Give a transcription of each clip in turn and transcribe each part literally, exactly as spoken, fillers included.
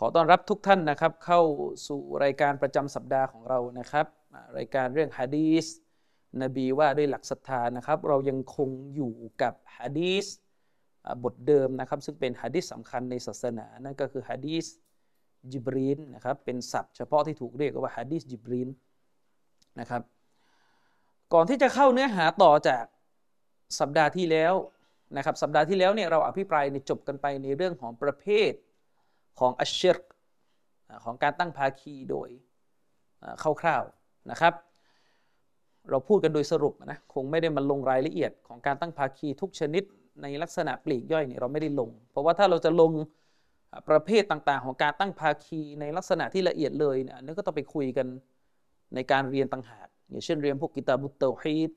ขอต้อนรับทุกท่านนะครับเข้าสู่รายการประจำสัปดาห์ของเรานะครับรายการเรื่องหะดีษนบีว่าด้วยหลักศรัทธานะครับเรายังคงอยู่กับหะดีษบทเดิมนะครับซึ่งเป็นหะดีษสำคัญในศาสนานั่นก็คือหะดีษจิบรีลนะครับเป็นศัพท์เฉพาะที่ถูกเรียกว่าหะดีษจิบรีลนะครับก่อนที่จะเข้าเนื้อหาต่อจากสัปดาห์ที่แล้วนะครับสัปดาห์ที่แล้วเนี่ยเราอภิปรายในจบกันไปในเรื่องของประเภทของอัชชิรกของการตั้งภาคีโดยคร่าวๆนะครับเราพูดกันโดยสรุปนะคงไม่ได้มาลงรายละเอียดของการตั้งภาคีทุกชนิดในลักษณะปลีกย่อยเนี่ยเราไม่ได้ลงเพราะว่าถ้าเราจะลงประเภทต่างๆของการตั้งภาคีในลักษณะที่ละเอียดเลยเนี่ยนั่นก็ต้องไปคุยกันในการเรียนต่างหากอย่างเช่นเรียนพวกกิตาบุตเตาฮีด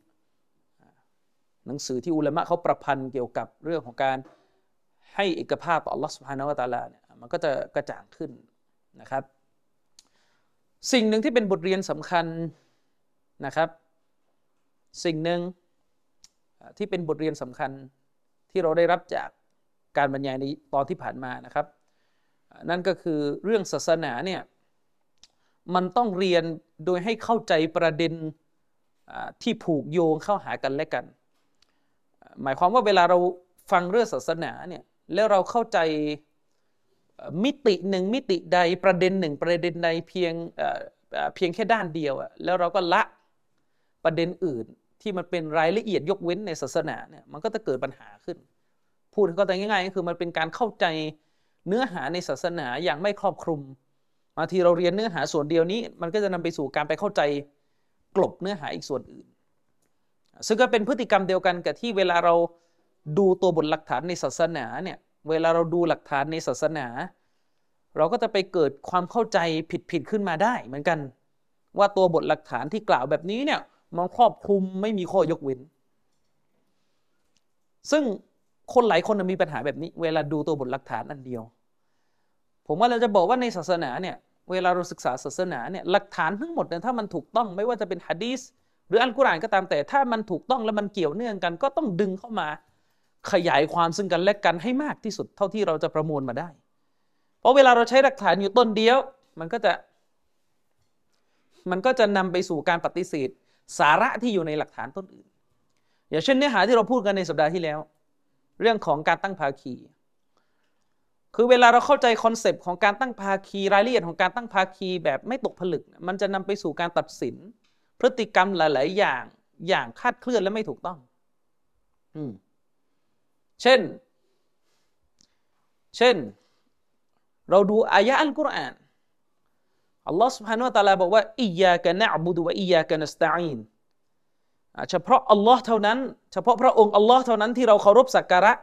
หนังสือที่อุลามะเขาประพันธ์เกี่ยวกับเรื่องของการให้เอกภาพต่ออัลลอฮฺซุบฮานะฮูวะตะอาลาเนี่ยมันก็จะกระจ่างขึ้นนะครับสิ่งหนึ่งที่เป็นบทเรียนสำคัญนะครับสิ่งหนึ่งที่เป็นบทเรียนสำคัญที่เราได้รับจากการบรรยายในตอนที่ผ่านมานะครับนั่นก็คือเรื่องศาสนาเนี่ยมันต้องเรียนโดยให้เข้าใจประเด็นที่ผูกโยงเข้าหากันและกันหมายความว่าเวลาเราฟังเรื่องศาสนาเนี่ยแล้วเราเข้าใจมิติหนึ่งมิติใดประเด็นหนึ่งประเด็นใดเพียงเพียงแค่ด้านเดียวอะแล้วเราก็ละประเด็นอื่นที่มันเป็นรายละเอียดยกเว้นในศาสนาเนี่ยมันก็จะเกิดปัญหาขึ้นพูดเข้าใจง่ายๆก็คือมันเป็นการเข้าใจเนื้อหาในศาสนาอย่างไม่ครอบคลุมบางทีเราเรียนเนื้อหาส่วนเดียวนี้มันก็จะนำไปสู่การไปเข้าใจกลบเนื้อหาอีกส่วนอื่นซึ่งก็เป็นพฤติกรรมเดียวกันกับที่เวลาเราดูตัวบทหลักฐานในศาสนาเนี่ยเวลาเราดูหลักฐานในศาสนาเราก็จะไปเกิดความเข้าใจผิดๆขึ้นมาได้เหมือนกันว่าตัวบทหลักฐานที่กล่าวแบบนี้เนี่ยมันครอบคลุมไม่มีข้อยกเว้นซึ่งคนหลายคนมีปัญหาแบบนี้เวลาดูตัวบทหลักฐานอันเดียวผมว่าเราจะบอกว่าในศาสนาเนี่ยเวลาเราศึกษาศาสนาเนี่ยหลักฐานทั้งหมดเนี่ยถ้ามันถูกต้องไม่ว่าจะเป็นหะดีษหรืออัลกุรอานก็ตามแต่ถ้ามันถูกต้องและมันเกี่ยวเนื่องกันก็ต้องดึงเข้ามาขยายความซึ่งกันและกันให้มากที่สุดเท่าที่เราจะประมวลมาได้เพราะเวลาเราใช้หลักฐานอยู่ต้นเดียวมันก็จะมันก็จะนำไปสู่การปฏิเสธสาระที่อยู่ในหลักฐานต้นอื่นอย่างเช่นเนื้อหาที่เราพูดกันในสัปดาห์ที่แล้วเรื่องของการตั้งภาคีคือเวลาเราเข้าใจคอนเซปต์ของการตั้งภาคีรายละเอียดของการตั้งภาคีแบบไม่ตกผลึกมันจะนำไปสู่การตัดสินพฤติกรรมหลายๆอย่างอย่างคลาดเคลื่อนและไม่ถูกต้องอืมเช่นเช่นเราดูอายะห์อัลกุรอานอัลลอฮฺ سبحانه และ تعالى บอกว่าอิยากะนะอ์บุดุวะอิยากะนัสตะอีนเฉพาะอัลลอฮ์เท่านั้นเฉพาะพระองค์อัลลอฮ์เท่านั้นที่เราเคารพสักการะ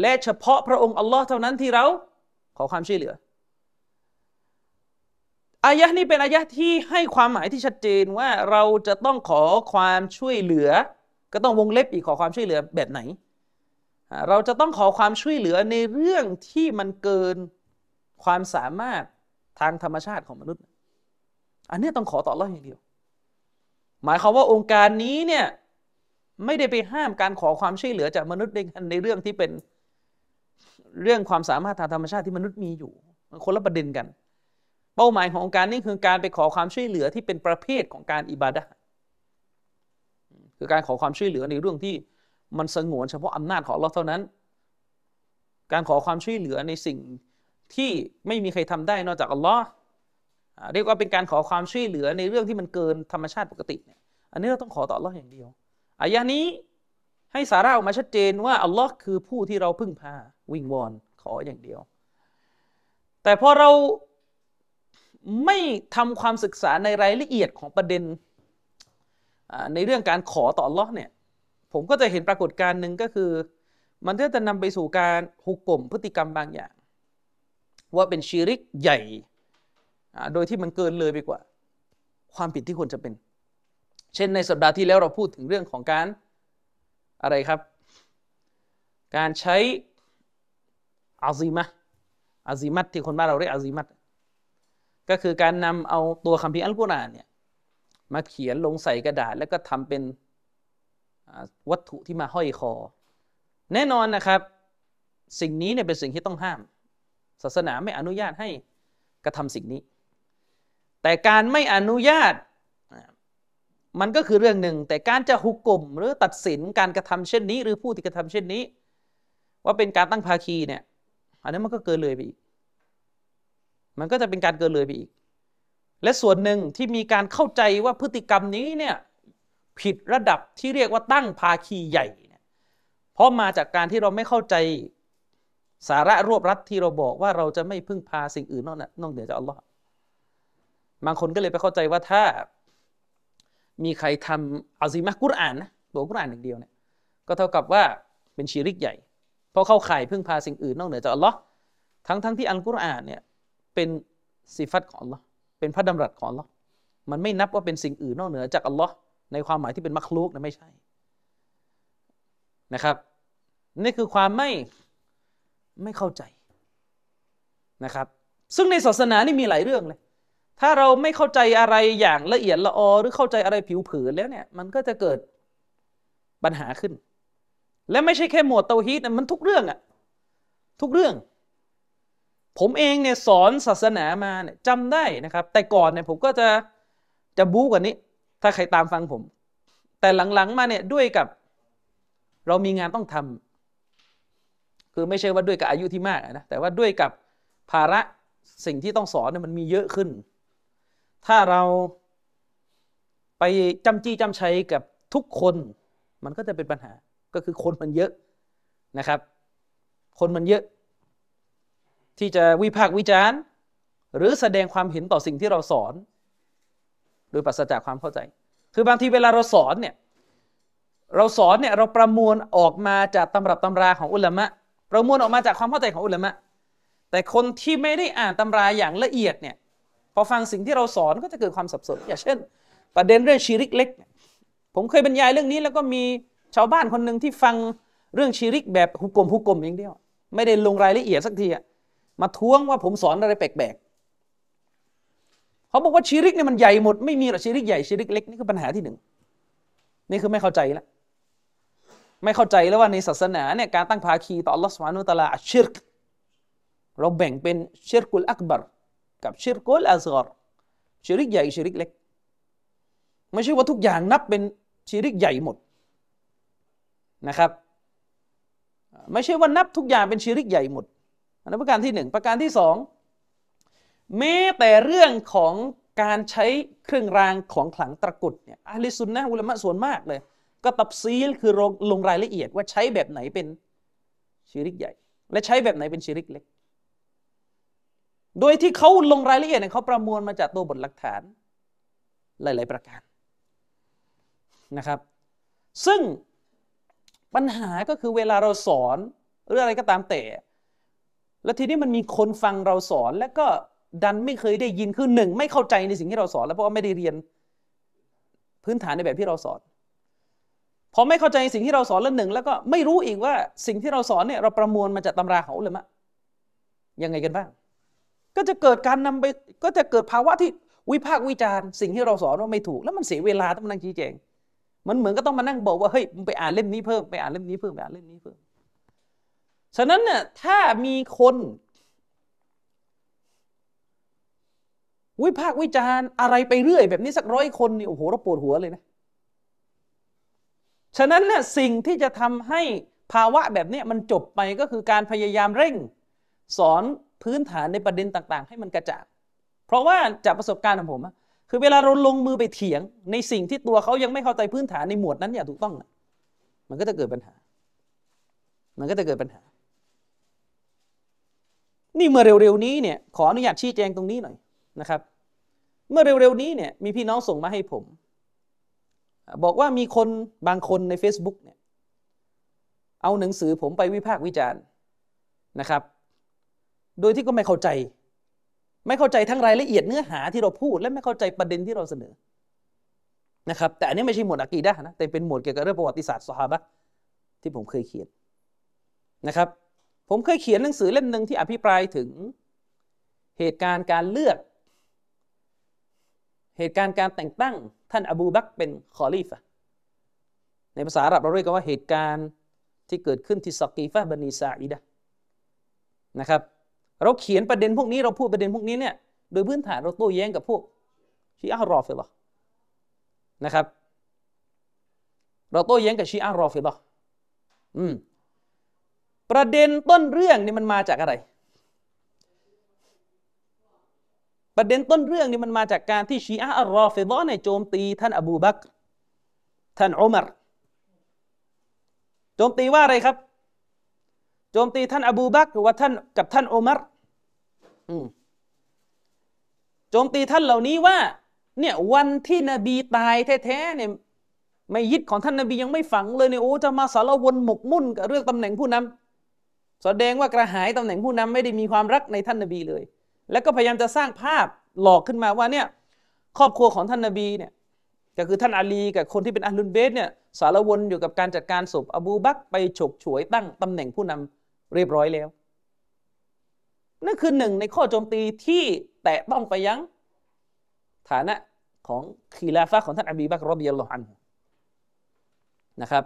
และเฉพาะพระองค์อัลลอฮ์เท่านั้นที่เราขอความช่วยเหลืออายะห์นี้เป็นอายะห์ที่ให้ความหมายที่ชัดเจนว่าเราจะต้องขอความช่วยเหลือก็ต้องวงเล็บอีกขอความช่วยเหลือแบบไหนเราจะต้องขอความช่วยเหลือในเรื่องที่มันเกินความสามารถทางธรรมชาติของมนุษย์อันนี้ต้องขอต่ออัลเลาะห์อย่างเดียวหมายความว่าองค์การนี้เนี่ยไม่ได้ไปห้ามการขอความช่วยเหลือจากมนุษย์ในเรื่องที่เป็นเรื่องความสามารถทางธรรมชาติที่มนุษย์มีอยู่มันคนละประเด็นกันเป้าหมายขององค์การนี้คือการไปขอความช่วยเหลือที่เป็นประเภทของการอิบาดะห์คือการขอความช่วยเหลือในเรื่องที่มันสงวนเฉพาะอำนาจของอัลเลาะห์เท่านั้นการขอความช่วยเหลือในสิ่งที่ไม่มีใครทำได้นอกจากอัลเลาะห์เรียกว่าเป็นการขอความช่วยเหลือในเรื่องที่มันเกินธรรมชาติปกติเนี่ยอันนี้เราต้องขอต่ออัลเลาะห์อย่างเดียวอายะห์นี้ให้สาระออกมาชัดเจนว่าอัลเลาะห์คือผู้ที่เราพึ่งพาวิงวอนขออย่างเดียวแต่พอเราไม่ทำความศึกษาในรายละเอียดของประเด็นในเรื่องการขอต่ออัลเลาะห์เนี่ยผมก็จะเห็นปรากฏการณ์หนึ่งก็คือมันจะนำไปสู่การหุกกลมพฤติกรรมบางอย่าง ว่าเป็นชีริกใหญ่โดยที่มันเกินเลยไปกว่าความผิดที่ควรจะเป็นเช่นในสัปดาห์ที่แล้วเราพูดถึงเรื่องของการอะไรครับการใช้อาซีมะอาซีมัตที่คนบ้านเราเรียกอาซีมัตก็คือการนำเอาตัวคัมภีร์อัลกุรอานเนี่ยมาเขียนลงใส่กระดาษแล้วก็ทำเป็นวัตถุที่มาห้อยคอแน่นอนนะครับสิ่งนี้เนี่ยเป็นสิ่งที่ต้องห้ามศาสนาไม่อนุญาตให้กระทำสิ่งนี้แต่การไม่อนุญาตมันก็คือเรื่องหนึ่งแต่การจะหุกกลมหรือตัดสินการกระทำเช่นนี้หรือผู้ที่กระทำเช่นนี้ว่าเป็นการตั้งภาคีเนี่ยอันนั้นมันก็เกินเลยไปอีกมันก็จะเป็นการเกินเลยไปอีกและส่วนหนึ่งที่มีการเข้าใจว่าพฤติกรรมนี้เนี่ยผิดระดับที่เรียกว่าตั้งภาคีใหญ่เนี่ยเพราะมาจากการที่เราไม่เข้าใจสาระรวบรัดที่เราบอกว่าเราจะไม่พึ่งพาสิ่งอื่นนอกเหนือจากอัลลอฮ์บางคนก็เลยไปเข้าใจว่าถ้ามีใครทำอาซีมะกุรอานนะตัวกุรอานอย่างเดียวเนี่ยก็เท่ากับว่าเป็นชีริกใหญ่เพราะเข้าข่ายพึ่งพาสิ่งอื่นนอกเหนือจากอัลลอฮ์ทั้งทั้งที่อัลกุรอานเนี่ยเป็นสิฟัตของอัลลอฮ์เป็นพระดำรัสของอัลลอฮ์มันไม่นับว่าเป็นสิ่งอื่นนอกเหนือจากอัลลอฮ์ในความหมายที่เป็นมักลูกนะไม่ใช่นะครับนี่คือความไม่ไม่เข้าใจนะครับซึ่งในศาสนานี่มีหลายเรื่องเลยถ้าเราไม่เข้าใจอะไรอย่างละเอียดละออหรือเข้าใจอะไรผิวเผินแล้วเนี่ยมันก็จะเกิดปัญหาขึ้นและไม่ใช่แค่หมวดเตาฮีดนะมันทุกเรื่องอะทุกเรื่องผมเองเนี่ยสอนศาสนามาเนี่ยจำได้นะครับแต่ก่อนเนี่ยผมก็จะจะบู๊กว่านี้ถ้าใครตามฟังผมแต่หลังๆมาเนี่ยด้วยกับเรามีงานต้องทำคือไม่ใช่ว่าด้วยกับอายุที่มากนะแต่ว่าด้วยกับภาระสิ่งที่ต้องสอนเนี่ยมันมีเยอะขึ้นถ้าเราไปจำจี้จำชัยกับทุกคนมันก็จะเป็นปัญหาก็คือคนมันเยอะนะครับคนมันเยอะที่จะวิพากษ์วิจารณ์หรือแสดงความเห็นต่อสิ่งที่เราสอนโดยปราศจากความเข้าใจคือบางทีเวลาเราสอนเนี่ยเราสอนเนี่ยเราประมวลออกมาจากตำรับตำราของอุลามะประมวลออกมาจากความเข้าใจของอุลามะแต่คนที่ไม่ได้อ่านตำราอย่างละเอียดเนี่ยพอฟังสิ่งที่เราสอนก็จะเกิดความสับสนอย่างเช่นประเด็นเรื่องชิริกเล็กผมเคยบรรยายเรื่องนี้แล้วก็มีชาวบ้านคนหนึ่งที่ฟังเรื่องชิริกแบบหุกกลมหุกกลมอย่างเดียวไม่ได้ลงรายละเอียดสักทีอะมาท้วงว่าผมสอนอะไรแปลกๆเขาบอกว่าชิริกเนี่ยมันใหญ่หมดไม่มีหรอกชิริกใหญ่ชิริกเล็กนี่คือปัญหาที่หนึ่งนี่คือไม่เข้าใจแล้วไม่เข้าใจแล้วว่าในศาสนาเนี่ยการตั้งภาคีต่ออัลลอฮฺซุบฮานะฮูวะตะอาลาอัชชิรกเราแบ่งเป็นชิรกุลอักบัรกับชิรกุลอัศฆอรชิริกใหญ่ชิริกเล็กไม่ใช่ว่าทุกอย่างนับเป็นชิริกใหญ่หมดนะครับไม่ใช่ว่านับทุกอย่างเป็นชิริกใหญ่หมดอันนั้นประการที่หนึ่งประการที่สองแม้แต่เรื่องของการใช้เครื่องรางของขลังตะกรุดเนี่ยอะห์ลิสซุนนะฮ์อุลามะส่วนมากเลยก็ตัฟซีลคือลงรายละเอียดว่าใช้แบบไหนเป็นชิริกใหญ่และใช้แบบไหนเป็นชิริกเล็กโดยที่เขาลงรายละเอียดเนี่ยเขาประมวลมาจากตัวบทหลักฐานหลายๆประการนะครับซึ่งปัญหาก็คือเวลาเราสอนหรืออะไรก็ตามแต่แล้วทีนี้มันมีคนฟังเราสอนแล้วก็ดันไม่เคยได้ยินคือหนึ่งไม่เข้าใจในสิ่งที่เราสอนแล้วเพราะว่าไม่ได้เรียนพื้นฐานในแบบที่เราสอนพอไม่เข้าใจในสิ่งที่เราสอนแล้วหนึ่งแล้วก็ไม่รู้อีกว่าสิ่งที่เราสอนเนี่ยเราประมวลมาจากตำราเขาเลยมะยังไงกันบ้างก็จะเกิดการนำไปก็จะเกิดภาวะที่วิพากษ์วิจารณ์สิ่งที่เราสอนว่าไม่ถูกแล้วมันเสียเวลาต้องมานั่งชี้แจงมันเหมือนก็ต้องมานั่งบอกว่าเฮ้ยมึงไปอ่านเล่มนี้เพิ่มไปอ่านเล่มนี้เพิ่มไปอ่านเล่มนี้เพิ่มฉะนั้นเนี่ยถ้ามีคนวิพากษ์วิจารณ์อะไรไปเรื่อยแบบนี้สักร้อยคนนี่โอ้โหเราปวดหัวเลยนะฉะนั้นเนี่ยสิ่งที่จะทำให้ภาวะแบบนี้มันจบไปก็คือการพยายามเร่งสอนพื้นฐานในประเด็นต่างๆให้มันกระจ่างเพราะว่าจากประสบการณ์ของผมคือเวลาเราลงมือไปเถียงในสิ่งที่ตัวเขายังไม่เข้าใจพื้นฐานในหมวดนั้นอย่างถูกต้องมันก็จะเกิดปัญหามันก็จะเกิดปัญหานี่เมื่อเร็วๆนี้เนี่ยขออนุญาตชี้แจงตรงนี้หน่อยนะครับเมื่อเร็วๆนี้เนี่ยมีพี่น้องส่งมาให้ผมบอกว่ามีคนบางคนใน Facebook เนี่ยเอาหนังสือผมไปวิพากษ์วิจารณ์นะครับ โดยที่ก็ไม่เข้าใจไม่เข้าใจทั้งรายละเอียดเนื้อหาที่เราพูดและไม่เข้าใจประเด็นที่เราเสนอนะครับแต่อันนี้ไม่ใช่หมวดอะกีดะห์นะแต่เป็นหมวดเกี่ยวกับเรื่องประวัติศาสตร์ซอฮาบะห์ที่ผมเคยเขียนนะครับผมเคยเขียนหนังสือเล่มหนึ่งที่อภิปรายถึงเหตุการณ์การเลือกเหตุการณ์การแต่งตั้งท่านอบูบักรเป็นคอลีฟะห์ในภาษาอาหรับเราเรียกกันว่าเหตุการณ์ที่เกิดขึ้นที่ซะกีฟะห์บันีซาอิดะห์นะครับเราเขียนประเด็นพวกนี้เราพูดประเด็นพวกนี้เนี่ยโดยพื้นฐานเราโต้แย้งกับพวกชีอะห์รอฟิฎะห์นะครับเราโต้แย้งกับชีอะห์รอฟิฎะห์อืมประเด็นต้นเรื่องนี่มันมาจากอะไรประเด็นต้นเรื่องนี่มันมาจากการที่ชีอะห์อัลรอฟิฎะห์เนี่ยโจมตีท่านอบูบักรท่านอุมัรโจมตีว่าอะไรครับโจมตีท่านอบูบักรว่าท่านกับท่านอุมัรอืมโจมตีท่านเหล่านี้ว่าเนี่ยวันที่นบีตายแท้ๆเนี่ยไม่ยิดของท่านนบียังไม่ฝังเลยเนี่ยโอ้จะมาสารวนหมกมุ่นกับเรื่องตำแหน่งผู้นำแสดงว่ากระหายตำแหน่งผู้นำไม่ได้มีความรักในท่านนบีเลยแล้วก็พยายามจะสร้างภาพหลอกขึ้นมาว่าเนี่ยครอบครัวของท่านนบีเนี่ยก็คือท่านอาลีกับคนที่เป็นอัลลุนเบตเนี่ยสารวนอยู่กับการจัดการศพอบูบักรไปฉกฉวยตั้งตำแหน่งผู้นำเรียบร้อยแล้วนั่นคือหนึ่งในข้อโจมตีที่แตะต้องไปยังฐานะของคีลาฟะห์ของท่านอบีบักรรอฎิยัลลอฮุอันฮุนะครับ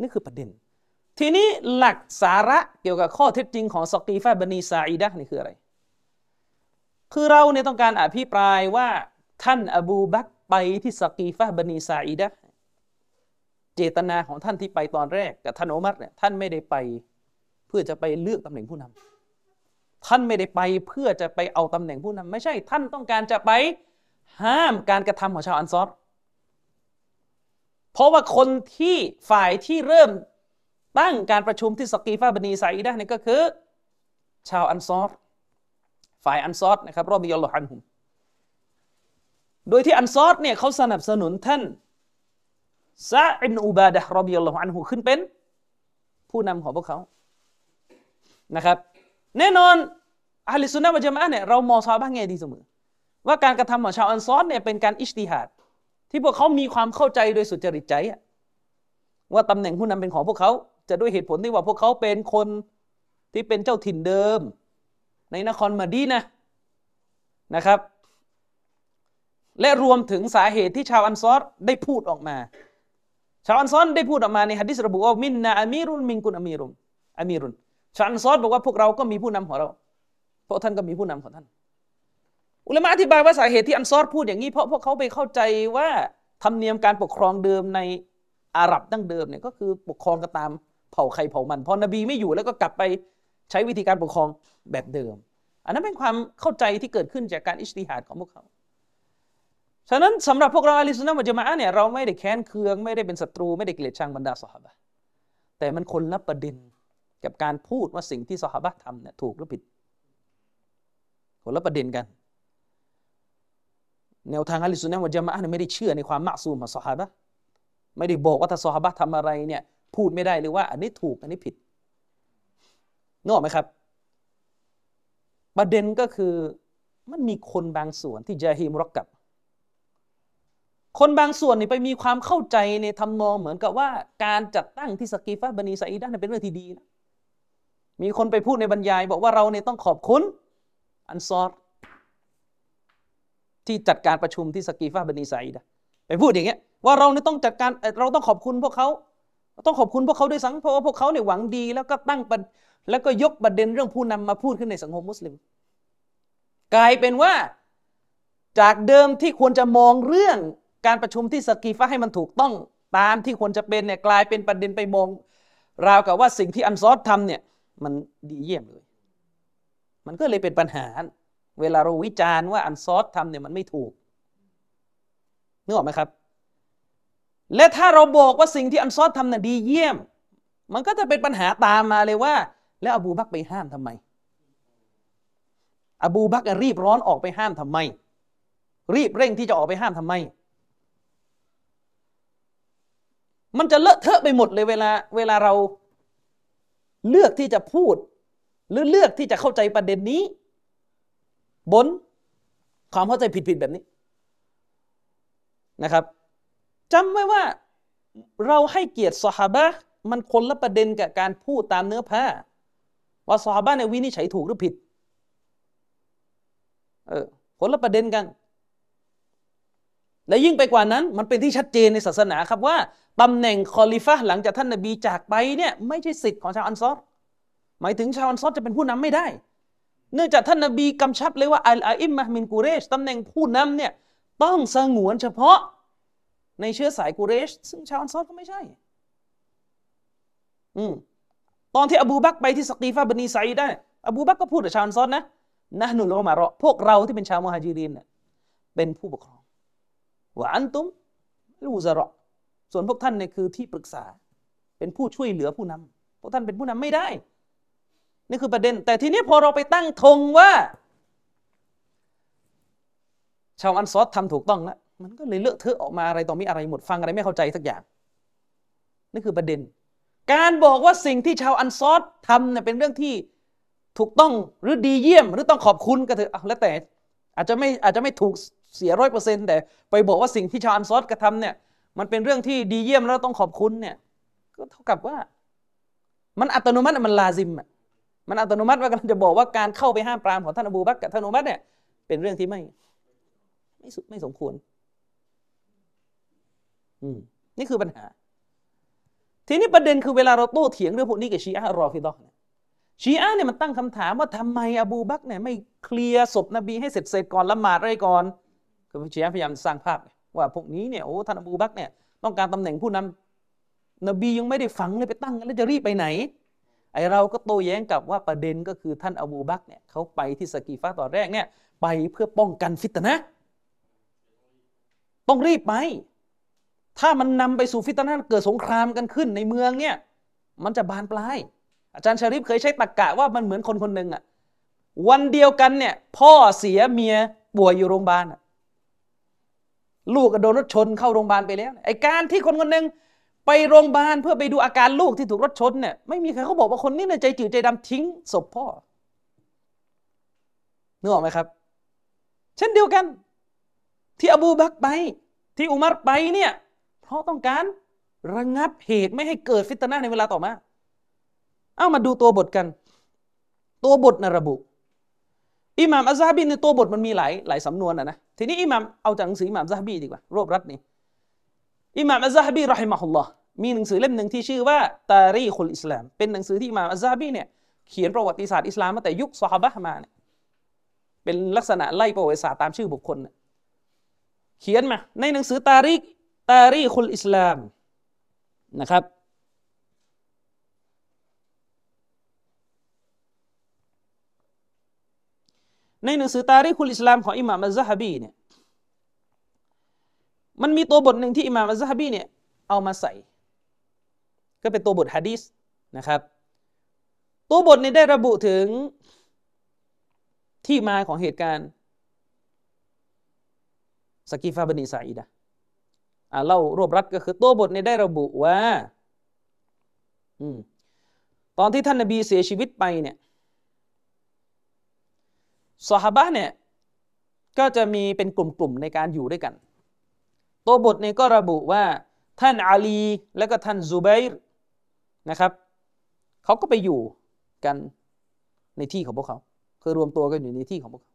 นี่คือประเด็นทีนี้หลักสาระเกี่ยวกับข้อเท็จจริงของซะกีฟะห์บันีซาอิดะห์นี่คืออะไรคือเราเนี่ยต้องการอภิปรายว่าท่านอบูบักรไปที่ซะกีฟะห์บันีซาอิดะห์เจตนาของท่านที่ไปตอนแรกกับท่านอุมัรเนี่ยท่านไม่ได้ไปเพื่อจะไปเลือกตำแหน่งผู้นำท่านไม่ได้ไปเพื่อจะไปเอาตำแหน่งผู้นำไม่ใช่ท่านต้องการจะไปห้ามการกระทำของชาวอันซอรเพราะว่าคนที่ฝ่ายที่เริ่มตั้งการประชุมที่ซะกีฟะห์บันีซาอิดะห์นี่ก็คือชาวอันซอรฝ่ายอันซอรนะครับรอฎิยัลลอฮุอันฮุมโดยที่อันซอรเนี่ยเขาสนับสนุนท่านซะอิบนุอุบาดะห์รอฎิยัลลอฮุอันฮุขึ้นเป็นผู้นำของพวกเขานะครับแน่นอนอะห์ลุสซุนนะฮ์วัลญะมาอะฮ์เนี่ยเรามองซอฮาบะห์ไงดีเสมอว่าการกระทำของชาวอันซอรเนี่ยเป็นการอิจติฮาดที่พวกเขามีความเข้าใจโดยสุจริตใจว่าตำแหน่งผู้นำเป็นของพวกเขาจะด้วยเหตุผลที่ว่าพวกเขาเป็นคนที่เป็นเจ้าถิ่นเดิมในนครมะดีนะห์นะครับและรวมถึงสาเหตุที่ชาวอันซอรได้พูดออกมาชาวอันซอรได้พูดออกมาในหะดีษระบุว่ามินนาอามีรุนมินกุนอามีรุนอามีรุนชาวอันซอรบอกว่าพวกเราก็มีผู้นำของเราพวกท่านก็มีผู้นำของท่านอุลามะอธิบายว่าสาเหตุที่อันซอรพูดอย่างนี้เพราะพวกเขาไปเข้าใจว่าธรรมเนียมการปกครองเดิมในอาหรับดั้งเดิมเนี่ยก็คือปกครองกันตามเผ่าใครเผ่ามันพอนบีไม่อยู่แล้วก็กลับไปใช้วิธีการปกครองแบบเดิมอันนั้นเป็นความเข้าใจที่เกิดขึ้นจากการอิจติฮาดของพวกเขาฉะนั้นสำหรับพวกเราอะห์ลุสซุนนะฮ์วัลญะมาอะฮ์เนี่ยเราไม่ได้แค้นเคืองไม่ได้เป็นศัตรูไม่ได้เกลียดชังบรรดาซอฮาบะห์แต่มันคนละประเด็นกับการพูดว่าสิ่งที่ซอฮาบะห์ทำเนี่ยถูกหรือผิดคนละประเด็นกันแนวทางอะห์ลุสซุนนะฮ์วัลญะมาอะฮ์เนี่ยไม่ได้เชื่อในความมะซูมของซอฮาบะห์ไม่ได้บอกว่าถ้าซอฮาบะห์ทำอะไรเนี่ยพูดไม่ได้เลยว่าอันนี้ถูกอันนี้ผิดนึกออกไหมครับประเด็นก็คือมันมีคนบางส่วนที่ญะฮีมุรักกับบคนบางส่วนนี่ไปมีความเข้าใจในทำนองเหมือนกับว่าการจัดตั้งที่ซะกีฟะห์บันีซาอิดะห์เป็นเรื่องที่ดีนะมีคนไปพูดในบรรยายบอกว่าเราเนี่ยต้องขอบคุณอันซอรที่จัดการประชุมที่ซะกีฟะห์บันีซาอิดะห์ไปพูดอย่างเงี้ยว่าเราเนี่ยต้องจัดการเราต้องขอบคุณพวกเขาต้องขอบคุณพวกเขาด้วยซ้ำเพราะว่าพวกเขาเนี่ยหวังดีแล้วก็ตั้งแล้วก็ยกประเด็นเรื่องผู้นำมาพูดขึ้นในสังคมมุสลิมกลายเป็นว่าจากเดิมที่ควรจะมองเรื่องการประชุมที่ซะกีฟะห์ให้มันถูกต้องตามที่ควรจะเป็นเนี่ยกลายเป็นประเด็นไปมองราวกับว่าสิ่งที่อันซอรทำเนี่ยมันดีเยี่ยมเลยมันก็เลยเป็นปัญหาเวลาเราวิจารณ์ว่าอันซอรทำเนี่ยมันไม่ถูกนึกออกไหมครับและถ้าเราบอกว่าสิ่งที่อันซอรทำน่ะดีเยี่ยมมันก็จะเป็นปัญหาตามมาเลยว่าแล้วอบูบักรไปห้ามทำไมอบูบักรรีบร้อนออกไปห้ามทำไมรีบเร่งที่จะออกไปห้ามทำไมมันจะเลอะเทอะไปหมดเลยเวลาเวลาเราเลือกที่จะพูด หรือเลือกที่จะเข้าใจประเด็นนี้บนความเข้าใจผิดๆแบบนี้นะครับจำไว้ว่าเราให้เกียรติซอฮาบะห์มันคนละประเด็นกับการพูดตามเนื้อผ้าว่าซอฮาบะห์เนี่ยวินิจฉัยถูกหรือผิดเออคนละประเด็นกันและยิ่งไปกว่านั้นมันเป็นที่ชัดเจนในศาสนาครับว่าตำแหน่งคอลิฟะห์หลังจากท่านนบีจากไปเนี่ยไม่ใช่สิทธิ์ของชาวอันซอรหมายถึงชาวอันซอรจะเป็นผู้นำไม่ได้เนื่องจากท่านนบีกำชับเลยว่าอัลอาอิมมะห์มินกุเรชตำแหน่งผู้นำเนี่ยต้องสงวนเฉพาะในเชื้อสายกุเรชซึ่งชาวอันซอรก็ไม่ใช่อืมตอนที่อบูบักรไปที่สกีฟะห์บะนีซออีดะห์อบูบักรก็พูดกับชาวอันซอรนะนะฮ์นุลอุมาเราะห์พวกเราที่เป็นชาวมุฮาจิรินเนี่ยเป็นผู้ปกครองวะอันตุมลูซะเราะห์ส่วนพวกท่านเนี่ยคือที่ปรึกษาเป็นผู้ช่วยเหลือผู้นำพวกท่านเป็นผู้นำไม่ได้นี่คือประเด็นแต่ทีนี้พอเราไปตั้งธงว่าชาวอันซอรทำถูกต้องแล้วมันก็เลยเลอะเทอะออกมาอะไรต่อมีอะไรหมดฟังอะไรไม่เข้าใจสักอย่างนี่คือประเด็นการบอกว่าสิ่งที่ชาวอันซอรทำเนี่ยเป็นเรื่องที่ถูกต้องหรือดีเยี่ยมหรือต้องขอบคุณก็เถอะแล้วแต่อาจจะไม่อาจจะไม่ถูกเสียร้อยเปอร์เซ็นต์แต่ไปบอกว่าสิ่งที่ชาวอันซอรกระทำเนี่ยมันเป็นเรื่องที่ดีเยี่ยมแล้วต้องขอบคุณเนี่ยก็เท่ากับว่ามันอัตโนมัติมันลาซิมอ่ะมันอัตโนมัติว่ากำลังจะบอกว่าการเข้าไปห้ามปรามของท่านอบูบักรกับท่านอุมัรเนี่ยเป็นเรื่องที่ไม่ไม่สุดไม่สมควรอืมนี่คือปัญหาทีนี้ประเด็นคือเวลาเราโต้เถียงเรื่องพวกนี้กับชีอะห์รอฟิฎอห์ชีอะห์เนี่ยมันตั้งคำถามว่าทำไมอบูบักรเนี่ยไม่เคลียร์ศพนบีให้เสร็จเสร็จก่อนละหมาดอะไรก่อนคือชีอะห์พยายามสร้างภาพว่าพวกนี้เนี่ยโอ้ท่านอบูบักรเนี่ยต้องการตำแหน่งผู้นำนบียังไม่ได้ฝังเลยไปตั้งแล้วจะรีบไปไหนไอเราก็โต้แย้งกับว่าประเด็นก็คือท่านอบูบักรเนี่ยเขาไปที่สกีฟะตอนแรกเนี่ยไปเพื่อป้องกันฟิตนะห์ต้องรีบไปถ้ามันนำไปสู่ฟิตนะห์เกิดสงครามกันขึ้นในเมืองเนี่ยมันจะบานปลายอาจารย์ชาริฟเคยใช้ตรรกะว่ามันเหมือนคนคนหนึ่งอ่ะวันเดียวกันเนี่ยพ่อเสียเมียป่วยอยู่โรงพยาบาลลูกก็โดนรถชนเข้าโรงพยาบาลไปแล้วไอการที่คนคนหนึ่งไปโรงพยาบาลเพื่อไปดูอาการลูกที่ถูกรถชนเนี่ยไม่มีใครเขาบอกว่าคนนี้ในใจจืดใจดำทิ้งศพพ่อนึกออกไหมครับเช่นเดียวกันที่อบูบักรไปที่อุมัรไปเนี่ยเพราะต้องการระงับเหตุไม่ให้เกิดฟิตนะห์ในเวลาต่อมาเอามาดูตัวบทกันตัวบทนะระบุอิหม่ามอัซฮะบีในตัวบทมันมีหลายหลายสำนวนอ่ะนะทีนี้อิหม่ามเอาจากหนังสืออิหม่ามอัซฮะบีดีกว่ารวบรัดนี่อิหม่ามอัซฮะบีรอฮิมะฮุลลอฮ์มีหนังสือเล่มหนึ่งที่ชื่อว่าตารีคุลอิสลามเป็นหนังสือที่อิหม่ามอัซฮะบีเนี่ยเขียนประวัติศาสตร์อิสลามมาแต่ยุคซอฮาบะห์มาเนี่ยเป็นลักษณะไล่ประวัติศาสตร์ตามชื่อบุคคลเนี่ยเขียนมาในหนังสือตารีตารีคุลอิสลามนะครับในหนังสือตารีคุลอิสลามของอิหม่ามอัซซะฮะบีเนี่ยมันมีตัวบทหนึ่งที่อิหม่ามอัซซะฮะบีเนี่ยเอามาใส่ก็เป็นตัวบทหะดีษนะครับตัวบทนี้ได้ระบุถึงที่มาของเหตุการณ์สกีฟะห์บะนีซออีดะห์อ่าเล่ารวบรัดก็คือตัวบทนี้ได้ระบุว่าอืมตอนที่ท่านนบีเสียชีวิตไปเนี่ยซอฮาบะห์เนี่ยก็จะมีเป็นกลุ่มๆในการอยู่ด้วยกันตัวบทเนี่ยก็ระบุว่าท่านอาลีและก็ท่านซุบัยร์นะครับเขาก็ไปอยู่กันในที่ของพวกเขาคือรวมตัวกันอยู่ในที่ของพวกเขา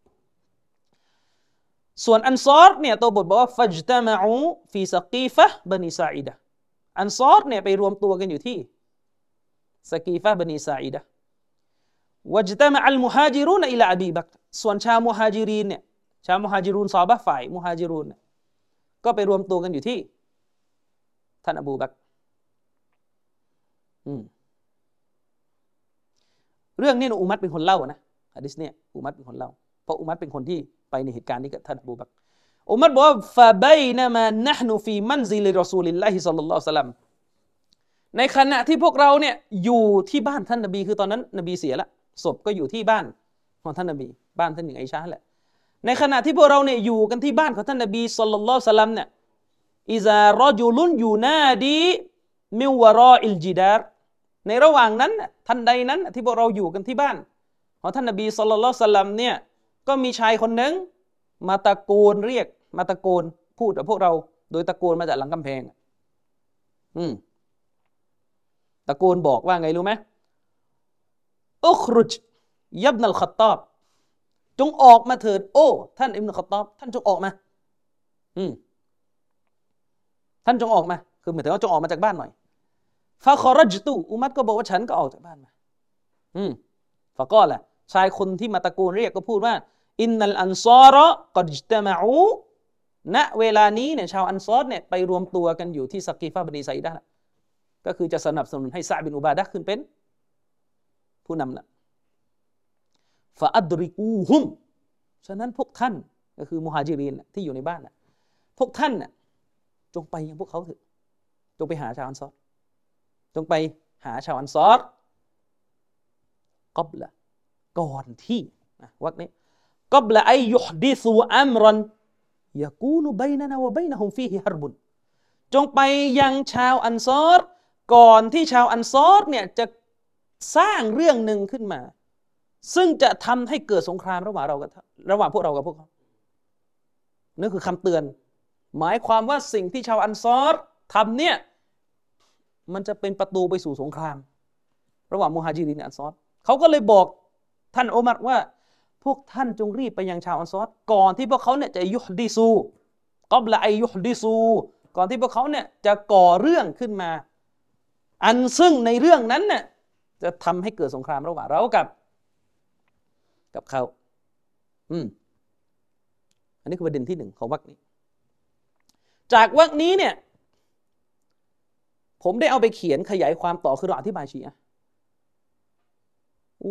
ส่วนอันซอรเนี่ยตัวบทบอกว่าฟัจตะมะอูฟีสกีฟะห์บะนีซออีดะห์อันซอรเนี่ยไปรวมตัวกันอยู่ที่สกีฟะห์บะนีซออีดะห์วัจตะมะอัลมุฮาจิรูนอิลาอบีบักรส่วนชาวมุฮาจิรินเนี่ยชาวมุฮาจิรูนซอฮาบะห์ฝ่ายมุฮาจิรูนก็ไปรวมตัวกันอยู่ที่ท่านอบูบักรอืมเรื่องนี้อุมัรเป็นคนเล่านะหะดีษเนี่ยอุมัรเป็นคนเล่าเพราะอุมัรเป็นคนที่ไปในเหตุการณ์นี้กับท่านอบูบักรอุมัรบอกว่าฟะบัยนะมานะห์นูฟีมันซิลรอซูลิลลาฮิศ็อลลัลลอฮุอะลัยฮิวะซัลลัมในขณะที่พวกเราเนี่ยอยู่ที่บ้านท่านนบีคือตอนนั้นนบีเสียละศพก็อยู่ที่บ้านของท่านนบีบ้านท่านหญิงไอชาแหละในขณะที่พวกเราเนี่ยอยู่กันที่บ้านของท่านนบีศ็อลลัลลอฮุอะลัยฮิวะซัลลัมเนี่ยอิซารอจุลุนยูนาดีมินวะรออิลจิดาร์ในระหว่างนั้นท่านใดนั้นที่พวกเราอยู่กันที่บ้าน ของท่านนบีศ็อลลัลลอฮุอะลัยฮิวะซัลลัมเนี่ยก็มีชายคนหนึ่งมาตะโกนเรียกมาตะโกนพูดกับพวกเราโดยตะโกนมาจากหลังกำแพงอืมตะโกนบอกว่าไงรู้ไหมอุครุจยับนัลขัตตอบจงออกมาเถิดโอ้ท่านอิบนุขัตตอบท่านจงออกมาอืมท่านจงออกมาคือหมายถึงว่าจงออกมาจากบ้านหน่อยฟะคอรัจตุอุมัตก็บอกว่าฉันก็ออกจากบ้านมาอืมฟะกอละชายคนที่มาตะโกนเรียกก็พูดว่าอินนัลอันซอรกอดอิจตะมะอูณเวลานี้เนี่ยชาวอันซอรเนี่ยไปรวมตัวกันอยู่ที่สักกีฟะบะนีไซดะห์ก็คือจะสนับสนุนให้ซะบินอุบาดะห์ขึ้นเป็นผู้นำละฟะอัดริกูฮุมฉะนั้นพวกท่านก็คือมุฮาญิรินที่อยู่ในบ้านน่ะพวกท่านน่ะจงไปยังพวกเขาเถอะจงไปหาชาวอันซอรจงไปหาชาวอันซอรกอบละก่อนที่นะวรรคนี้กอบละไอยุฮดิซูอัมรันยะกูนุบัยนะนะวะบัยนะฮุมฟีฮิฮัรบุนจงไปยังชาวอันซอรก่อนที่ชาวอันซอรเนี่ยจะสร้างเรื่องหนึ่งขึ้นมาซึ่งจะทำให้เกิดสงครามระหว่างเรากับระหว่างพวกเรากับพวกเขานั่นคือคำเตือนหมายความว่าสิ่งที่ชาวอันซอรทำเนี่ยมันจะเป็นประตูไปสู่สงครามระหว่างมุฮาญิรินกับอันซอรเขาก็เลยบอกท่านอุมัรว่าพวกท่านจงรีบไปยังชาวอันซอรก่อนที่พวกเขาเนี่ยจะยุฮดิซูกอบละไอยุฮดิซูก่อนที่พวกเขาเนี่ยจะก่อเรื่องขึ้นมาอันซึ่งในเรื่องนั้นเนี่ยจะทำให้เกิดสงครามระหว่างเรากับกับเขาอืมอันนี้คือประเด็นที่หนึ่งของวรรคนี้จากวรรคนี้เนี่ยผมได้เอาไปเขียนขยายความต่อคือเราอธิบายชีอะห์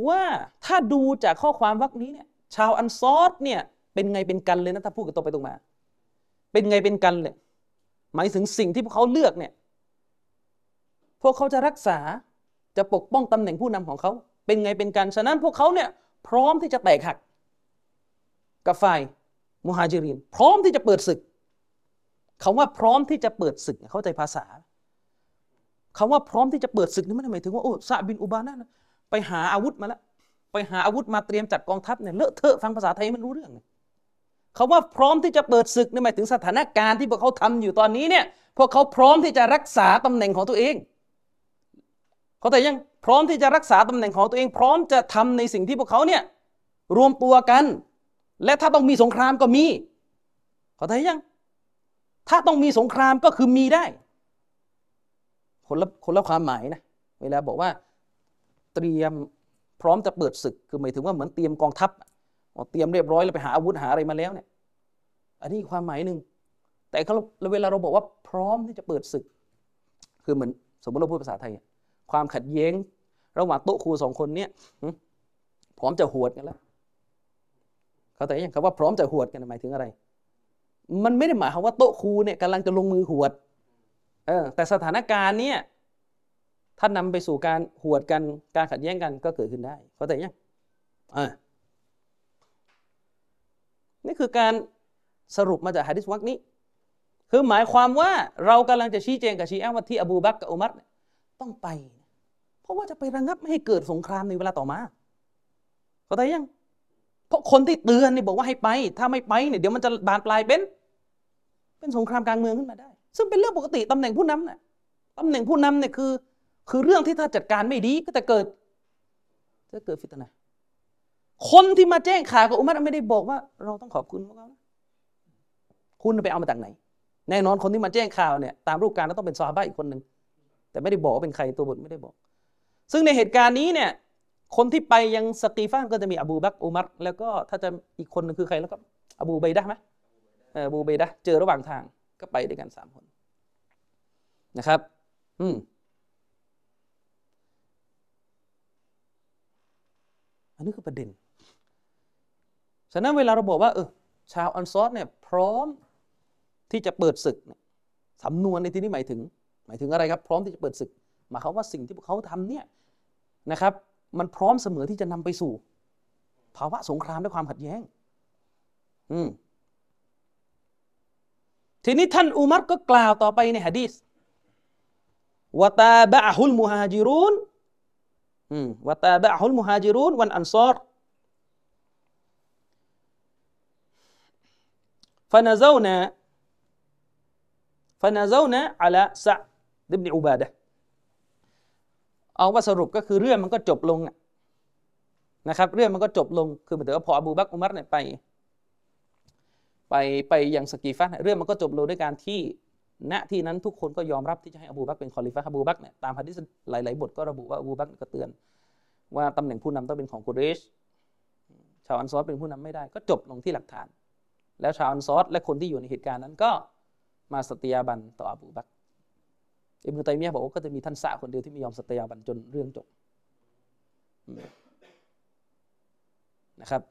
ว่าถ้าดูจากข้อความวรรคนี้เนี่ยชาวอันซอรเนี่ยเป็นไงเป็นกันเลยนะถ้าพูดกันตรงไปตรงมาเป็นไงเป็นกันเลยหมายถึงสิ่งที่พวกเขาเลือกเนี่ยพวกเขาจะรักษาจะปกป้องตำแหน่งผู้นำของเขาเป็นไงเป็นกันฉะนั้นพวกเขาเนี่ยพร้อมที่จะแตกหักกับฝ่ายมุฮาญิรินพร้อมที่จะเปิดศึกคำว่าพร้อมที่จะเปิดศึกเข้าใจภาษาคำว่าพร้อมที่จะเปิดศึกนี่ไม่ได้หมายถึงว่าโอ้ซะบินอุบาดะห์ไปหาอาวุธมาแล้วไปหาอาวุธมาเตรียมจัดกองทัพเนี่ยเลอะเทอะฟังภาษาไทยมันรู้เรื่องคำว่าพร้อมที่จะเปิดศึกนี่หมายถึงสถานการณ์ที่พวกเขาทำอยู่ตอนนี้เนี่ยพวกเขาพร้อมที่จะรักษาตำแหน่งของตัวเองเขาแต่ยังพร้อมที่จะรักษาตำแหน่งของตัวเองพร้อมจะทำในสิ่งที่พวกเขาเนี่ยรวมตัวกันและถ้าต้องมีสงครามก็มีเขาแต่ยังถ้าต้องมีสงครามก็คือมีได้คนละคนละความหมายนะเวลาบอกว่าเตรียมพร้อมจะเปิดศึกคือหมายถึงว่าเหมือนเตรียมกองทัพเตรียมเรียบร้อยแล้วไปหาอาวุธหาอะไรมาแล้วเนี่ยอันนี้ความหมายหนึ่งแต่เวลาเราบอกว่าพร้อมที่จะเปิดศึกคือเหมือนสมมติเราพูดภาษาไทยความขัดแย้งระหว่างโต๊ะครูสองคนเนี่ยพร้อมจะหวดกันแล้วเขาแต่ยังคำว่าพร้อมจะหวดกันหมายถึงอะไรมันไม่ได้หมายความว่าโต๊ะครูเนี่ยกำลังจะลงมือหวดเออแต่สถานการณ์เนี่ยถ้านำไปสู่การหวดกันการขัดแย้งกันก็เกิดขึ้นได้เขาแต่ยังอ่านี่คือการสรุปมาจากหะดีษวรรคนี้คือหมายความว่าเรากำลังจะชี้แจงกับชีอะห์ว่าที่อบูบักรกับอุมัรต้องไปเพราะว่าจะไประงับไม่ให้เกิดสงครามในเวลาต่อมาเข้าใจยังเพราะคนที่เตือนนี่บอกว่าให้ไปถ้าไม่ไปเนี่ยเดี๋ยวมันจะบานปลายเป็นเป็นสงครามกลางเมืองขึ้นมาได้ซึ่งเป็นเรื่องปกติตำแหน่งผู้นำน่ะตำแหน่งผู้นำเนี่ยคือคือเรื่องที่ถ้าจัดการไม่ดีก็จะเกิดจะเกิดฟิตนะห์คนที่มาแจ้งข่าวกับอุมัรไม่ได้บอกว่าเราต้องขอบคุณพวกเขาคุณไปเอามาจากไหนแน่นอนคนที่มาแจ้งข่าวเนี่ยตามรูปการณ์ต้องเป็นซอฮาบะห์อีกคนนึงแต่ไม่ได้บอกว่าเป็นใครตัวบทไม่ได้บอกซึ่งในเหตุการณ์นี้เนี่ยคนที่ไปยังสตีฟานก็จะมีอบูบักรอุมัรแล้วก็ถ้าจะอีกคนนึงคือใครแล้วก็อบูบัยดะห์มั้ยเอออบูบัยดะห์เจอระหว่างทางก็ไปด้วยกันสามคนนะครับอืมอันนี้คือประเด็นฉะนั้นเวลาเราบอกว่าเออชาวอันซอรเนี่ยพร้อมที่จะเปิดศึกเนี่ยสำนวนในที่นี้หมายถึงหมายถึงอะไรครับพร้อมที่จะเปิดศึกหมายความว่าสิ่งที่พวกเขาทำเนี่ยนะครับมันพร้อมเสมอที่จะนำไปสู่ภาวะสงครามและความขัดแย้งอืมทีนี้ท่านอุมัรก็กล่าวต่อไปในหะดีษวะตาบะฮุลมุฮาจิรูนอืมวะตาบะฮุลมุฮาจิรูนวัลอันซอร ฟานาเซานะฟานาเซานะอะลาซะอิบนุอุบาดะห์เอาว่าสรุปก็คือเรื่องมันก็จบลงนะครับเรื่องมันก็จบลงคือหมายถึงว่าพออบูบักรอุมัรเนี่ยไปไปไปยังสกีฟัตเรื่องมันก็จบลงด้วยการที่ณที่นั้นทุกคนก็ยอมรับที่จะให้อบูบักรเป็นคอลิฟะห์อบูบักรเนี่ยตามหะดีษหลายๆบทก็ระบุว่าอบูบักรก็เตือนว่าตำแหน่งผู้นำต้องเป็นของกุเรชชาวอันซอรเป็นผู้นำไม่ได้ก็จบลงที่หลักฐานแล้วชาวอันซอรและคนที่อยู่ในเหตุการณ์นั้นก็มาสัตยาบันต่ออบูบักรอิบนุตัยมียะห์บอกว่าก็จะมีท่านซะคนเดียวที่ไม่ยอมสัตยาบันจนเรื่องจบนะครับ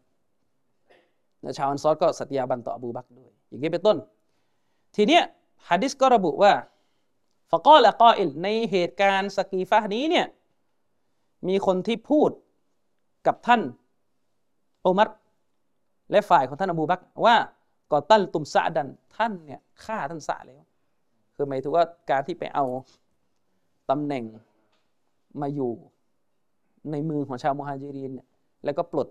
และชาวอันซอรก็สัตยาบันต่ออบูบักรด้วยอย่างนี้เป็นต้นทีเนี้ยหะดีษก็ระบุว่าฟะกอละกออิลในเหตุการณ์สกีฟะห์นี้เนี่ยมีคนที่พูดกับท่านอุมัรและฝ่ายของท่านอบูบักรว่ากอตัลตุมซะดันท่านเนี่ยฆ่าท่านซะแล้วคือหมายถึงว่าการที่ไปเอาตำแหน่งมาอยู่ในมือของชาวมุฮาญิรินเนี่ยแล้วก็ปลด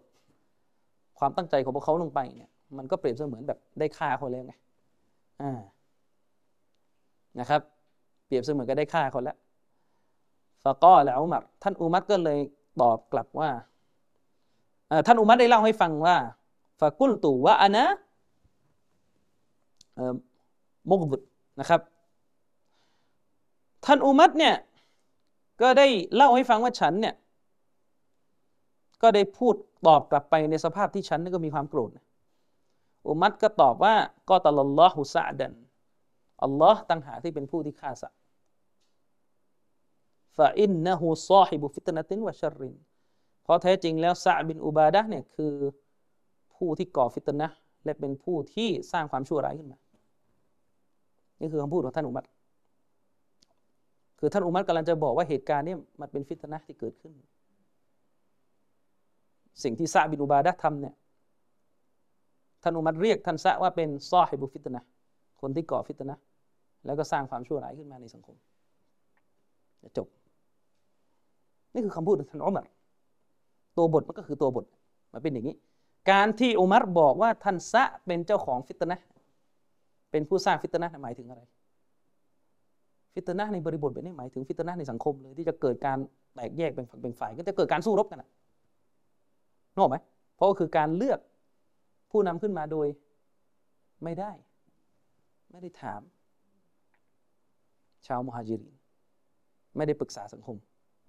ความตั้งใจของพวกเขาลงไปเนี่ยมันก็เปรียบเสมือนแบบได้ฆ่าเขาแล้วไงอ่านะครับเปรียบเสมือนก็ได้ฆ่าเขาแล้วฟะกอละอุมัรท่านอุมัรก็เลยตอบกลับว่าเอ่อท่านอุมัรได้เล่าให้ฟังว่าฟะกุลตุวะอะนะเอ่อมุกฎนะครับท่านอุมัรเนี่ยก็ได้เล่าให้ฟังว่าฉันเนี่ยก็ได้พูดตอบกลับไปในสภาพที่ฉันก็มีความโกรธอุมัรก็ตอบว่ากอตัลลอฮุซะดันอัลลอฮ์ตั้งหาที่เป็นผู้ที่ฆ่าสัตว์ฟะอินนะฮูซอฮิบุฟิตนะตินวะชัรรินเพราะแท้จริงแล้วซะบินอุบาดะห์เนี่ยคือผู้ที่ก่อฟิตนะห์และเป็นผู้ที่สร้างความชั่วร้ายขึ้นมานี่คือคำพูดของท่านอุมัรคือท่านอุมัรกำลังจะบอกว่าเหตุการณ์นี้มันเป็นฟิตนะห์ที่เกิดขึ้นสิ่งที่ซะบินอุบาดะห์ทำเนี่ยท่านอุมัรเรียกท่านซะว่าเป็นซอฮิบุฟิตนะห์คนที่ก่อฟิตนะห์แล้วก็สร้างความชั่วร้ายขึ้นมาในสังคมจบนี่คือคำพูดของท่านอุมัรตัวบทมันก็คือตัวบทมันเป็นอย่างนี้การที่อุมัรบอกว่าท่านซะเป็นเจ้าของฟิตนะห์เป็นผู้สร้างฟิตนะห์หมายถึงอะไรฟิตนะห์ในบริบทแบบนี้หมายถึงฟิตนะห์ในสังคมเลยที่จะเกิดการแตกแยกเป็นฝักเป็นฝ่ายก็จะเกิดการสู้รบกันน่ะนึกออกมั้ยเพราะก็คือการเลือกผู้นำขึ้นมาโดยไม่ได้ไม่ได้ถามชาวมุฮาญิรินไม่ได้ปรึกษาสังคม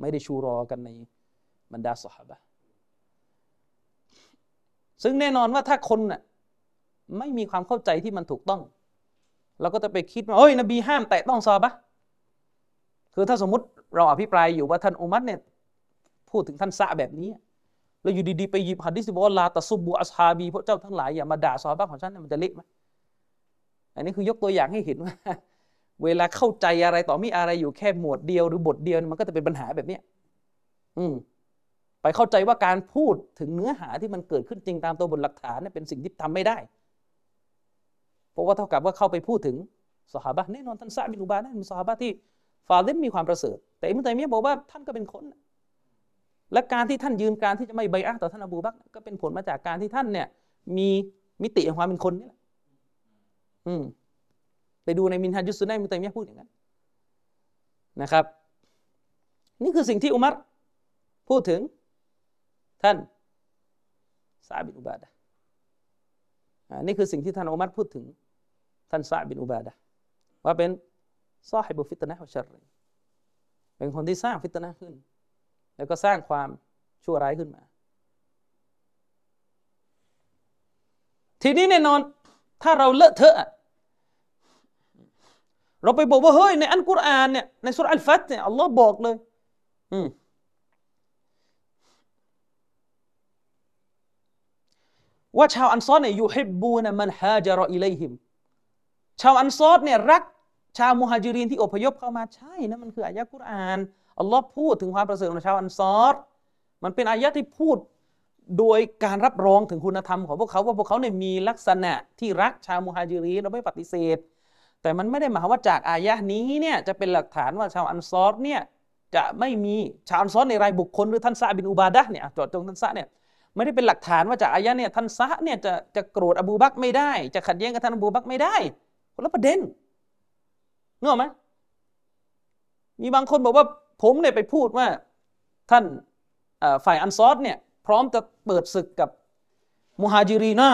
ไม่ได้ชูรอกันในบรรดาซอฮาบะห์ซึ่งแน่นอนว่าถ้าคนน่ะไม่มีความเข้าใจที่มันถูกต้องเราก็จะไปคิดว่าเอ้ยนบีห้ามแตะต้องซอฮาบะห์คือถ้าสมมุติเราอภิปรายอยู่ว่าท่านอุมัรเนี่ยพูดถึงท่านซะแบบนี้แล้วอยู่ดีๆไปหยิบหะดีษบอกว่าลาตัซุบบุอัศฮาบีพวกเจ้าทั้งหลายอย่ามาด่าซอฮาบะห์ของฉันมันจะเละมั้ยอันนี้คือยกตัวอย่างให้เห็นว่าเวลาเข้าใจอะไรต่อมีอะไรอยู่แค่หมวดเดียวหรือบทเดียวมันก็จะเป็นปัญหาแบบนี้อืมไปเข้าใจว่าการพูดถึงเนื้อหาที่มันเกิดขึ้นจริงตามตัวบทหลักฐานเนี่ยเป็นสิ่งที่ทำไม่ได้เพราะว่าเท่ากับว่าเข้าไปพูดถึงซอฮาบะห์แน่นอนท่านซะบินอุบาดะห์เป็นซอฮาบะห์ที่ฟาดิลมีความประเสริฐแต่อิบนุตัยมียะห์บอกว่าท่านก็เป็นคนและการที่ท่านยืนการที่จะไม่บัยอะห์ต่อท่านอบูบักรก็เป็นผลมาจากการที่ท่านเนี่ยมีมิติแห่งความเป็นคนนี่แหละอืมไปดูในมินฮาจุสซุนนะห์อิบนุตัยมียะห์พูดอย่างนั้นนะครับนี่คือสิ่งที่อุมัรพูดถึงท่านซะบินอุบาดะห์อ่านี่คือสิ่งที่ท่านอุมัรพูดถึงท่านซะบินอุบาดะห์ว่าเป็นซอฮิบุฟิตนะห์วะชัรริเป็นคนที่สร้างฟิตนะห์ขึ้นแล้วก็สร้างความชั่วร้ายขึ้นมาทีนี้แน่นอนถ้าเราเลอะเทอะเราไปบอกว่าเฮ้ยในอัลกุรอานเนี่ยในซูเราะห์อัลฟัตเนี่ยอัลลอฮ์บอกเลยอืมว่าชาวอันซอรเนี่ยยูฮิบบูนะมันฮาจาระอิลัยฮิมชาวอันซอรเนี่ยรักชาวมุฮาญิรินที่อพยพเข้ามาใช่นะมันคืออายะห์กุรอานอัลลอฮ์พูดถึงความประเสริฐของชาวอันซอรมันเป็นอายะห์ที่พูดโดยการรับรองถึงคุณธรรมของพวกเขาว่าพวกเขาเนี่ยมีลักษณะที่รักชาวมุฮาญิรินเราไม่ปฏิเสธแต่มันไม่ได้หมายว่าจากอายะห์นี้เนี่ยจะเป็นหลักฐานว่าชาวอันซอรเนี่ยจะไม่มีชาวอันซอรในรายบุคคลหรือท่านซะบินอุบาดะห์เนี่ยเจาะจงท่านซะเนี่ย ไม่ได้เป็นหลักฐานว่าจากอายะเนี่ยท่านซะเนี่ยจะจะโกรธอบูบักรไม่ได้จะขัดแย้งกับท่านอบูบักรไม่ได้คนละประเด็นเงาะไหมมีบางคนบอกว่าผมเนี่ยไปพูดว่าท่านฝ่ายอันซอรเนี่ยพร้อมจะเปิดศึกกับมุฮาจิรีนะ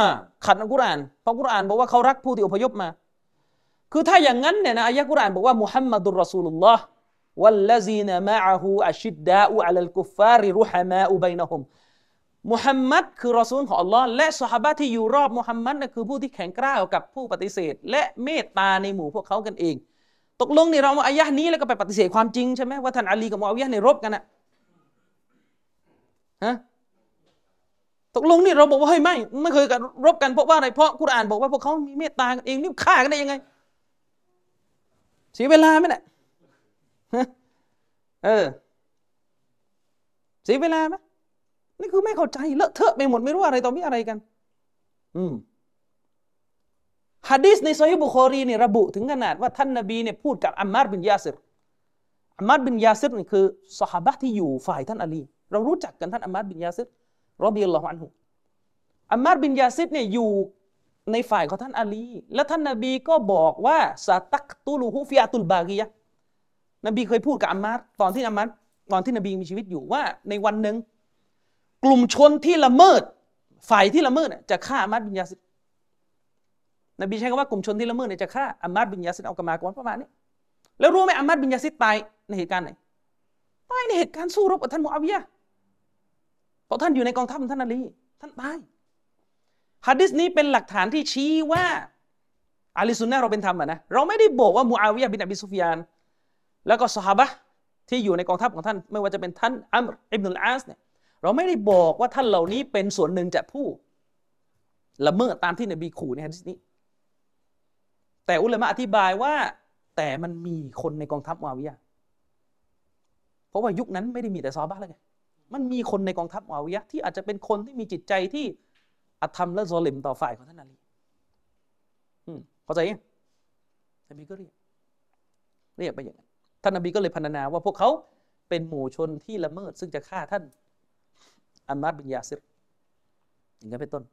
ขัดอัลกุรอานเพราะกุรอานบอกว่าเขารักผู้ที่อพยพมาคือถ้าอย่างนั้นเนี่ยนะอายะกุรอานบอกว่ามุฮัมมัดุลรอซูลุลลอฮ์วัลลซีนะมะอะฮูอัชชิดดาอุอะลัลกุฟฟาริรุฮะมาอุบัยนะฮุมมุฮัมมัดคือรอซูลของอัลลอฮ์และซอฮาบะห์ที่อยู่รอบมุฮัมมัดน่ะคือผู้ที่แข็งกร้าวกับผู้ปฏิเสธและเมตตาในหมู่พวกเขากันเองตกลงนี่เราเอาอายะห์นี้แล้วก็ไปปฏิเสธความจริงใช่ไหมว่าท่านอาลีกับมุอาวิยะห์เนี่ยรบกันน่ะฮะตกลงนี่เราบอกว่าเฮ้ยไม่ไม่เคยกันรบกันเพราะว่าอะไรเพราะกุรอานบอกว่าพวกเขามีเมตตากันเองนี่ฆ่ากันได้ยังไงเสียเวลาไหมเนี่ยเออเสียเวลาไหมนี่คือไม่เข้าใจเลอะเทอะไปหมดไม่รู้อะไรต่อมีอะไรกันอืมหะดีษในซอฮีห์บุคอรีเนี่ยระบุถึงขนาดว่าท่านนบีเนี่ยพูดกับอัมมาร์บินยาซิรอัมมาร์บินยาซิรนี่คือซอฮาบะห์ที่อยู่ฝ่ายท่านอาลีเรารู้จักกันท่านอัมมาร์บินยาซิรรอฎิยัลลอฮุอันฮุอัมมาร์บินยาซิรเนี่ยอยู่ในฝ่ายของท่านอาลีและท่านนบีก็บอกว่าซาตักตุลูฮุฟิยะตุลบากียะนบีเคยพูดกับอัมมาร์ตอนที่อัมมาร์ตอนที่นบีมีชีวิตอยู่ว่าในวันหนึ่งกลุ่มชนที่ละเมิดฝ่ายที่ละเมิดจะฆ่าอัมมาร์บินยาซิรนบีใช้คำว่ากลุ่มชนที่ละเมิดเนี่ยจะฆ่าอัมมาร์บินยาซิรเอากะมาก่อนประมาณนี้แล้วรู้ไหมอัมมาร์บินยาซิรตายในเหตุการณ์ไหนตายในเหตุการณ์สู้รบกับท่านมุอาวิยะห์เพราะท่านอยู่ในกองทัพท่านอาลีท่านตายหะดีษนี้เป็นหลักฐานที่ชี้ว่าอาลีซุนนะห์เราเป็นธรรมอ่ะนะเราไม่ได้บอกว่ามุอาวิยะห์บินอบีซุฟยานแล้วก็ซอฮาบะห์ที่อยู่ในกองทัพของท่านไม่ว่าจะเป็นท่านอัมรอิบนุลอาซเนี่ยเราไม่ได้บอกว่าท่านเหล่านี้เป็นส่วนหนึ่งจากผู้ละเมิดตามที่นบีขู่ในหะดีษนี้แต่อุลามะอธิบายว่าแต่มันมีคนในกองทัพมุอาวิยะห์เพราะว่ายุคนั้นไม่ได้มีแต่ซอฮาบะห์แล้วไงมันมีคนในกองทัพมุอาวิยะห์ที่อาจจะเป็นคนที่มีจิตใจที่อธรรมและซอลิมต่อฝ่ายของท่านอาลีเข้าใจยังนบีก็เรียกเรียกไปอย่างนั้นท่านนบีก็เลยพรรณนาว่าพวกเขาเป็นหมู่ชนที่ละเมิดซึ่งจะฆ่าท่านอัมมาร์บินยาซิรอย่างนั้นเป็นต้น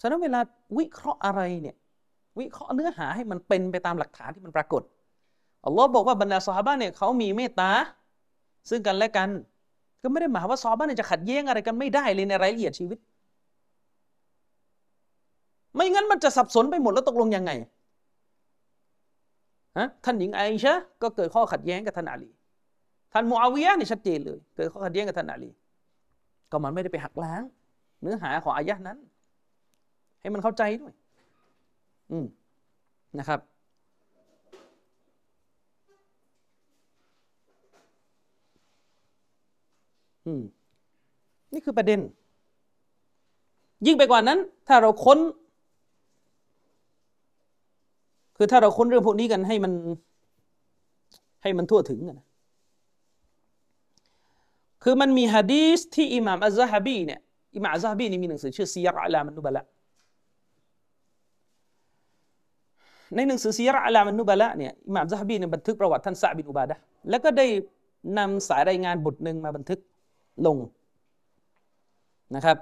ฉะนั้นเวลาวิเคราะห์อะไรเนี่ยวิเคราะห์เนื้อหาให้มันเป็นไปตามหลักฐานที่มันปรากฏอัลลอฮ์บอกว่าบรรดาซอฮาบะห์เนี่ยเขามีเมตตาซึ่งกันและกันก็ไม่ได้หมายว่าซอฮาบะห์เนี่ยจะขัดแย้งอะไรกันไม่ได้เลยในรายละเอียดชีวิตไม่งั้นมันจะสับสนไปหมดแล้วตกลงยังไงฮะท่านหญิงไอชะก็เกิดข้อขัดแย้งกับท่านอาลีท่านมุอาวิยะห์นี่ชัดเจนเลยเกิดข้อขัดแย้งกับท่านอาลีก็มันไม่ได้ไปหักล้างเนื้อหาของอายะห์นั้นให้มันเข้าใจด้วยอืมนะครับอืมนี่คือประเด็นยิ่งไปกว่านั้นถ้าเราค้นคือถ้าเราค้นเรื่องพวกนี้กันให้มันให้มันทั่วถึงนะคือมันมีหะดีษที่อิหม่ามอัซซะฮะบีเนี่ยอิหม่ามอัซซะฮะบีนี่มีหนังสือชื่อซียะรอะลามันนุบะละในหนังสือซียะรอะลามันนุบะละเนี่ยอิหม่ามอัซซะฮะบีเนี่ยบันทึกประวัติท่านซะอ์บินอุบาดะห์แล้วก็ได้นำสายรายงานบทหนึ่งมาบันทึกลงนะครับ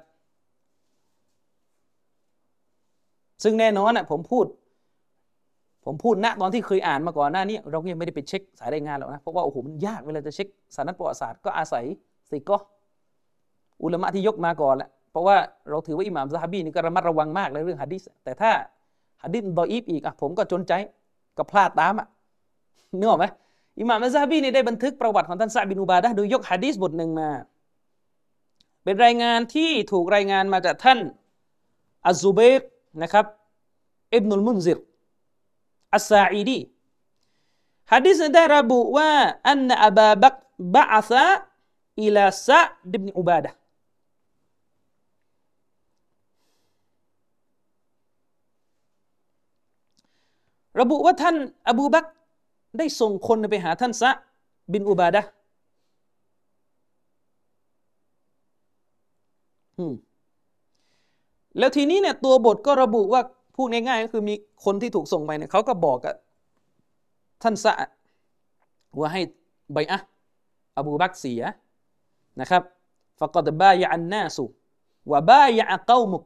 ซึ่งแน่นอนอ่ะผมพูดผมพูดณตอนที่เคยอ่านมาก่อนหน้านี้เรายังไม่ได้ไปเช็คสายรายงานหรอกนะเพราะว่าโอ้โหมันยากเวลาจะเช็คสานัดประวัติศาสตร์ก็อาศัยสิก็อุลามะที่ยกมาก่อนแหละเพราะว่าเราถือว่าอิหม่ามซะฮาบีนี่ก็ระมัดระวังมากในเรื่องหะดีษแต่ถ้าหะดีษดออีฟอีกอ่ะผมก็จนใจก็พลาดตามอ่ะนึกออกไหมอิหม่ามอัซซะฮะบีนี่ได้บันทึกประวัติของท่านซะอ์บินอุบาดะห์โดยยกหะดีษบทหนึ่งมาเป็นรายงานที่ถูกรายงานมาจากท่านอัซซุบัยรนะครับอิบนุลมุนซิรอัสซาอีดีหะดีษได้ระบุว่าอันอบูบักรบะอะซะอิลาซะอ์บินอุบาดะห์ระบุว่าท่านอบูบักรได้ส่งคนไปหาท่านซะอ์บินอุบาดะห์แล้วทีนี้เนี่ยตัวบทก็ระบุว่าพูดง่ายๆก็คือมีคนที่ถูกส่งไปเนี่ยเขาก็บอกกับท่านซะอ์ว่าให้บัยอะห์อบูบักรเสียนะครับฟะกอดบายะอันนาสุ วะบายะเกามุก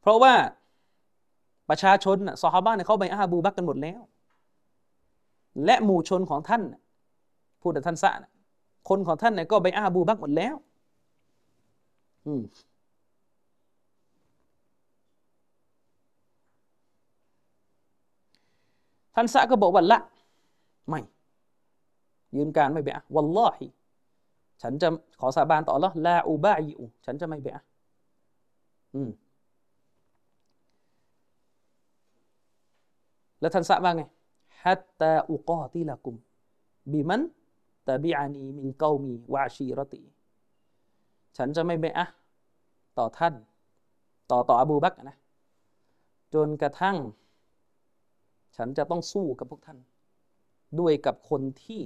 เพราะว่าประชาชนซอฮาบะห์เนี่ยเขาไปอาบูบักรกันหมดแล้วและหมู่ชนของท่านพูดถึงท่านซะนะคนของท่านเนี่ยก็ไปอาบูบักรหมดแล้วอืมท่านซะก็บอกว่าละไม่ยืนการไม่เบะวัลลอฮิฉันจะขอสาบานต่ออัลเลาะห์ลาอูบะอิอูฉันจะไม่เบะอืมแล้วท่านซะว่าไงฮัตตาอุกอติละกุมบิมันตะบิอานีมินกอมีวะอาชีเราะตีฉันจะไม่เบะต่อท่านต่อต่ออบูบักรนะจนกระทั่งฉันจะต้องสู้กับพวกท่านด้วยกับคนที่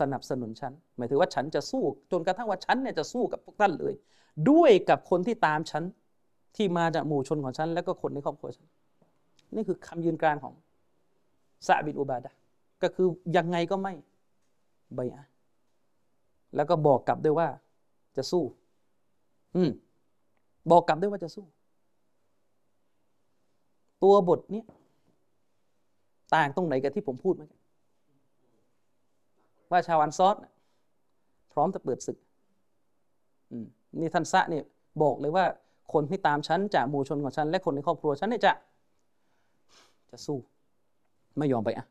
สนับสนุนฉันหมายถึงว่าฉันจะสู้จนกระทั่งว่าฉันเนี่ยจะสู้กับพวกท่านเลยด้วยกับคนที่ตามฉันที่มาจากหมู่ชนของฉันแล้วก็คนในครอบครัวฉันนี่คือคำยืนกรานของซะอ์บินอุบาดะห์ก็คือยังไงก็ไม่บัยอะห์แล้วก็บอกกลับด้วยว่าจะสู้อืมบอกกลับด้วยว่าจะสู้ตัวบทนี้ต่างตรงไหนกับที่ผมพูดมั้ยว่าชาวอันซอรพร้อมจะเปิดศึกนี่ท่านซะเนี่ยบอกเลยว่าคนที่ตามฉันจากหมู่ชนของฉันและคนในครอบครัวฉันเนี่ยจะจะสู้ไม่ยอมไปอ่ะ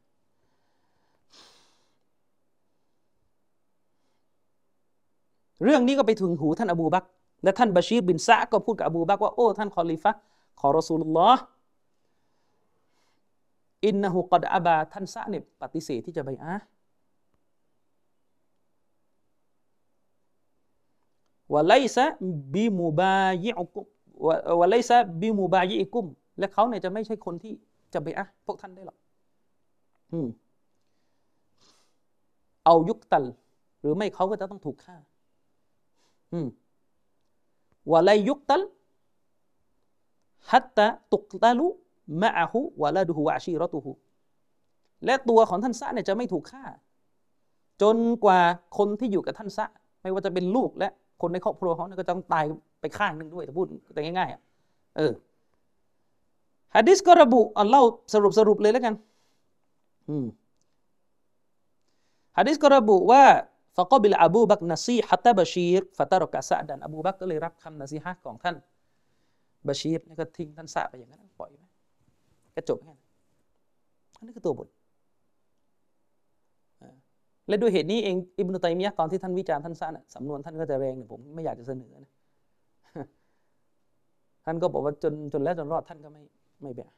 เรื่องนี้ก็ไปถึงหูท่านอบูบักรและท่านบาชีรบินซะก็พูดกับอบูบักรว่าโอ้ท่านคอลิฟะขอรอซูลุลลอฮ์อินนะฮุกอดอะบาท่านซะเนี่ยปฏิเสธที่จะไปอ่ะوليس بمبايعكم وليس بمبايعكم และเขาเนี่ยจะไม่ใช่คนที่จะไปอะพวกท่านได้หรอกอืมเอายุกตัลหรือไม่เขาก็จะต้องถูกฆ่าอืม ولا يقتل حتى تقتل معه ولده وعشيرته และตัวของท่านซะเนี่ยจะไม่ถูกฆ่าจนกว่าคนที่อยู่กับท่านซะไม่ว่าจะเป็นลูกและคนในครอบครัวเขาก็ต้องตายไปข้างหนึ่งด้วยถ้าพูดแต่ง่ายๆเออหะดีษก็ระบุเอาเล่าสรุปสรุปเลยแล้วกันอืมหะดีษก็ระบุว่าฟะกอบิลอบูบักรนะซีฮะตะบะชีรฟะตะรอกะซะดันอบูบักรก็เลยรับคำนะซีฮะห์ของท่านบะชีรแล้วก็ทิ้งท่านซะไปอย่างนั้นปล่อยไปก็จบแค่นั้นอันนี้คือตัวบทและด้วยเหตุนี้เองอิบนุตัยมียะห์ตอนที่ท่านวิจารณ์ท่านซะน่ะสำนวนท่านก็จะแรงเนี่ยผมไม่อยากจะเสนอนะท่านก็บอกว่าจนจนแล้วจนรอดท่านก็ไม่ไม่ไปอะห์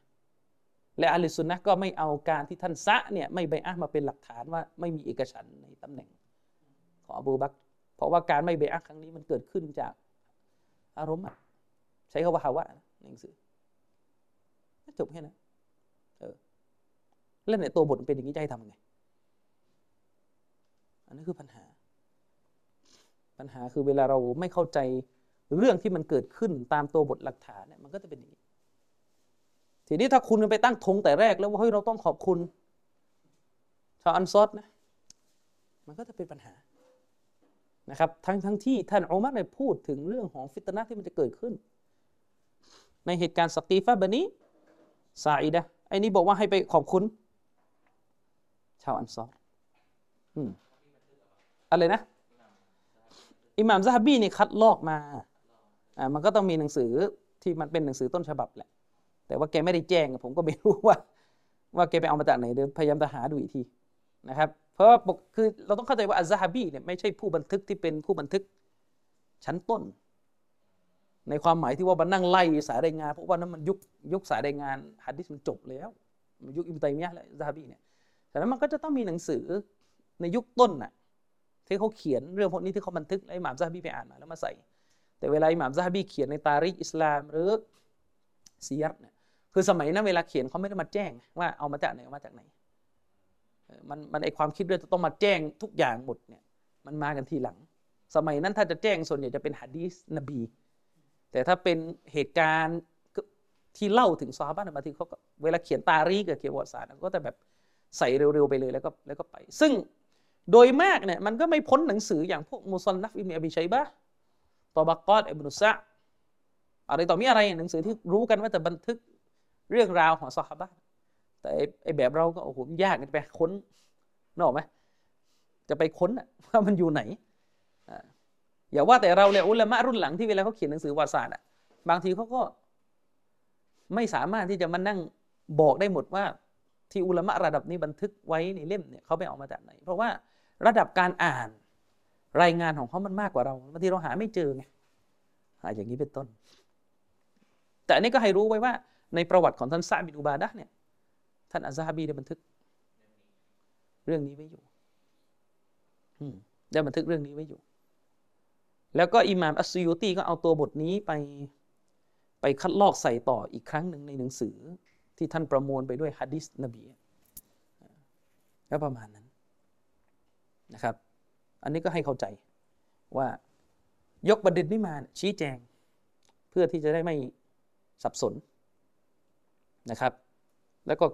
และอะห์ลุสซุนนะห์ก็ไม่เอาการที่ท่านซะเนี่ยไม่ไปอะห์มาเป็นหลักฐานว่าไม่มีเอกฉันท์ในตำแหน่งของอบูบักรเพราะว่าการไม่ไปอะห์ครั้งนี้มันเกิดขึ้นจากอารมณ์ใช้คำว่าฮาวะนะหนังสือจบแค่นั้นเออแล้วเนี่ยตัวบทมันเป็นอย่างนี้จะให้ทำไงอันนี้คือปัญหาปัญหาคือเวลาเราไม่เข้าใจเรื่องที่มันเกิดขึ้นตามตัวบทหลักฐานเนี่ยมันก็จะเป็นอย่างนี้ทีนี้ถ้าคุณไปตั้งธงแต่แรกแล้วว่าเฮ้ยเราต้องขอบคุณชาวอันซอรนะมันก็จะเป็นปัญหานะครับทั้งทั้งที่ท่านอุมัรได้พูดถึงเรื่องของฟิตนะห์ที่มันจะเกิดขึ้นในเหตุการณ์สักีฟะบะนีซาอิดะห์ไอ้นี่บอกว่าให้ไปขอบคุณชาวอันซอรอืมอะไรนะอิหม่ามซะฮะบีเนี่ยคัดลอกมาอ่ามันก็ต้องมีหนังสือที่มันเป็นหนังสือต้นฉบับแหละแต่ว่าแกไม่ได้แจ้งผมก็ไม่รู้ว่าว่าแกไปเอามาจากไหนเดี๋ยวพยายามจะหาดูอีกทีนะครับเพราะว่าคือเราต้องเข้าใจว่าอัซซะฮะบีเนี่ยไม่ใช่ผู้บันทึกที่เป็นผู้บันทึกชั้นต้นในความหมายที่ว่ามันนั่งไล่สายรายงานเพราะว่านั้นมันยุคยุคสายรายงานหะดีษมันจบแล้วยุคอิบนุตัยมียะห์และซะฮะบีเนี่ยฉะนั้นมันก็จะต้องมีหนังสือในยุคต้นน่ะที่เขาเขียนเรื่องพวกนี้ที่เขาบันทึกไอ้อิหม่ามซะฮะบีไปอ่านมาแล้วมาใส่แต่เวลาอิหม่ามซะฮะบีเขียนในตาริคอิสลามหรือซียะห์เนี่ยคือสมัยนั้นเวลาเขียนเขาไม่ได้มาแจ้งว่าเอามาจากไหนมาจากไหนมันมันไอความคิดเรื่องจะต้องมาแจ้งทุกอย่างหมดเนี่ยมันมากันทีหลังสมัยนั้นถ้าจะแจ้งส่วนใหญ่จะเป็นหะดีษนบีแต่ถ้าเป็นเหตุการณ์ที่เล่าถึงซอฮาบะห์เนี่ยบางทีเขาก็เวลาเขียนตาริคกับเขียนประวัติศาสตร์ก็จะแบบใส่เร็วๆไปเลยแล้วก็แล้วก็ไปซึ่งโดยมากเนี่ยมันก็ไม่พ้นหนังสืออย่างพวกมุซันนัฟอิบนุอบีชัยบะห์ตอบะกอตอิบนุซะ อะไรต่อมีอะไรหนังสือที่รู้กันว่าแต่บันทึกเรื่องราวของซอฮาบะห์แต่ไอ้แบบเราก็โอ้โหยากไปค้นนึกออกไหมจะไปค้นว่ามันอยู่ไหนอย่าว่าแต่เราเลยอุลามะรุ่นหลังที่เวลาเขาเขียนหนังสือวารสารบางทีเขาก็ไม่สามารถที่จะมานั่งบอกได้หมดว่าที่อุลามะระดับนี้บันทึกไว้ในเล่มเนี่ยเขาไปเอามาจากไหนเพราะว่าระดับการอ่านรายงานของเขามันมากกว่าเราบางทีเราหาไม่เจอไงหาอย่างนี้เป็นต้นแต่อันนี้ก็ให้รู้ไว้ว่าในประวัติของท่านซะอ์บินอุบาดะห์เนี่ยท่านอัซฮะบีได้บันทึกเรื่องนี้ไว้อยู่ได้บันทึกเรื่องนี้ไว้อยู่แล้วก็อิหม่ามอัสซุยูตีก็เอาตัวบทนี้ไปไปคัดลอกใส่ต่ออีกครั้งหนึ่งในหนังสือที่ท่านประมวลไปด้วยหะดีษนบีแล้วประมาณนั้นนะครับอันนี้ก็ให้เข้าใจว่ายกประเด็นนี้มาชี้แจงเพื่อที่จะได้ไม่สับสนนะครับแล้วก็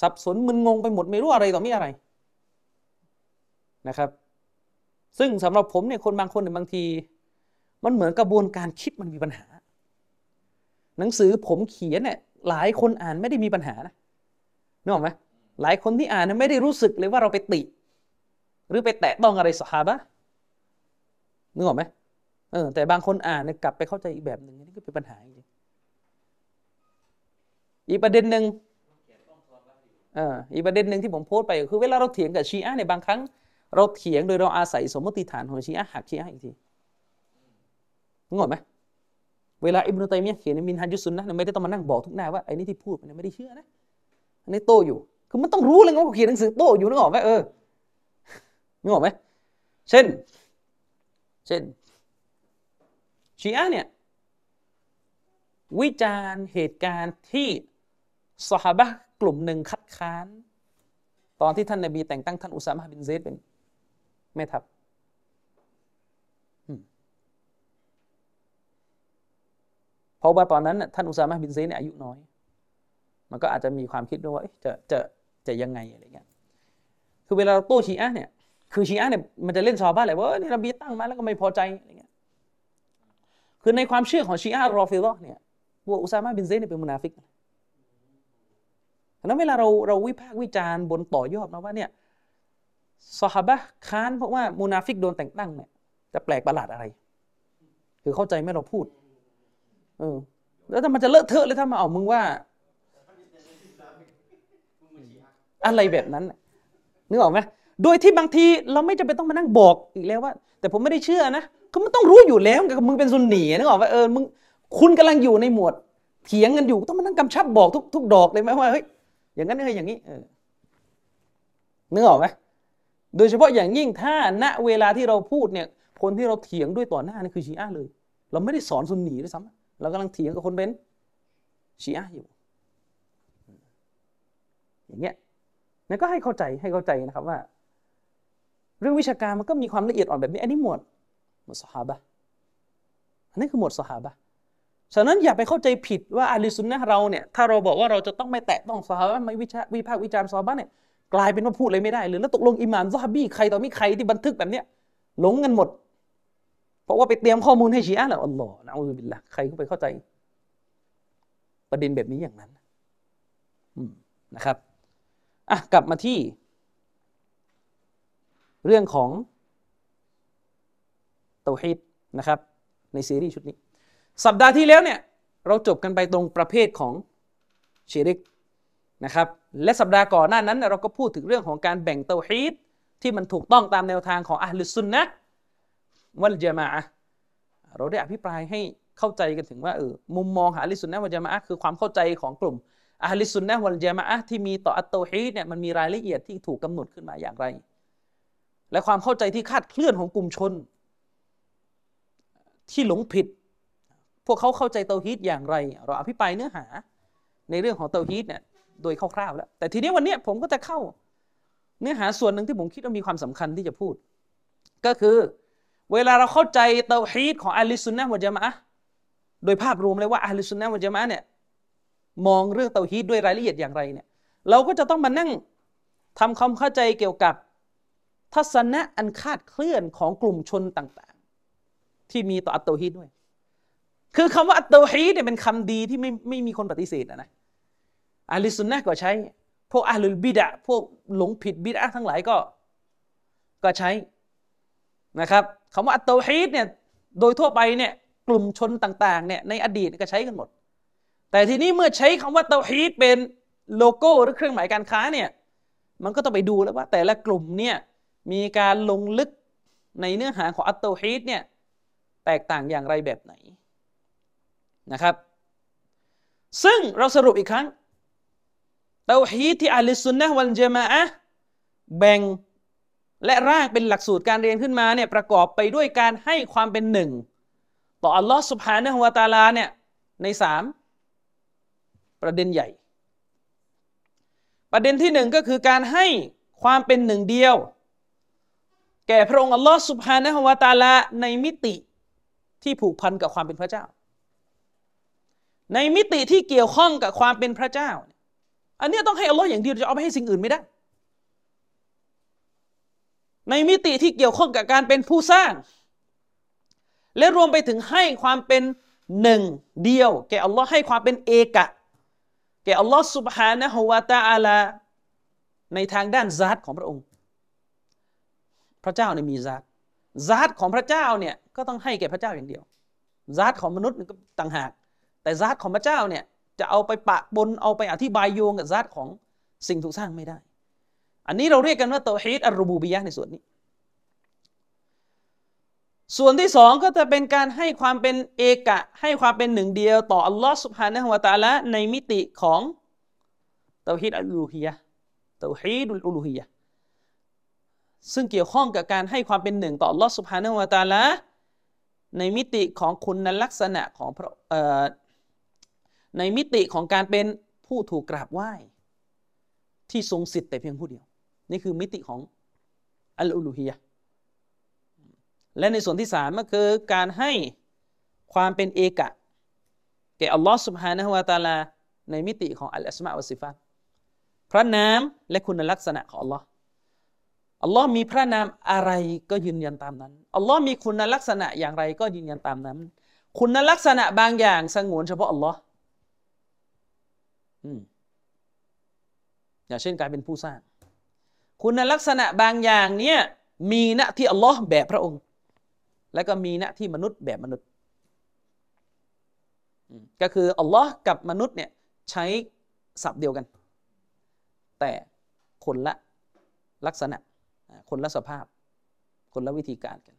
สับสนมึนงงไปหมดไม่รู้อะไรต่อมีอะไรนะครับซึ่งสำหรับผมเนี่ยคนบางคนเนี่ยบางทีมันเหมือนกระบวนการคิดมันมีปัญหาหนังสือผมเขียนเนี่ยหลายคนอ่านไม่ได้มีปัญหานะนึกออกไหมหลายคนที่อ่านเนี่ยไม่ได้รู้สึกเลยว่าเราไปติหรือไปแตะต้องอะไรซอฮาบะห์นึกออกไหมเออแต่บางคนอ่านเนี่ยกลับไปเข้าใจอีกแบบหนึ่งนี่ก็เป็นปัญหาจริงอีกประเด็นหนึ่งเอออีกประเด็นหนึ่งที่ผมโพสต์ไปคือเวลาเราเถียงกับชีอะห์เนี่ยบางครั้งเราเถียงโดยเราอาศัยสมมติฐานของชีอะห์หักชีอะห์อีกทีนึกออกไหมเวลาอิบนุตัยมียะห์เขียนในมินฮาจุสซุนนะห์เนี่ยไม่ได้ต้องมานั่งบอกทุกหน้าว่าไอ้นี่ที่พูดมันไม่ได้เชื่อนะอันนี้โต้อยู่คือมันต้องรู้เลยว่าเขียนหนังสือโต้อยู่นึกออกไหมเออนึกออกไหมเช่นเช่นชีอะห์เนี่ยวิจารณ์เหตุการณ์ที่ซอฮาบะห์กลุ่มหนึ่งคัดค้านตอนที่ท่านนบีแต่งตั้งท่านอุซามะห์บินเซดเป็นแม่ทัพเพราะว่าตอนนั้นท่านอุซามะห์บินเซดเนี่ยอายุน้อยมันก็อาจจะมีความคิดด้วยว่าจะจะจะยังไงอะไรเงี้ยคือเวลาเราโต้ชีอะห์เนี่ยคือชีอะห์เนี่ยมันจะเล่นชาวบ้านเลยว่านี่นบีตั้งมาแล้วก็ไม่พอใจอะไรเงี้ยคือในความเชื่อของชีอะห์รอฟิฎอห์เนี่ยพวกอุซามะห์บินเซดเนี่ยเป็นมุนาฟิกแล้วเวลาเราเราวิพากษ์วิจารณ์บนต่อยอดมาว่าเนี่ยซอฮาบะห์ค้านเพราะว่ามุนาฟิกโดนแต่งตั้งเนี่ยจะแปลกประหลาดอะไรคือเข้าใจไหมเราพูดเออแล้วถ้ามันจะเลอะเทอะเลยถ้ามาเอามึงว่าอะไรแบบนั้นนึกออกไหมโดยที่บางทีเราไม่จำเป็นต้องมานั่งบอกอีกแล้วว่าแต่ผมไม่ได้เชื่อนะคือมันต้องรู้อยู่แล้วกับมึงเป็นซุนนีนึกออกไหมเออมึงคุณกำลังอยู่ในหมวดเถียงกันอยู่ต้องมานั่งกำชับบอกทุกทุกดอกเลยไหมว่าเฮ้ยอย่างนั้นเอออย่างนี้นึกออกไหมโดยเฉพาะอย่างยิ่งถ้าณเวลาที่เราพูดเนี่ยคนที่เราเถียงด้วยต่อหน้านี่คือชีอะห์เลยเราไม่ได้สอนซุนนีด้วยซ้ำเรากำลังเถียงกับคนเป็นชีอะห์อยู่อย่างเงี้ยนั่นก็ให้เข้าใจให้เข้าใจนะครับว่าเรื่องวิชาการมันก็มีความละเอียดอ่อนแบบนี้อันนี้หมวดหมวดซอฮาบะห์อันนี้คือหมวดซอฮาบะห์ฉะนั้นอย่าไปเข้าใจผิดว่าอะห์ลุสซุนนะห์เราเนี่ยถ้าเราบอกว่าเราจะต้องไม่แตะต้องซอฮาบะห์ไม่วิชาวิพากษ์วิจารณ์ซอฮาบะห์เนี่ยกลายเป็นว่าพูดเลยไม่ได้เลยแล้วตกลงอิหม่ามซอฮาบีใครต่อมีใครที่บันทึกแบบเนี้ยหลงกันหมดเพราะว่าไปเตรียมข้อมูลให้ชีอะห์แล้วอัลเลาะห์นะอูซุบิลละห์ใครก็ไปเข้าใจประเด็นแบบนี้อย่างนั้นนะครับอ่ะกลับมาที่เรื่องของเตาฮีดนะครับในซีรีส์ชุดนี้สัปดาห์ที่แล้วเนี่ยเราจบกันไปตรงประเภทของชิริกนะครับและสัปดาห์ก่อนหน้านั้นเราก็พูดถึงเรื่องของการแบ่งเตาฮีดที่มันถูกต้องตามแนวทางของอะห์ลุสซุนนะห์วัลญะมาอะห์เราได้อภิปรายให้เข้าใจกันถึงว่าเออมุมมองของอะห์ลุสซุนนะห์วัลญะมาอะห์คือความเข้าใจของกลุ่มอะห์ลุสซุนนะห์วัลญะมาอะห์ที่มีต่ออัตเตาฮีดเนี่ยมันมีรายละเอียดที่ถูกกำหนดขึ้นมาอย่างไรและความเข้าใจที่คลาดเคลื่อนของกลุ่มชนที่หลงผิดพวกเขาเข้าใจเตาฮีดอย่างไรเราอภิปรายเนื้อหาในเรื่องของเตาฮีดเนี่ยโดยคร่าวๆแล้วแต่ทีนี้วันนี้ผมก็จะเข้าเนื้อหาส่วนหนึ่งที่ผมคิดว่ามีความสำคัญที่จะพูดก็คือเวลาเราเข้าใจเตาฮีดของอะห์ลุสซุนนะห์วัลญะมาอะห์โดยภาพรวมเลยว่าอะห์ลุสซุนนะห์วัลญะมาอะห์เนี่ยมองเรื่องเตาฮีดด้วยรายละเอียดอย่างไรเนี่ยเราก็จะต้องมานั่งทำความเข้าใจเกี่ยวกับทัศนะอันคลาดเคลื่อนของกลุ่มชนต่างๆที่มีต่ออัตเตาฮีดด้วย คือคำว่าอัตเตาฮีดเนี่ยเป็นคำดีที่ไม่ไม่มีคนปฏิเสธนะนะอะลิสุนนะก็ใช้พวกอะลุลบิดะพวกหลงผิดบิดะทั้งหลายก็ก็ใช้นะครับคำว่าอัตเตาฮีดเนี่ยโดยทั่วไปเนี่ยกลุ่มชนต่างๆเนี่ยในอดีตก็ใช้กันหมดแต่ทีนี้เมื่อใช้คำว่าเตาฮีดเป็นโลโก้หรือเครื่องหมายการค้าเนี่ยมันก็ต้องไปดูแล้วว่าแต่ละกลุ่มเนี่ยมีการลงลึกในเนื้อหาของอัตเตาฮีดเนี่ยแตกต่างอย่างไรแบบไหนนะครับซึ่งเราสรุปอีกครั้งเตาฮีดที่อะห์ลุสซุนนะฮ์วัลญะมาอะฮ์แบ่งและร่างเป็นหลักสูตรการเรียนขึ้นมาเนี่ยประกอบไปด้วยการให้ความเป็นหนึ่งต่ออัลลอฮ์ซุบฮานะฮูวะตะอาลาเนี่ยในสามประเด็นใหญ่ประเด็นที่หนึ่งก็คือการให้ความเป็นหนึ่งเดียวแก่พระองค์อัลลอฮ์ซุบฮานะฮูวะตะอาลาในมิติที่ผูกพันกับความเป็นพระเจ้าในมิติที่เกี่ยวข้องกับความเป็นพระเจ้าอันนี้ต้องให้อัลลอฮ์อย่างเดียวจะเอาไปให้สิ่งอื่นไม่ได้ในมิติที่เกี่ยวข้องกับการเป็นผู้สร้างและรวมไปถึงให้ความเป็นหนึ่งเดียวแก่อัลลอฮ์ให้ความเป็นเอกะแก่อัลลอฮ์ซุบฮานะฮูวะตะอาลาในทางด้านซาตของพระองค์พระเจ้าเนี่ยมีซาตซาตของพระเจ้าเนี่ยก็ต้องให้แก่พระเจ้าอย่างเดียวซาตของมนุษย์ก็ต่างหากแต่ซาตของพระเจ้าเนี่ยจะเอาไปปะปนเอาไปอธิบายโยงกับซาตของสิ่งถูกสร้างไม่ได้อันนี้เราเรียกกันว่าเตาฮีดอัรรูบูบิยะห์ในส่วนนี้ส่วนที่สองก็จะเป็นการให้ความเป็นเอกะให้ความเป็นหนึ่งเดียวต่ออัลลอฮ์ซุบฮานะฮูวะตะอาลาในมิติของเตาฮีดอัลอูลูฮียะห์เตาฮีดอัลอูลูฮียะห์ซึ่งเกี่ยวข้องกับการให้ความเป็นหนึ่งต่ออัลลอฮ์ซุบฮานะฮูวะตะอาลาในมิติของคุณลักษณะของพระเอ่อในมิติของการเป็นผู้ถูกกราบไหว้ที่ทรงสิทธิ์แต่เพียงผู้เดียวนี่คือมิติของอัลอูลูฮียะห์และในส่วนที่สามก็คือการให้ความเป็นเอกะแก่อัลลอฮ์ซุบฮานะฮูวะตะอาลาในมิติของอัลอัสมาอ์วัสซิฟาตพระนามและคุณลักษณะของอัลลอฮ์อัลลอฮ์มีพระนามอะไรก็ยืนยันตามนั้นอัลลอฮ์มีคุณลักษณะอย่างไรก็ยืนยันตามนั้นคุณลักษณะบางอย่างสงวนเฉพาะอัลลอฮ์อย่างเช่นการเป็นผู้สร้างคุณลักษณะบางอย่างเนี่ยมีณที่อัลลอฮ์แบบพระองค์และก็มีณที่มนุษย์แบบมนุษย์ก็คืออัลลอฮ์กับมนุษย์เนี่ยใช้ศัพท์เดียวกันแต่คนละลักษณะคนละสภาพคนละวิธีการกัน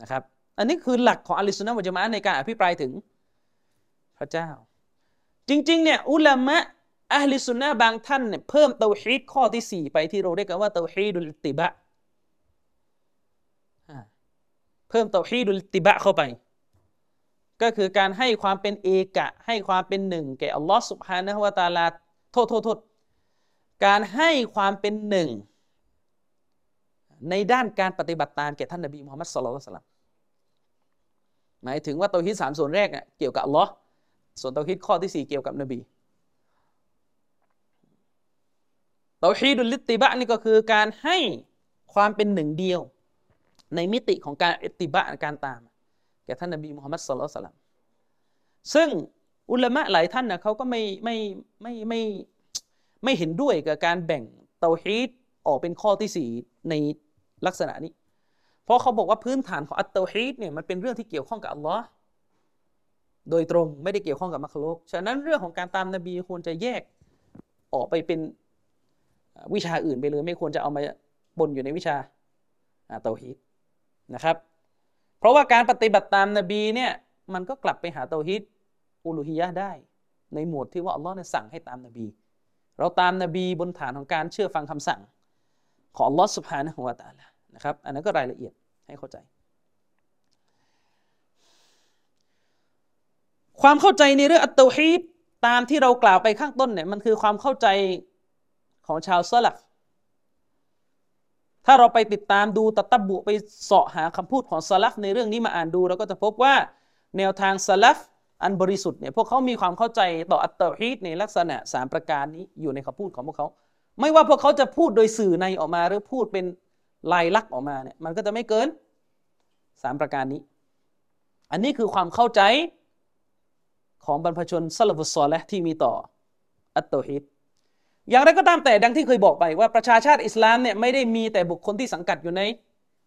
นะครับอันนี้คือหลักของอะห์ลุสซุนนะฮ์วัลญะมาอะฮ์ในการอภิปรายถึงพระเจ้าจริงๆเนี่ยอุลามะอะห์ลุสซุนนะฮ์บางท่านเนี่ยเพิ่มเตาฮีดข้อที่สี่ไปที่เราเรียกกันว่าเตาฮีดุลอิตติบะเพิ่มเตาฮีดุลอิตติบะเข้าไปก็คือการให้ความเป็นเอกะให้ความเป็นหนึ่งแก่อัลลอฮ์ซุบฮานะฮูวะตะอาลาโทษโทษโทษการให้ความเป็นหนึ่งในด้านการปฏิบัติตามแก่ท่านนบีมุฮัมมัดศ็อลลัลลอฮุอะลัยฮิวะซัลลัมหมายถึงว่าเตาฮีดสามส่วนแรกเนี่ยเกี่ยวกับอัลลอฮ์ส่วนเตาฮีดข้อที่สี่เกี่ยวกับนบีเตาฮีดุลอิตติบะนี่ก็คือการให้ความเป็นหนึ่งเดียวในมิติของการอิตติบะการตามแก่ท่านนบีมุฮัมมัดศ็อลลัลลอฮุอะลัยฮิวะซัลลัมซึ่งอุลามะหลายท่านนะเขาก็ไม่ไม่ไม่ไม่ไม่เห็นด้วยกับการแบ่งเตาฮีดออกเป็นข้อที่สี่ในลักษณะนี้เพราะเขาบอกว่าพื้นฐานของอัตเตาฮีดเนี่ยมันเป็นเรื่องที่เกี่ยวข้องกับอัลลอฮ์โดยตรงไม่ได้เกี่ยวข้องกับมัคลุกฉะนั้นเรื่องของการตามนบีควรจะแยกออกไปเป็นวิชาอื่นไปเลยไม่ควรจะเอามาปนอยู่ในวิชาเตาฮีดนะครับเพราะว่าการปฏิบัติตามนบีเนี่ยมันก็กลับไปหาเตาฮีดอูลูฮียะห์ได้ในหมวดที่ว่าอัลลอฮ์เนี่ยสั่งให้ตามนบีเราตามนบีบนฐานของการเชื่อฟังคำสั่งของอัลลอฮ์ซุบฮานะฮูวะตะอาลานะครับอันนั้นก็รายละเอียดให้เข้าใจความเข้าใจในเรื่องอัตเตาฮีดตามที่เรากล่าวไปข้างต้นเนี่ยมันคือความเข้าใจของชาวซะลัฟถ้าเราไปติดตามดูตะตับบุไปเสาะหาคำพูดของซะลัฟในเรื่องนี้มาอ่านดูเราก็จะพบว่าแนวทางซะลัฟอันบริสุทธิ์เนี่ยพวกเขามีความเข้าใจต่ออัตเตาฮีดในลักษณะสามประการนี้อยู่ในคำพูดของพวกเขาไม่ว่าพวกเขาจะพูดโดยสื่อในออกมาหรือพูดเป็นลายลักษณ์ออกมาเนี่ยมันก็จะไม่เกินสามประการนี้ อันนี้คือความเข้าใจของบรรพชนซะละฟุศอลิฮ์ที่มีต่ออัตตอฮีดอย่างไรก็ตามแต่ดังที่เคยบอกไปว่าประชาชาติอิสลามเนี่ยไม่ได้มีแต่บุคคลที่สังกัดอยู่ใน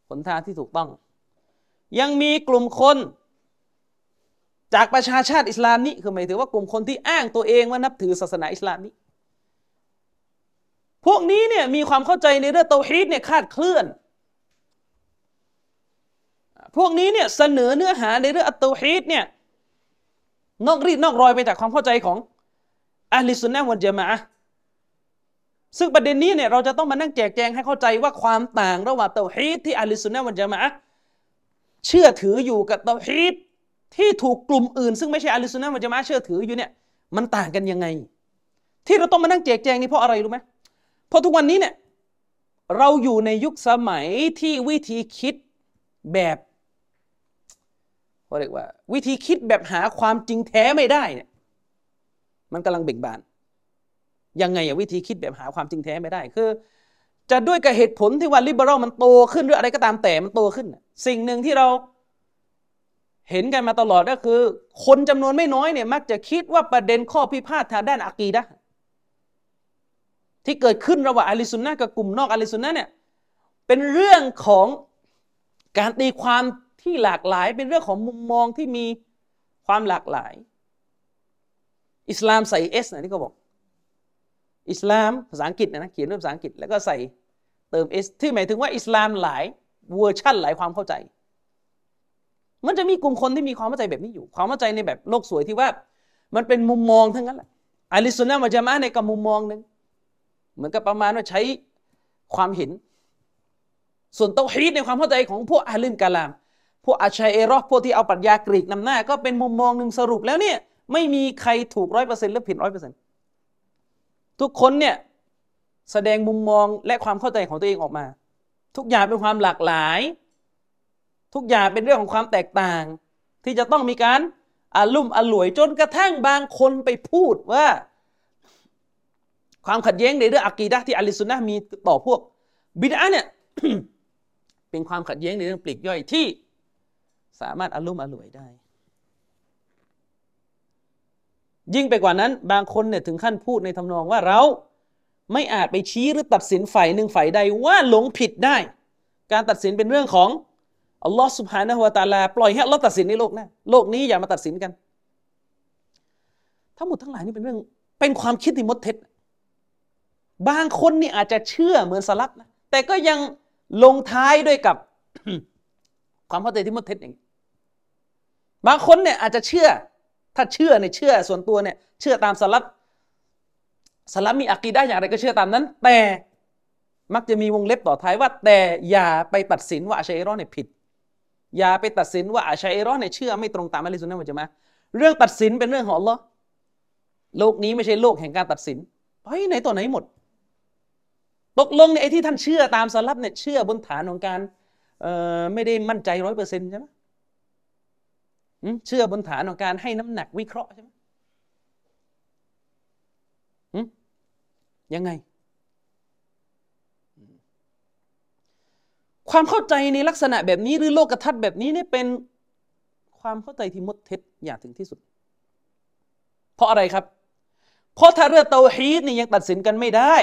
หนทางที่ถูกต้องยังมีกลุ่มคนจากประชาชาติอิสลามนี้คือหมายถึงว่ากลุ่มคนที่อ้างตัวเองว่านับถือศาสนาอิสลามนี้พวกนี้เนี่ยมีความเข้าใจในเรื่องเตาฮีดเนี่ยคลาดเคลื่อนพวกนี้เนี่ยเสนอเนื้อหาในเรื่องอัตเตาฮีดเนี่ยนอกรีดนอกรอยไปจากความเข้าใจของอะห์ลิสซุนนะฮ์วัลญะมาอะฮ์ซึ่งประเด็นนี้เนี่ยเราจะต้องมานั่งแจกแจงให้เข้าใจว่าความต่างระหว่างเตาฮีดที่อะห์ลิสซุนนะฮ์วัลญะมาอะฮ์เชื่อถืออยู่กับเตาฮีดที่ถูกกลุ่มอื่นซึ่งไม่ใช่อะห์ลิสซุนนะฮ์วัลญะมาอะฮ์เชื่อถืออยู่เนี่ยมันต่างกันยังไงที่เราต้องมานั่งแจกแจงนี่เพราะอะไรรู้ไหมเพราะทุกวันนี้เนี่ยเราอยู่ในยุคสมัยที่วิธีคิดแบบเขาเรียกว่าวิธีคิดแบบหาความจริงแท้ไม่ได้เนี่ยมันกำลังเบ่งบานยังไงอะวิธีคิดแบบหาความจริงแท้ไม่ได้คือจะด้วยกับเหตุผลที่ว่าลิเบอรัลมันโตขึ้นหรืออะไรก็ตามแต่มันโตขึ้นสิ่งหนึ่งที่เราเห็นกันมาตลอดก็คือคนจำนวนไม่น้อยเนี่ยมักจะคิดว่าประเด็นข้อพิพาททางด้านอะกีดะห์ที่เกิดขึ้นระหว่างอะห์ลิสซุนนะฮ์กับกลุ่มนอกอะห์ลิสซุนนะฮ์เนี่ยเป็นเรื่องของการตีความที่หลากหลายเป็นเรื่องของมุมมองที่มีความหลากหลายอิสลามใส่ S นะที่เขาบอกอิสลามภาษาอังกฤษนะเขียนด้วยภาษาอังกฤษแล้วก็ใส่เติม S ที่หมายถึงว่าอิสลามหลายเวอร์ชั่นหลายความเข้าใจมันจะมีกลุ่มคนที่มีความเข้าใจแบบนี้อยู่ความเข้าใจในแบบโลกสวยที่ว่ามันเป็นมุมมองทั้งนั้นแหละอะห์ลิสซุนนะฮ์วัลญะมาอะฮ์ในกับมุมมองนึงเหมือนกับประมาณว่าใช้ความเห็นส่วนเตาฮีดในความเข้าใจของพวกอะห์ลุลกะลามพวกอัชชัยเอรอพวกที่เอาปรัชญากรีกนำหน้าก็เป็นมุมมองหนึ่งสรุปแล้วเนี่ยไม่มีใครถูก ร้อยเปอร์เซ็นต์ หรือผิด ร้อยเปอร์เซ็นต์ ทุกคนเนี่ยแสดงมุมมองและความเข้าใจของตัวเองออกมาทุกอย่างเป็นความหลากหลายทุกอย่างเป็นเรื่องของความแตกต่างที่จะต้องมีการอาลุ่มอล่วยจนกระทั่งบางคนไปพูดว่าความขัดแย้งในเรื่องอะกีดะห์ที่อะห์ลิสซุนนะฮ์มีต่อพวกบิดอะห์เนี่ย เป็นความขัดแย้งในเรื่องปลีกย่อยที่สามารถอาลุ่มอล่วยได้ยิ่งไปกว่านั้นบางคนเนี่ยถึงขั้นพูดในทำนองว่าเราไม่อาจไปชี้หรือตัดสินฝ่ายหนึ่งฝ่ายใดว่าหลงผิดได้การตัดสินเป็นเรื่องของอัลลอฮ์ซุบฮานะฮูวะตะอาลาปล่อยให้อัลลอฮ์ตัดสินในโลกหน้าโลกนี้อย่ามาตัดสินกันทั้งหมดทั้งหลายนี่เป็นเรื่องเป็นความคิดที่มดเท็จบางคนนี่อาจจะเชื่อเหมือนสลัฟนะแต่ก็ยังลงท้ายด้วยกับ ความเข้าใจที่มดเท็จอย่างบางคนเนี่ยอาจจะเชื่อถ้าเชื่อเนี่ยเชื่อส่วนตัวเนี่ยเชื่อตามสลัฟสลัฟมีอะกีดะห์อย่างไรก็เชื่อตามนั้นแต่มักจะมีวงเล็บต่อท้ายว่าแต่อย่าไปตัดสินว่าอัชอะอิเราะห์เนี่ยผิดอย่าไปตัดสินว่าอัชอะอิเราะห์เนี่ยเชื่อไม่ตรงตามอะห์ลิสซุนนะฮ์วัลญะมาอะฮ์เรื่องตัดสินเป็นเรื่องของอัลเลาะห์โลกนี้ไม่ใช่โลกแห่งการตัดสินไปไหนต่อไหนหมดตกลงเนี่ยไอ้ที่ท่านเชื่อตามสลัฟเนี่ยเชื่อบนฐานของการเอ่อไม่ได้มั่นใจ ร้อยเปอร์เซ็นต์ ใช่มั้ยเชื่อบนฐานของการให้น้ำหนักวิเคราะห์ใช่ไหมยังไงความเข้าใจในลักษณะแบบนี้หรือโลกทัศน์แบบนี้เนี่ยเป็นความเข้าใจที่มดเท็จอย่างถึงที่สุดเพราะอะไรครับเพราะถ้าเรื่องเตาฮีดนี่ยังตัดสินกันไม่ได้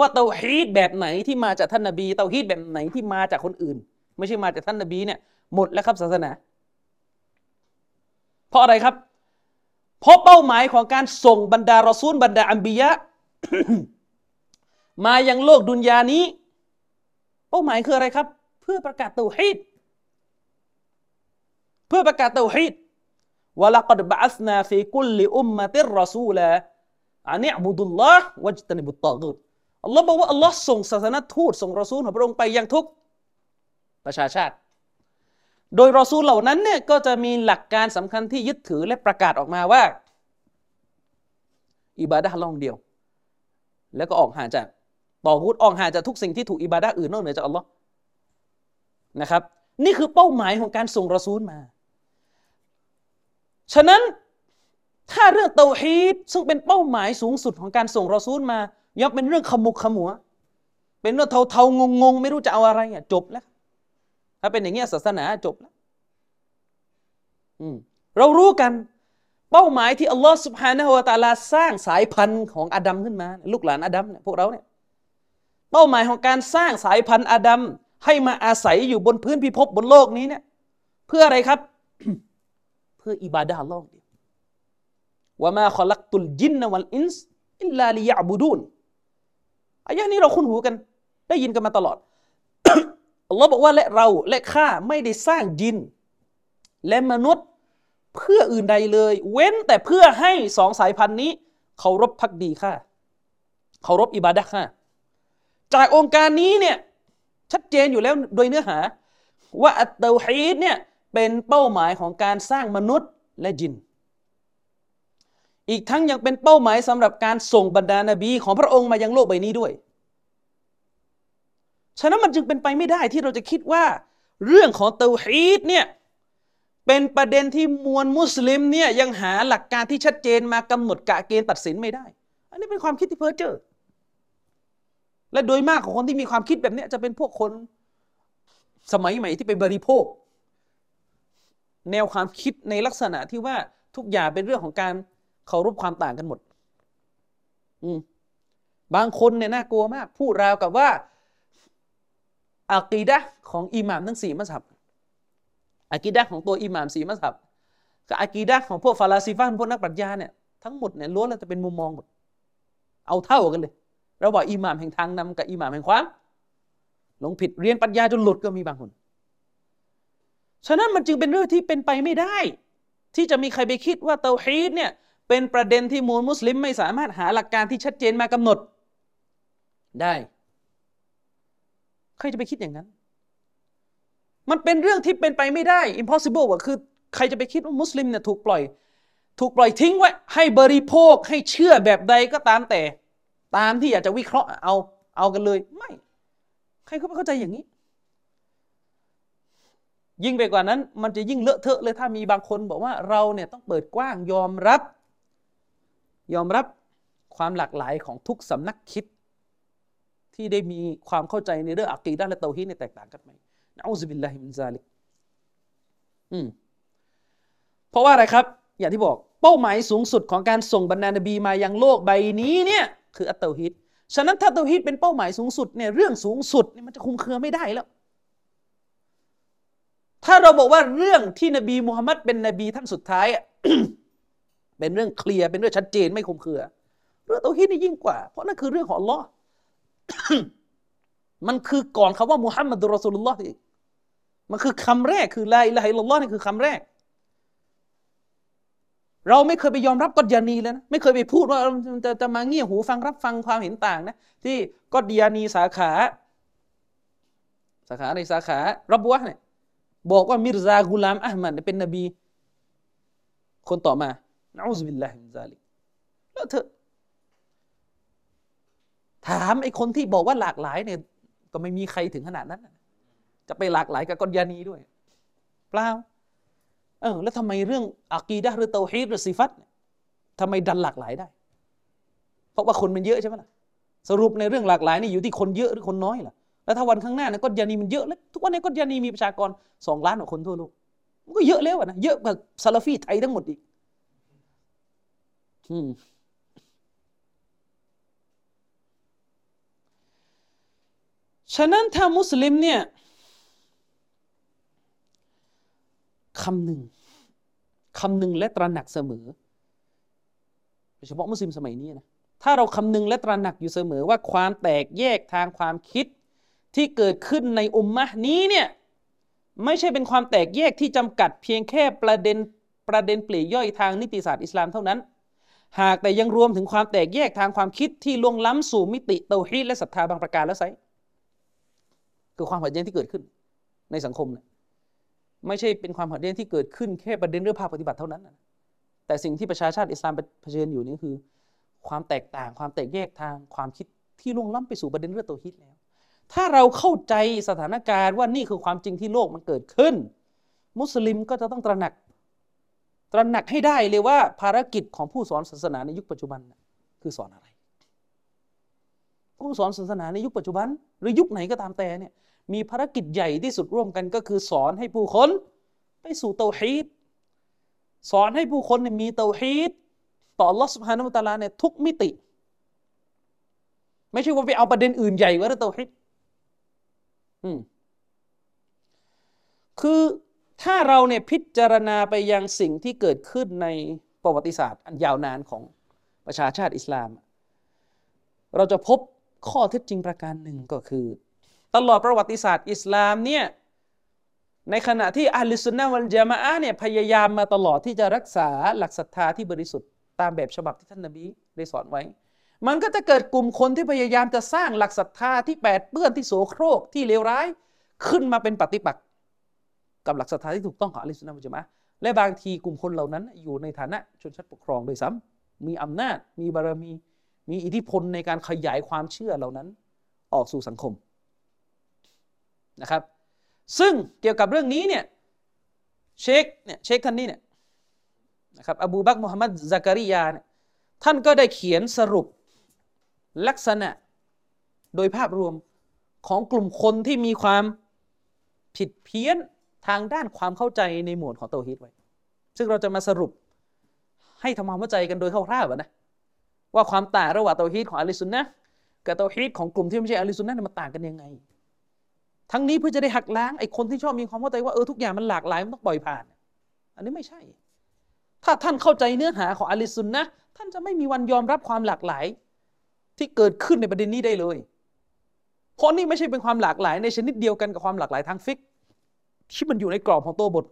ว่าเตาฮีดแบบไหนที่มาจากท่านนบีเตาฮีดแบบไหนที่มาจากคนอื่นไม่ใช่มาจากท่านนบีเนี่ยหมดแล้วครับศาสนาเพราะอะไรครับเพราะเป้าหมายของการส่งบรรดารอซูลบรรดาอัมบิยะ มายังโลกดุนยานี้เป้าหมายคืออะไรครับเพื่อประกาศเตาฮีดเพื่อประกาศเตาฮีดวะละกัดบะอัสนาฟีกุลลิอุมมะติรรอซูลาอะนิอบุดุลลอฮ์วัจตะนิบุตฏอฏอัลลอฮ์บอกว่าอัลลอฮ์ส่งศาสนทูตส่งรอซูลของพระองค์ไปยังทุกประชาชาติโดยรอซูลเหล่านั้นเนี่ยก็จะมีหลักการสำคัญที่ยึดถือและประกาศออกมาว่าอิบาดะห์องเดียวแล้วก็ออกห่างจากตอกูฏออกห่างจากทุกสิ่งที่ถูกอิบาดะห์อื่นนอกเหนือจากอัลเลาะห์นะครับนี่คือเป้าหมายของการส่งรอซูลมาฉะนั้นถ้าเรื่องเตาฮีดซึ่งเป็นเป้าหมายสูงสุดของการส่งรอซูลมาย่อมเป็นเรื่องขมุกขมัวเป็นเรื่องเทาๆงงๆไม่รู้จะเอาอะไรอ่ะจบแล้วถ้าเป็นอย่างเงี้ยศาสนาจบแล้ว เรารู้กันเป้าหมายที่อัลลอฮฺซุบฮานะฮูวะตะอาลาสร้างสายพันธุ์ของอาดัมขึ้นมาลูกหลานอาดัมเนี่ยพวกเราเนี่ยเป้าหมายของการสร้างสายพันธุ์อาดัมให้มาอาศัยอยู่บนพื้นพิภพบนโลกนี้เนี่ยเพื่ออะไรครับ เพื่ออิบาดะห์อัลลอฮฺวะมาคอลักตุลญินนะวัลอินซอิลลาลิยะอ์บุดูนอายะห์นี้เราคุ้นหูกันได้ยินกันมาตลอด อัลลอฮฺบอกว่าและเราและข้าไม่ได้สร้างยินและมนุษย์เพื่ออื่นใดเลยเว้นแต่เพื่อให้สองสายพันธุ์นี้เคารพภักดีข้าเคารพอิบาดะห์ข้าจากองค์การนี้เนี่ยชัดเจนอยู่แล้วโดยเนื้อหาว่าอัตเตาฮีดเนี่ยเป็นเป้าหมายของการสร้างมนุษย์และจินอีกทั้งยังเป็นเป้าหมายสำหรับการส่งบรรดานบีของพระองค์มายังโลกใบนี้ด้วยฉะนั้นมันจึงเป็นไปไม่ได้ที่เราจะคิดว่าเรื่องของเตาฮีดเนี่ยเป็นประเด็นที่มวลมุสลิมเนี่ยยังหาหลักการที่ชัดเจนมากำหนดกะเกณฑ์ตัดสินไม่ได้อันนี้เป็นความคิดที่เพ้อเจ้อและโดยมากของคนที่มีความคิดแบบนี้จะเป็นพวกคนสมัยใหม่ที่ไปบริโภคแนวความคิดในลักษณะที่ว่าทุกอย่างเป็นเรื่องของการเคารพความต่างกันหมดอืมบางคนเนี่ยน่ากลัวมากพูดราวกับว่าอากีดะห์ของอิหม่ามทั้งสี่มัซฮับอากีดะห์ของตัวอิหม่ามสี่มัซฮับกับอากีดะห์ของพวกฟาลาซิฟะห์พวกนักปรัชญาเนี่ยทั้งหมดเนี่ยล้วนแล้วจะเป็นมุมมองหมดเอาเท่ากันเลยเราบอกอิหม่ามแห่งทางนำกับอิหม่ามแห่งความหลงผิดเรียนปรัชญาจนหลุดก็มีบางคนฉะนั้นมันจึงเป็นเรื่องที่เป็นไปไม่ได้ที่จะมีใครไปคิดว่าเตาฮีดเนี่ยเป็นประเด็นที่มวลมุสลิมไม่สามารถหาหลักการที่ชัดเจนมากำหนดได้ใครจะไปคิดอย่างนั้นมันเป็นเรื่องที่เป็นไปไม่ได้ impossible อะคือใครจะไปคิดว่ามุสลิมเนี่ยถูกปล่อยถูกปล่อยทิ้งไว้ให้บริโภคให้เชื่อแบบใดก็ตามแต่ตามที่อยากจะวิเคราะห์เอาเอากันเลยไม่ใครก็ไม่เข้าใจอย่างนี้ยิ่งไปกว่านั้นมันจะยิ่งเลอะเทอะเลยถ้ามีบางคนบอกว่าเราเนี่ยต้องเปิดกว้างยอมรับยอมรับความหลากหลายของทุกสำนักคิดที่ได้มีความเข้าใจในเรื่องอะกีดะห์และเตาฮีดเนี่ยแตกต่างกันไหมนะอูซุบิลลาฮิมินซาลิกอืมเพราะว่าอะไรครับอย่างที่บอกเป้าหมายสูงสุดของการส่งบรรดานบีมายังโลกใบนี้เนี่ยคืออัตเตาฮีดฉะนั้นถ้าเตาฮีดเป็นเป้าหมายสูงสุดเนี่ยเรื่องสูงสุดเนี่ยมันจะคุมเครือไม่ได้แล้วถ้าเราบอกว่าเรื่องที่นบีมุฮัมมัดเป็นนบีท่านสุดท้าย เป็นเรื่องเคลียร์เป็นเรื่องชัดเจนไม่คุมเครือเรื่องเตาฮีดนี่ยิ่งกว่าเพราะนั่นคือเรื่องของอัลเลาะห์ มันคือก่อนคำว่ามุฮัมมัดุรรอซูลุลลอฮ์อีกมันคือคำแรกคือลาอิลาฮะอิลลัลลอฮ์นี่คือคำแรกเราไม่เคยไปยอมรับกอฎิยานีเลยนะไม่เคยไปพูดว่าจะจะมาเงี่ยหูฟังรับฟังความเห็นต่างนะที่กอฎิยานีสาขาสาขาในสาขารับบวะเนี่ยบอกว่ามิรซากุลามอะห์มัดเป็นนบีคนต่อมานะอูซบิลลาฮิมินซาลิกแล้วเธอถามไอ้คนที่บอกว่าหลากหลายเนี่ยก็ไม่มีใครถึงขนาดนั้นจะไปหลากหลายกับกอฎิยานีด้วยเปล่าเออแล้วทำไมเรื่องอะกีดะห์หรือเตาฮีดหรือซิฟัตทำไมดันหลากหลายได้เพราะว่าคนมันเยอะใช่ไหมล่ะสรุปในเรื่องหลากหลายนี่อยู่ที่คนเยอะหรือคนน้อยล่ะแล้วถ้าวันข้างหน้าเนี่ยกอฎิยานีมันเยอะแล้วทุกวันนี้กอฎิยานีมีประชากรสองล้านกว่าคนทั่วโลกมันก็เยอะแล้วนะเยอะกว่าซะลาฟีไทยทั้งหมดอีกอืมฉะนั้นถ้ามุสลิมเนี่ยคำหนึ่งคำหนึ่งและตระหนักเสมอโดยเฉพาะมุสลิมสมัยนี้นะถ้าเราคำหนึ่งและตระหนักอยู่เสมอว่าความแตกแยกทางความคิดที่เกิดขึ้นในอุมมะห์นี้เนี่ยไม่ใช่เป็นความแตกแยกที่จำกัดเพียงแค่ประเด็นประเด็นปลีกย่อยทางนิติศาสตร์อิสลามเท่านั้นหากแต่ยังรวมถึงความแตกแยกทางความคิดที่ล่วงล้ำสู่มิติเตาฮีดและศรัทธาบางประการแล้วไซคือความขัดแย้งที่เกิดขึ้นในสังคมนะไม่ใช่เป็นความขัดแย้งที่เกิดขึ้นแค่ประเด็นเรื่องภาคปฏิบัติเท่านั้นนะแต่สิ่งที่ประชาชาติอิสลามเผชิญอยู่นี่คือความแตกต่างความแตกแยกทางความคิดที่ล่วงล้ำไปสู่ประเด็นเรื่องเตาฮีดแล้วถ้าเราเข้าใจสถานการณ์ว่านี่คือความจริงที่โลกมันเกิดขึ้นมุสลิมก็จะต้องตระหนักตระหนักให้ได้เลยว่าภารกิจของผู้สอนศาสนาในยุคปัจจุบันคือสอนอะไรผู้สอนศาสนาในยุคปัจจุบันหรือยุคไหนก็ตามแต่เนี่ยมีภารกิจใหญ่ที่สุดร่วมกันก็คือสอนให้ผู้คนไปสู่เตาฮีด สอนให้ผู้คนมีเตาฮีดต่อ อัลเลาะห์ซุบฮานะฮูวะตะอาลาเนี่ยทุกมิติไม่ใช่ว่าไปเอาประเด็นอื่นใหญ่ว่าเรื่องเตาฮีดอืมคือถ้าเราเนี่ยพิจารณาไปยังสิ่งที่เกิดขึ้นในประวัติศาสตร์อันยาวนานของประชาชาติอิสลามเราจะพบข้อเท็จจริงประการหนึ่งก็คือตลอดประวัติศาสตร์อิสลามเนี่ยในขณะที่อัลลอฮฺซุนนะวัลญะมาอะห์เนี่ยพยายามมาตลอดที่จะรักษาหลักศรัทธาที่บริสุทธิ์ตามแบบฉบับที่ท่านนบีได้สอนไว้มันก็จะเกิดกลุ่มคนที่พยายามจะสร้างหลักศรัทธาที่แปดเปื้อนที่โสโครกที่เลวร้ายขึ้นมาเป็นปฏิปักษ์กับหลักศรัทธาที่ถูกต้องของอัลลอฮฺซุนนะวัลญะมาอะห์และบางทีกลุ่มคนเหล่านั้นอยู่ในฐานะชนชั้นปกครองโดยซ้ำมีอำนาจมีบารมีมีอิทธิพลในการขยายความเชื่อเหล่านั้นออกสู่สังคมนะครับซึ่งเกี่ยวกับเรื่องนี้เนี่ยเชคเนี่ยเชคท่านนี้เนี่ยนะครับอบูบักรมุฮัมมัดซะกะริยาเนี่ยท่านก็ได้เขียนสรุปลักษณะโดยภาพรวมของกลุ่มคนที่มีความผิดเพี้ยนทางด้านความเข้าใจในหมวดของเตาฮีดไว้ซึ่งเราจะมาสรุปให้ทำความเข้าใจกันโดยคร่าวๆนะว่าความต่างระหว่างเตาฮีดของอะลิซุนนะห์กับเตาฮีดของกลุ่มที่ไม่ใช่อะลิซุนนะห์มันต่างกันยังไงทั้งนี้เพื่อจะได้หักล้างไอ้คนที่ชอบมีความเข้าใจว่าเออทุกอย่างมันหลากหลายมันต้องปล่อยผ่านอันนี้ไม่ใช่ถ้าท่านเข้าใจเนื้อหาของอะลิซุนนะห์ท่านจะไม่มีวันยอมรับความหลากหลายที่เกิดขึ้นในประเด็นนี้ได้เลยเพราะนี่ไม่ใช่เป็นความหลากหลายในชนิดเดียวกันกับความหลากหลายทางฟิกที่มันอยู่ในกรอบของตัวบท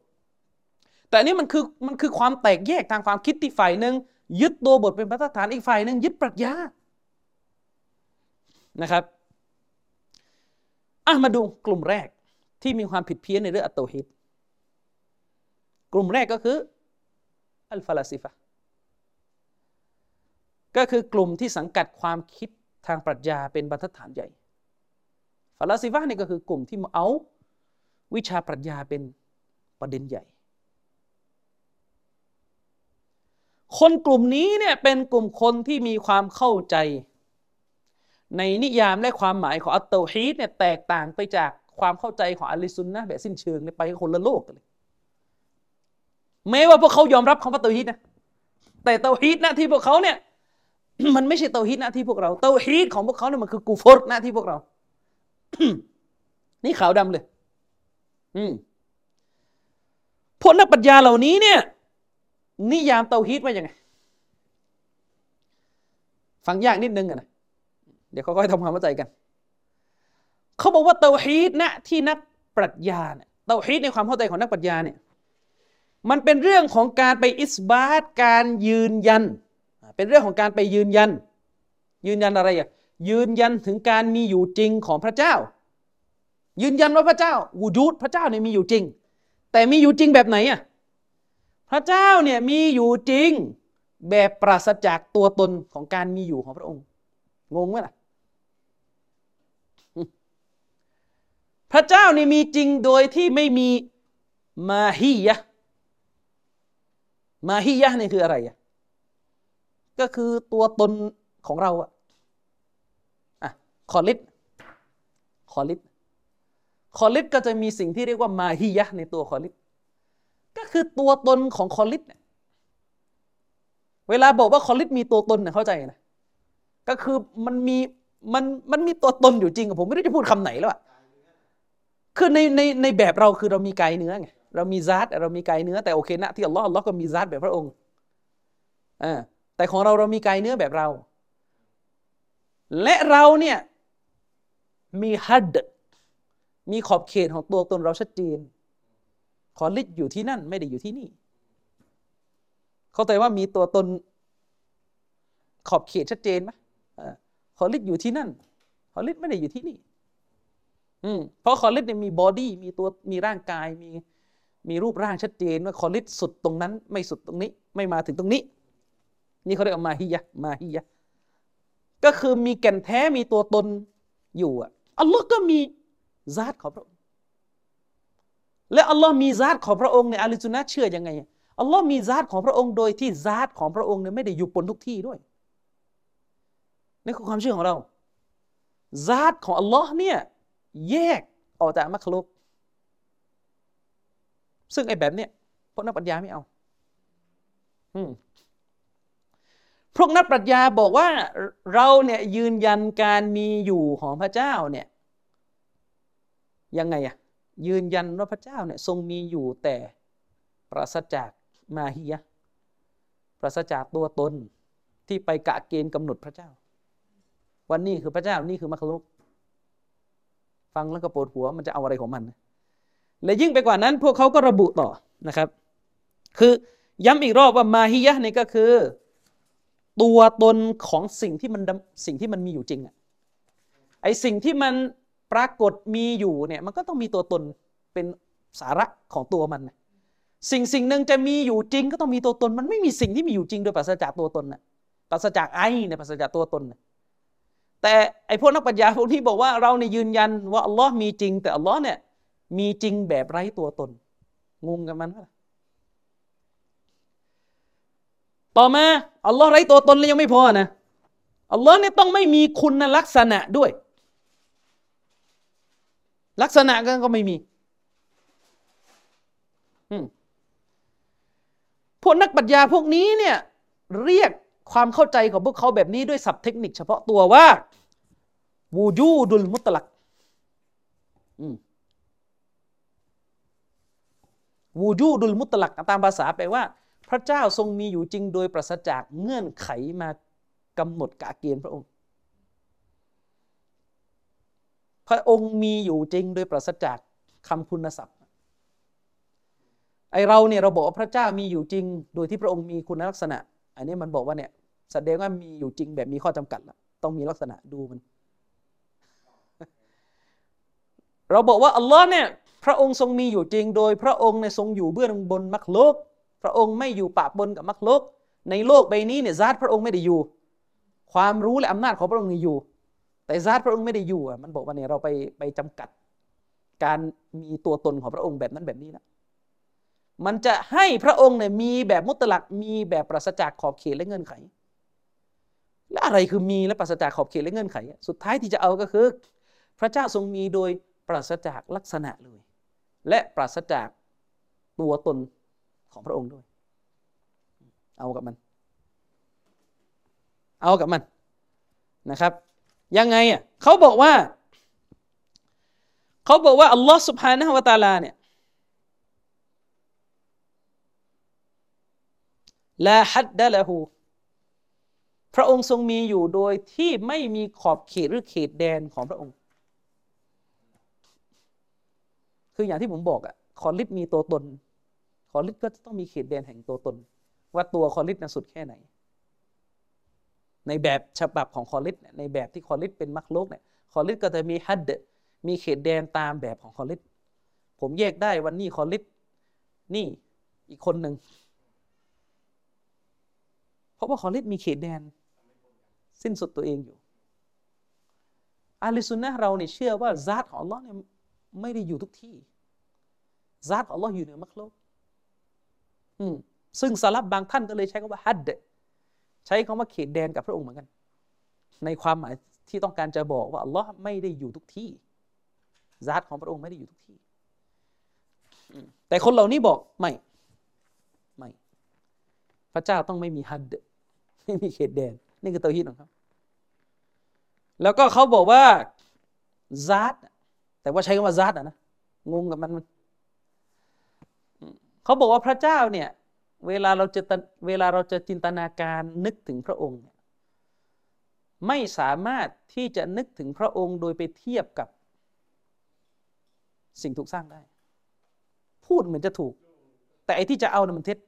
แต่นี่มันคือมันคือความแตกแยกทางความคิดที่ฝ่ายหนึ่งยึดตัวบทเป็นมาตรฐานอีกฝ่ายหนึ่งยึดปรัชญานะครับอ่ะมาดูกลุ่มแรกที่มีความผิดเพี้ยนในเรื่องอัตเตาฮีดกลุ่มแรกก็คืออัลฟาลาซิฟะห์ก็คือกลุ่มที่สังกัดความคิดทางปรัชญาเป็นมาตรฐานใหญ่ฟาลาซิฟะห์นี่ก็คือกลุ่มที่เอาวิชาปรัชญาเป็นประเด็นใหญ่คนกลุ่มนี้เนี่ยเป็นกลุ่มคนที่มีความเข้าใจในนิยามและความหมายของอัตเตาฮีดเนี่ยแตกต่างไปจากความเข้าใจของอะลิซุนนะห์แบบสิ้นเชิงไปคนละโลกกันเลยแม้ว่าพวกเขายอมรับคำว่าเตาฮีดนะแต่เตาฮีดหน้าที่พวกเขาเนี่ย มันไม่ใช่เตาฮีดหน้าที่พวกเราเตาฮีดของพวกเขาเนี่ยมันคือกูฟรหน้าที่พวกเรา นี่ขาวดำเลยพวกนักปรัชญาเหล่านี้เนี่ยนิยามเตาฮีดว่ายังไงฟังยากนิดนึงนะเดี๋ยวเขาก็ให้ทำความเข้าใจกันเขาบอกว่าเตาฮีดนะที่นักปรัชญาเนี่ยเตาฮีดในความเข้าใจของนักปรัชญาเนี่ยมันเป็นเรื่องของการไปอิสบาตการยืนยันเป็นเรื่องของการไปยืนยันยืนยันอะไรอ่ะยืนยันถึงการมีอยู่จริงของพระเจ้ายืนยันว่าพระเจ้าวูจูดพระเจ้าเนี่ยมีอยู่จริงแต่มีอยู่จริงแบบไหนอ่ะพระเจ้าเนี่ยมีอยู่จริงแบบปราศจากตัวตนของการมีอยู่ของพระองค์งงไหมล่ะพระเจ้านี่มีจริงโดยที่ไม่มีมาฮียะมาฮียะนี่คืออะไรอ่ะก็คือตัวตนของเราอ่ะอ่ะคอลิดคอลิดคอลิดก็จะมีสิ่งที่เรียกว่ามาฮียะในตัวคอลิดก็คือตัวตนของคอลิดเนี่ยเวลาบอกว่าคอลิดมีตัวตนเนี่ยเข้าใจนะก็คือมันมีมันมันมีตัวตนอยู่จริงผมไม่รู้จะพูดคำไหนแล้วอ่ะคือในในในแบบเราคือเรามีกายเนื้อไงเรามีซาตเรามีกายเนื้อแต่โอเคนะที่อัลลอฮ์อัลลอฮ์ก็มีซาตแบบพระองค์อ่าแต่ของเราเรามีกายเนื้อแบบเราและเราเนี่ยมีฮัดมีขอบเขตของตัวตนเราชัดเจนคอลิดอยู่ที่นั่นไม่ได้อยู่ที่นี่เข้าใจว่ามีตัวตนขอบเขตชัดเจนไหมคอลิดอยู่ที่นั่นคอลิดไม่ได้อยู่ที่นี่อืมเพราะคอลิดเนี่ยมีบอดี้มีตัวมีร่างกายมีมีรูปร่างชัดเจนว่าคอลิดสุดตรงนั้นไม่สุดตรงนี้ไม่มาถึงตรงนี้นี่เขาเรียกว่ามาฮียะมาฮียะก็คือมีแก่นแท้มีตัวตนอยู่อ่ะอัลลอฮ์ก็มีซาตของพระองค์และอัลลอฮ์มีซาตของพระองค์ในอะลิซุนนะห์เชื่อยังไงอัลลอฮ์มีซาตของพระองค์โดยที่ซาตของพระองค์เนี่ยไม่ได้อยู่ปนทุกที่ด้วยนี่คือความเชื่อของเราซาตของอัลลอฮ์เนี่ยแยกออกจากมัคลุกซึ่งไอ้แบบเนี้ยพวกนักปรัชญาไม่เอา พวกนักปรัชญาบอกว่าเราเนี่ยยืนยันการมีอยู่ของพระเจ้าเนี่ยยังไงอะยืนยันว่าพระเจ้าเนี่ยทรงมีอยู่แต่ปราศจากมาฮียะปราศจากตัวตนที่ไปกะเกณฑ์กำหนดพระเจ้าวันนี้คือพระเจ้านี่คือมัคลุกฟังแล้วก็ปวดหัวมันจะเอาอะไรของมันและยิ่งไปกว่านั้นพวกเขาก็ระบุต่อนะครับคือย้ำอีกรอบว่ามาฮียะนี่ก็คือตัวตนของสิ่งที่มันสิ่งที่มันมีอยู่จริงอะไอสิ่งที่มันปรากฏมีอยู่เนี่ยมันก็ต้องมีตัวตนเป็นสาระของตัวมันสิ่งสิ่งหนึ่งจะมีอยู่จริงก็ต้องมีตัวตนมันไม่มีสิ่งที่มีอยู่จริงโดยปราศจากตัวตนน่ะปราศจากไอเนี่ยปราศจากตัวตนน่ะแต่ไอพวกนักปัญญาพวกที่บอกว่าเราเนี่ยยืนยันว่าอัลลอฮ์มีจริงแต่อัลลอฮ์เนี่ยมีจริงแบบไร้ตัวตนงงกันมันป่ะต่อมาอัลลอฮ์ไร้ตัวตนแล้วยังไม่พอนะอัลลอฮ์เนี่ยต้องไม่มีคุณลักษณะด้วยลักษณะก็ไม่มีพวกนักปรัชญาพวกนี้เนี่ยเรียกความเข้าใจของพวกเขาแบบนี้ด้วยศัพท์เทคนิคเฉพาะตัวว่าวูจูดุลมุตลักวูจูดุลมุตลักตามภาษาแปลว่าพระเจ้าทรงมีอยู่จริงโดยปราศจากเงื่อนไขมากำหนดกะเกณฑ์พระองค์พระองค์มีอยู่จริงโดยปราศจากคำคุณศัพท์ไอเราเนี่ยเราบอกว่าพระเจ้ามีอยู่จริงโดยที่พระองค์มีคุณลักษณะอันนี้มันบอกว่าเนี่ยแสดงว่ามีอยู่จริงแบบมีข้อจำกัดละต้องมีลักษณะดูมันเราบอกว่าอัลลอฮ์เนี่ยพระองค์ทรงมีอยู่จริงโดยพระองค์เนี่ยทรงอยู่เบื้องบนมักลุกพระองค์ไม่อยู่ปะปนกับมักลุกในโลกใบนี้เนี่ยญาติพระองค์ไม่ได้อยู่ความรู้และอำนาจของพระองค์นี่อยู่แต่ญาติพระองค์ไม่ได้อยู่อ่ะมันบอกว่าเนี่ยเราไปไปจำกัดการมีตัวตนของพระองค์แบบนั้นแบบนี้นะมันจะให้พระองค์เนี่ยมีแบบมุตลักมีแบบปราศจากขอบเขตและเงื่อนไขและอะไรคือมีและปราศจากขอบเขตและเงื่อนไขสุดท้ายที่จะเอาก็คือพระเจ้าทรงมีโดยปราศจากลักษณะเลยและปราศจากตัวตนของพระองค์ด้วยเอากับมันเอากับมันนะครับยังไงอ่ะเขาบอกว่าเขาบอกว่าอัลลอฮฺซุบฮานะฮูวะตะอาลาเนี่ยลาฮัดดะละฮูพระองค์ทรงมีอยู่โดยที่ไม่มีขอบเขตหรือเขตแดนของพระองค์คืออย่างที่ผมบอกอ่ะคอลิดมีตัวตนคอลิดก็ต้องมีเขตแดนแห่งตัวตนว่าตัวคอลิดน่ะสุดแค่ไหนในแบบฉบับของคอลิดในแบบที่คอลิดเป็นมักลุกเนี่ยคอลิดก็จะมีฮัดมีเขตแดนตามแบบของคอลิดผมแยกได้วันนี้คอลิดนี่อีกคนหนึ่งเพราะว่าคอลิดมีเขตแดนสิ้นสุดตัวเองอยู่อาลิซุนนะเราเนี่ยเชื่อว่าญาติของอัลเลาะห์เนี่ยไม่ได้อยู่ทุกที่ญาติของอัลเลาะห์อยู่เหนือมักลุกอืมซึ่งซะลัฟบางท่านก็เลยใช้คำว่าฮัดใช้คำว่าเขตแดนกับพระองค์เหมือนกันในความหมายที่ต้องการจะบอกว่าอัลลอฮ์ไม่ได้อยู่ทุกที่ญาติของพระองค์ไม่ได้อยู่ทุกที่แต่คนเหล่านี้บอกไม่ไม่พระเจ้าต้องไม่มีฮัดไม่มีเขตแดนนี่คือเตาฮีดของเขาแล้วก็เขาบอกว่าญาติแต่ว่าใช้คำว่าญาตินะงงกับมันเขาบอกว่าพระเจ้าเนี่ยเวลาเราจะเวลาเราจะจินตนาการนึกถึงพระองค์ไม่สามารถที่จะนึกถึงพระองค์โดยไปเทียบกับสิ่งถูกสร้างได้พูดเหมือนจะถูกแต่ไอ้ที่จะเอาเนี่ยมันเท็จ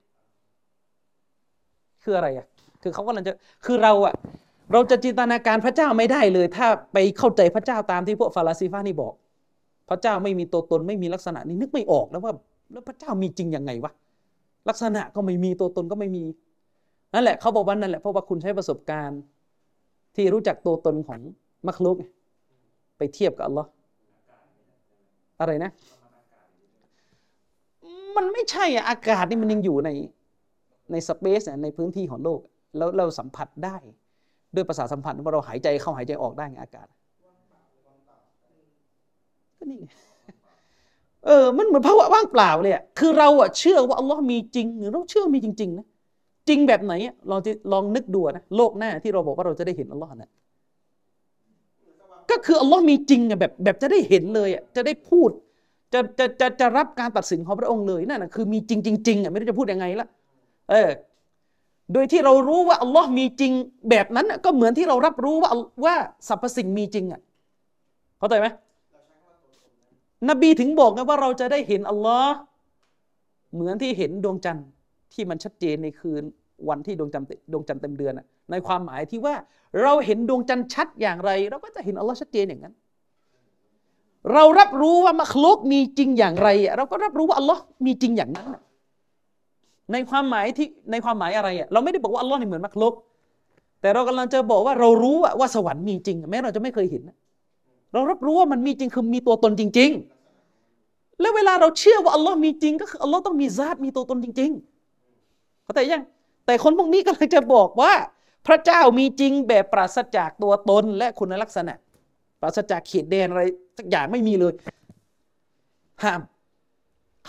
คืออะไรอ่ะคือเขากำลังจะคือเราอ่ะเราจะจินตนาการพระเจ้าไม่ได้เลยถ้าไปเข้าใจพระเจ้าตามที่พวกฟาลาซิฟะห์นี่บอกพระเจ้าไม่มีตัวตนไม่มีลักษณะนี่นึกไม่ออกแล้วว่าแล้วพระเจ้ามีจริงยังไงวะลักษณะก็ไม่มีตัวตนก็ไม่มีนั่นแหละเขาบอกว่านั่นแหละเพราะว่าคุณใช้ประสบการณ์ที่รู้จักตัวตนของมักลุกไปเทียบกับอัลลอฮ์อะไรนะมันไม่ใช่อะอากาศนี่มันยังอยู่ในในสเปซในพื้นที่ของโลกแล้วเราสัมผัสได้ด้วยประสาทสัมผัสว่าเราหายใจเข้าหายใจออกได้ไงอากาศก็นี่เออมันเหมือนภาวะว่างเปล่าเลยอ่ะคือเราอ่ะเชื่อว่าอัลลอฮ์มีจริงหรือเราเชื่อมีจริงๆนะ จริงแบบไหนลองลองนึกดูนะโลกหน้าที่เราบอกว่าเราจะได้เห็นอัลลอฮ์นะก็คืออัลลอฮ์มีจริงแบบแบบจะได้เห็นเลยจะได้พูดจะจะจะจะรับการตัดสินของพระองค์เลยนั่นนะคือมีจริงจริงอ่ะไม่รู้จะพูดยังไงละเออโดยที่เรารู้ว่าอัลลอฮ์มีจริงแบบนั้นก็เหมือนที่เรารับรู้ว่าว่าสรรพสิ่งมีจริงอ่ะเข้าใจไหมนบีถึงบอกนะว่าเราจะได้เห็นอัลลอฮ์เหมือนที่เห็นดวงจันทร์ที่มันชัดเจนในคืนวันที่ดวงจันทร์ดวงจันทร์เต็มเดือนอ่ะในความหมายที่ว่าเราเห็นดวงจันทร์ชัดอย่างไรเราก็จะเห็นอัลลอฮ์ชัดเจนอย่างนั้นเรารับรู้ว่ามัคลุกมีจริงอย่างไรเราก็รับรู้ว่าอัลลอฮ์มีจริงอย่างนั้นในความหมายที่ในความหมายอะไรอ่ะเราไม่ได้บอกว่าอัลลอฮ์เหมือนมัคลุกแต่เรากำลังจะบอกว่าเรารู้ว่าสวรรค์มีจริงแม้เราจะไม่เคยเห็นเรารับรู้ว่ามันมีจริงคือมีตัวตนจริงๆแล้วเวลาเราเชื่อว่าอัลลอฮ์มีจริงก็คืออัลลอฮ์ต้องมีซาตมีตัวตนจริงๆเข้าใจยังแต่คนพวกนี้กำลังจะบอกว่าพระเจ้ามีจริงแบบปราศจากตัวตนและคุณลักษณะปราศจากขีดแดนอะไรสักอย่างไม่มีเลยห้าม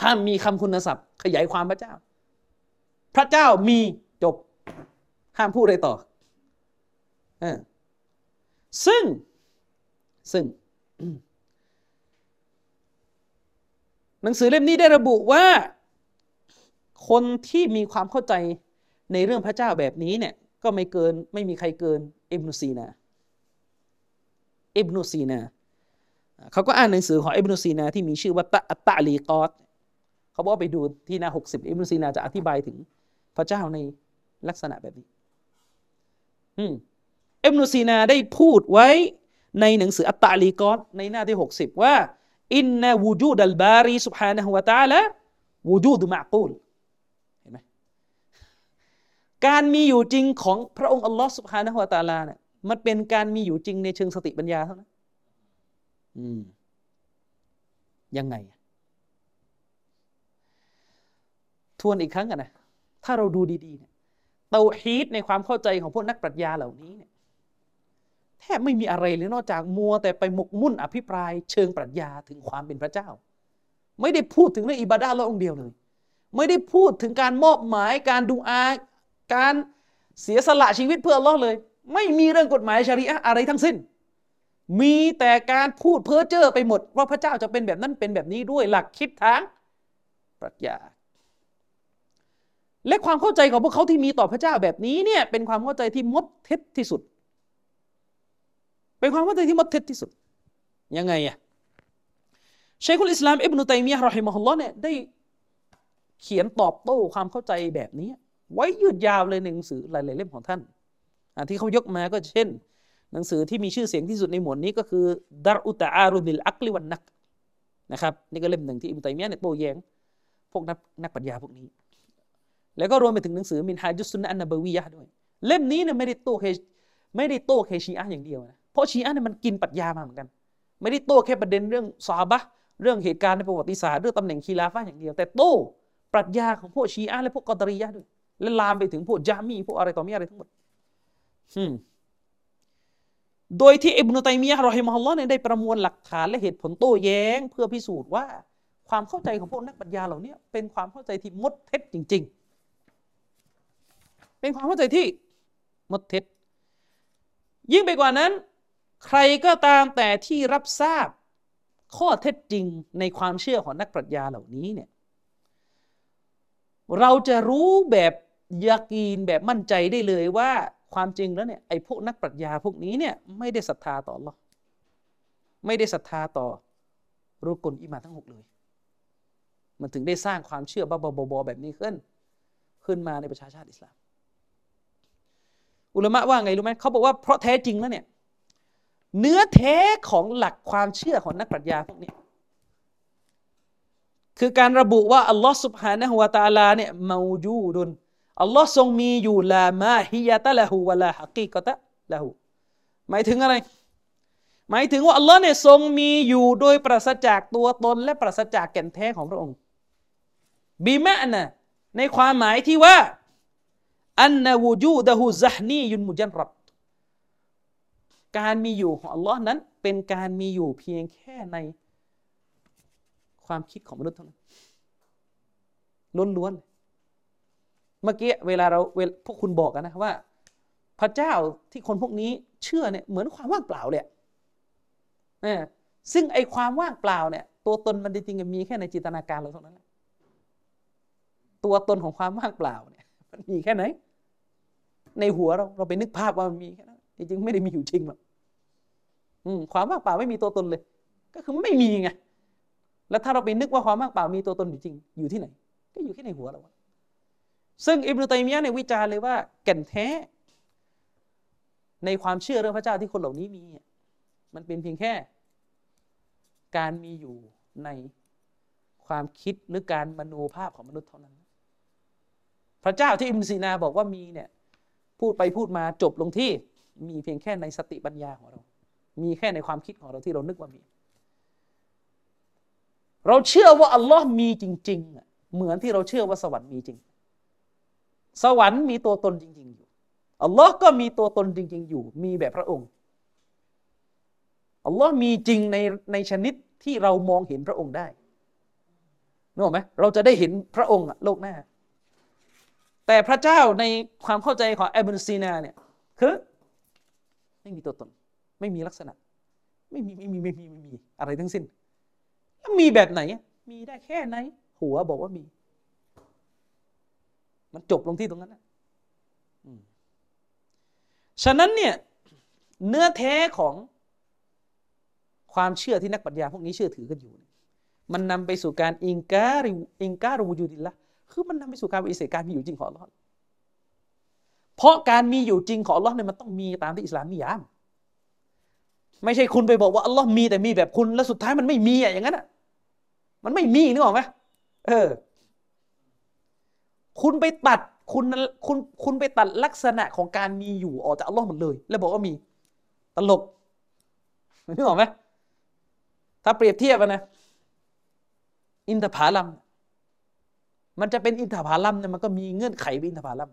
ห้ามมีคำคุณศัพท์ขยายความพระเจ้าพระเจ้ามีจบห้ามพูดอะไรต่อเออซึ่งซึ่งหนังสือเล่มนี้ได้ระบุว่าคนที่มีความเข้าใจในเรื่องพระเจ้าแบบนี้เนี่ยก็ไม่เกินไม่มีใครเกินอิบนุซีนาอิบนุซีนาเขาก็อ่านหนังสือของอิบนุซีนาที่มีชื่อว่าอัตตะลีกอตเขาบอกไปดูที่หน้าหกสิบอิบนุซีนาจะอธิบายถึงพระเจ้าในลักษณะแบบนี้อืมอิบนุซีนาได้พูดไว้ในหนังสืออัตตะลีกอตในหน้าที่หกสิบว่าอินนะวูจูดัลบารีซุบฮานะฮูวะตะอาลาวูจูดมะกูลเห็นไหมการมีอยู่จริงของพระองค์อัลเลาะห์ซุบฮานะฮูวะตะอาลาเนี่ยมันเป็นการมีอยู่จริงในเชิงสติปัญญาเท่านั้นอืมยังไงทวนอีกครั้งกันนะถ้าเราดูดีๆเนี่ยเตาฮีดในความเข้าใจของพวกนักปรัชญาเหล่านี้เนี่ยแทบไม่มีอะไรเลยนอกจากมัวแต่ไปหมกมุ่นอภิปรายเชิงปรัชญาถึงความเป็นพระเจ้าไม่ได้พูดถึงเรื่องอิบาดะห์ละองค์เดียวเลยไม่ได้พูดถึงการมอบหมายการดุอาการเสียสละชีวิตเพื่ออัลเลาะห์เลยไม่มีเรื่องกฎหมายชะรีอะห์อะไรทั้งสิ้นมีแต่การพูดเพ้อเจ้อไปหมดว่าพระเจ้าจะเป็นแบบนั้นเป็นแบบนี้ด้วยหลักคิดทางปรัชญาและความเข้าใจของพวกเขาที่มีต่อพระเจ้าแบบนี้เนี่ยเป็นความเข้าใจที่มดเท็จที่สุดเป็นความเข้าใจที่มดเท็จที่สุดยังไงอะเชคุลอิสลามอิบนุตัยมียะห์เราะฮิมะฮุลลอฮ์เนี่ยได้เขียนตอบโต้ความเข้าใจแบบนี้ไว้ยืดยาวเลยในหนังสือหลายๆเล่มของท่านที่เขายกมาก็เช่นหนังสือที่มีชื่อเสียงที่สุดในหมวดนี้ก็คือดารุตะอารุดิลอักลิวันนักนะครับนี่ก็เล่มหนึ่งที่อิบนุตัยมียะห์เนี่ยโต้แย้งพวกนักนักปรัชญาพวกนี้แล้วก็รวมไปถึงหนังสือมินฮาจุสซุนนะห์อันนะบะวียะห์ด้วยเล่มนี้เนี่ยไม่ได้โต้แค่ไม่ได้โต้แค่ชีอะห์อย่างเดียวนะเพราะชีอะห์เนี่ยมันกินปรัชญามาเหมือนกันไม่ได้โต้แค่ประเด็นเรื่องซอฮาบะห์เรื่องเหตุการณ์ในประวัติศาสตร์เรื่องตำแหน่งคีลาฟะห์อย่างเดียวแต่โต้ปรัชญาของพวกชีอะห์และพวกกอฎอรียะห์ด้วยและลามไปถึงพวกญะมีพวกอะไรต่อมีอะไรทั้งหมดอืมโดยที่อิบนุตัยมียะห์เราะฮิมะฮุลลอฮ์เนี่ยได้ประมวลหลักฐานและเหตุผลโต้แย้งเพื่อพิสูจน์ว่าความเข้าใจของพวกนักปรัชญาเหล่านี้เป็นความเข้าใจที่มดเท็จจริงๆเป็นความเข้าใจที่มดเท็จยิ่งไปกว่านั้นใครก็ตามแต่ที่รับทราบข้อเท็จจริงในความเชื่อของนักปรัชญาเหล่านี้เนี่ยเราจะรู้แบบยากีนแบบมั่นใจได้เลยว่าความจริงแล้วเนี่ยไอ้พวกนักปรัชญาพวกนี้เนี่ยไม่ได้ศรัทธาต่ออัลเลาะห์ไม่ได้ศรัทธาต่อรุกุนอิมานทั้งหกเลยมันถึงได้สร้างความเชื่อบ้าๆๆแบบนี้ขึ้นขึ้นมาในประชาชาติอิสลามอุลามะว่าไงรู้ไหมเขาบอกว่าเพราะแท้จริงแล้วเนี่ยเนื้อแท้ของหลักความเชื่อของนักปรัชญาพวกนี้คือการระบุว่าอัลลอฮ์ซุบฮานะฮูวะตะอาลาเนี่ยเมาจูดุนอัลลอฮ์ทรงมีอยู่ลามาฮิยะตะละฮูวะลาฮะกีกะตะละฮูหมายถึงอะไรหมายถึงว่าอัลลอฮ์เนี่ยทรงมีอยู่โดยปราศจากตัวตนและปราศจากแก่นแท้ของพระองค์บิมะอ์นะในความหมายที่ว่าอันนะวูจูดะฮูซะห์นียุนมุจัรรัดการมีอยู่ของอัลเลาะห์นั้นเป็นการมีอยู่เพียงแค่ในความคิดของมนุษย์เท่านั้นล้วน เมื่อกี้เวลาเราพวกคุณบอกกันนะว่าพระเจ้าที่คนพวกนี้เชื่อเนี่ยเหมือนความว่างเปล่าเลยนะซึ่งไอ้ความว่างเปล่าเนี่ยตัวตนมันจริงๆมีแค่ในจินตนาการเราเท่านั้นแหละตัวตนของความว่างเปล่าเนี่ยมันมีแค่ไหนในหัวเราเราไปนึกภาพว่ามันมีแค่นั้นจริงๆไม่ได้มีอยู่จริงหรอกความว่างเปล่าไม่มีตัวตนเลยก็คือไม่มีไงแล้วถ้าเราไปนึกว่าความว่างเปล่ามีตัวตนอยู่จริงอยู่ที่ไหนก็อยู่แค่ในหัวเราซึ่งอิบนุตัยมียะห์เนี่ยวิจารณ์เลยว่าแก่นแท้ในความเชื่อเรื่องพระเจ้าที่คนเหล่านี้มีมันเป็นเพียงแค่การมีอยู่ในความคิดหรือการมโนภาพของมนุษย์เท่านั้นพระเจ้าที่อิบนุซีนาบอกว่ามีเนี่ยพูดไปพูดมาจบลงที่มีเพียงแค่ในสติปัญญาของเรามีแค่ในความคิดของเราที่เรานึกว่ามีเราเชื่อว่าอัลลอฮ์มีจริงๆเหมือนที่เราเชื่อว่าสวรรค์มีจริงสวรรค์มีตัวตนจริงๆอยู่อัลลอฮ์ก็มีตัวตนจริงๆอยู่มีแบบพระองค์อัลลอฮ์มีจริงในในชนิดที่เรามองเห็นพระองค์ได้นึกออกไหมเราจะได้เห็นพระองค์โลกหน้าแต่พระเจ้าในความเข้าใจของอิบนุซีนาเนี่ยคือไม่มีตัวตนไม่มีลักษณะไม่มีไม่มีไม่มีไม่มีอะไรทั้งสิ้นแล้วมีแบบไหนมีได้แค่ไหนหัวบอกว่ามีมันจบลงที่ตรงนั้นนะฉะนั้นเนี่ยเนื้อแท้ของความเชื่อที่นักปรัชญาพวกนี้เชื่อถือกันอยู่มันนำไปสู่การอิงการิอิงการูจูดิลละคือมันนำไปสู่การปฏิเสธการมีอยู่จริงของอัลลอฮ์เพราะการมีอยู่จริงของอัลลอฮ์เนี่ยมันต้องมีตามที่อิสลามนิยามไม่ใช่คุณไปบอกว่าอัลลอฮ์มีแต่มีแบบคุณแล้วสุดท้ายมันไม่มีอ่ะอย่างนั้นอ่ะมันไม่มีนึกออกไหมเออคุณไปตัดคุณคุณคุณไปตัดลักษณะของการมีอยู่ออกจากอัลลอฮ์หมดเลยแล้วบอกว่ามีตลกนึกออกไหมถ้าเปรียบเทียบนะอินทผลัมมันจะเป็นอินทผลัมเนี่ยมันก็มีเงื่อนไขเป็นอินทผลัม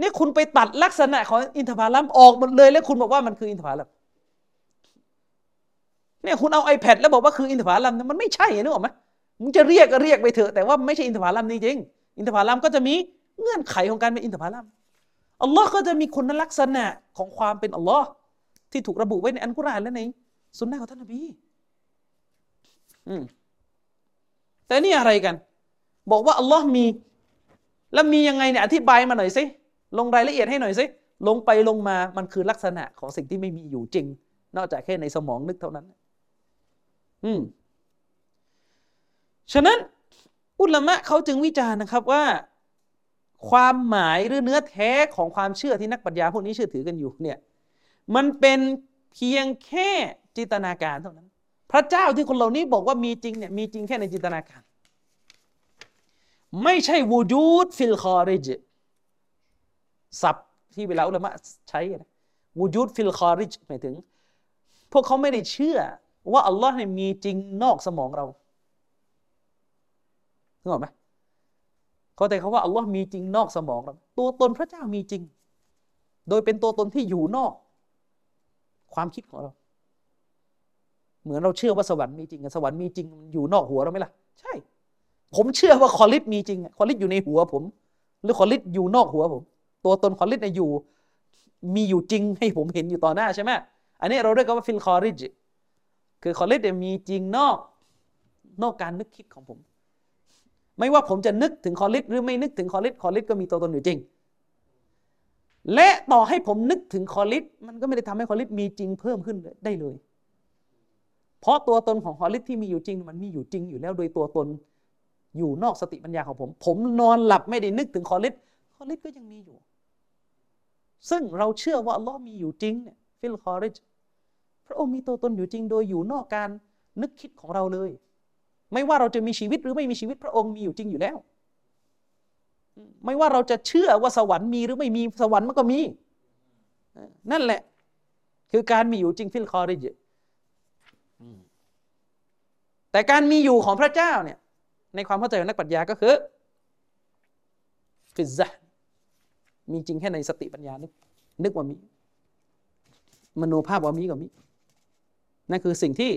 นี่คุณไปตัดลักษณะของอินทผลัมออกหมดเลยแล้วคุณบอกว่ามันคืออินทผลัมเนี่ยคุณเอา iPad แล้วบอกว่าคืออินทผลัมเนี่ยมันไม่ใช่นึกออกไหมมึงจะเรียกก็เรียกไปเถอะแต่ว่าไม่ใช่อินทผลัมจริงๆอินทผลัมก็จะมีเงื่อนไขของการเป็นอินทผลัมอัลลอฮ์ก็จะมีคุณลักษณะของความเป็นอัลลอฮ์ที่ถูกระบุไว้ในอัลกุรอานและในสุนนะของท่านนบีอืมแต่นี่อะไรกันบอกว่าอัลลอฮ์มีแล้วมียังไงเนี่ยอธิบายมาหน่อยสิลงรายละเอียดให้หน่อยสิลงไปลงมามันคือลักษณะของสิ่งที่ไม่มีอยู่จริงนอกจากแค่ในสมองนึกเท่านั้นอืมฉะนั้นอุลามะเขาจึงวิจารณ์นะครับว่าความหมายหรือเนื้อแท้ของความเชื่อที่นักปรัชญาพวกนี้เชื่อถือกันอยู่เนี่ยมันเป็นเพียงแค่จินตนาการเท่านั้นพระเจ้าที่คนเหล่านี้บอกว่ามีจริงเนี่ยมีจริงแค่ในจินตนาการไม่ใช่วูจูดฟิลคอริจศัพท์ที่เวลาอุลามะใช้นะวูจูดฟิลคอริจหมายถึงพวกเขาไม่ได้เชื่อว่าอัลลอฮ์เนี่ยมีจริงนอกสมองเรานึกออกไหมเขาแต่เขาว่าอัลลอฮ์มีจริงนอกสมองเราตัวตนพระเจ้ามีจริงโดยเป็นตัวตนที่อยู่นอกความคิดของเราเหมือนเราเชื่อว่าสวรรค์มีจริงสวรรค์มีจริงอยู่นอกหัวเราไหมล่ะใช่ผมเชื่อว่าคอลิสมีจริงคอลิสอยู่ในหัวผมหรือคอลิสอยู่นอกหัวผมตัวตนคอลิสเนี่ยอยู่มีอยู่จริงให้ผมเห็นอยู่ต่อหน้าใช่ไหมอันนี้เราเรียกว่าฟิลคอริจคือคอลิสเนี่ยมีจริงนอกนอกการนึกคิดของผมไม่ว่าผมจะนึกถึงคอลิสหรือไม่นึกถึงคอลิสคอลิสก็มีตัวตนอยู่จริงและต่อให้ผมนึกถึงคอลิสมันก็ไม่ได้ทำให้คอลิสมีจริงเพิ่มขึ้นได้เลยเพราะตัวตนของคอลิสที่มีอยู่จริงมันมีอยู่จริงอยู่แล้วโดยตัวตนอยู่นอกสติปัญญาของผมผมนอนหลับไม่ได้นึกถึงคอลิสคอลิสก็ยังมีอยู่ซึ่งเราเชื่อว่าอัลลอฮ์มีอยู่จริงเนี่ยฟิลคอริจพระองค์มีตัวตนอยู่จริงโดยอยู่นอกการนึกคิดของเราเลยไม่ว่าเราจะมีชีวิตหรือไม่มีชีวิตพระองค์มีอยู่จริงอยู่แล้วไม่ว่าเราจะเชื่อว่าสวรรค์มีหรือไม่มีสวรรค์มันก็มีนั่นแหละคือการมีอยู่จริงฟิลคอริจแต่การมีอยู่ของพระเจ้าเนี่ยในความเข้าใจของนักปรัชญาก็คือฟิซซะมีจริงแค่ในสติปัญญานึกนึกว่ามีมโนภาพว่ามีก็มีนั่นคือสิ่งที่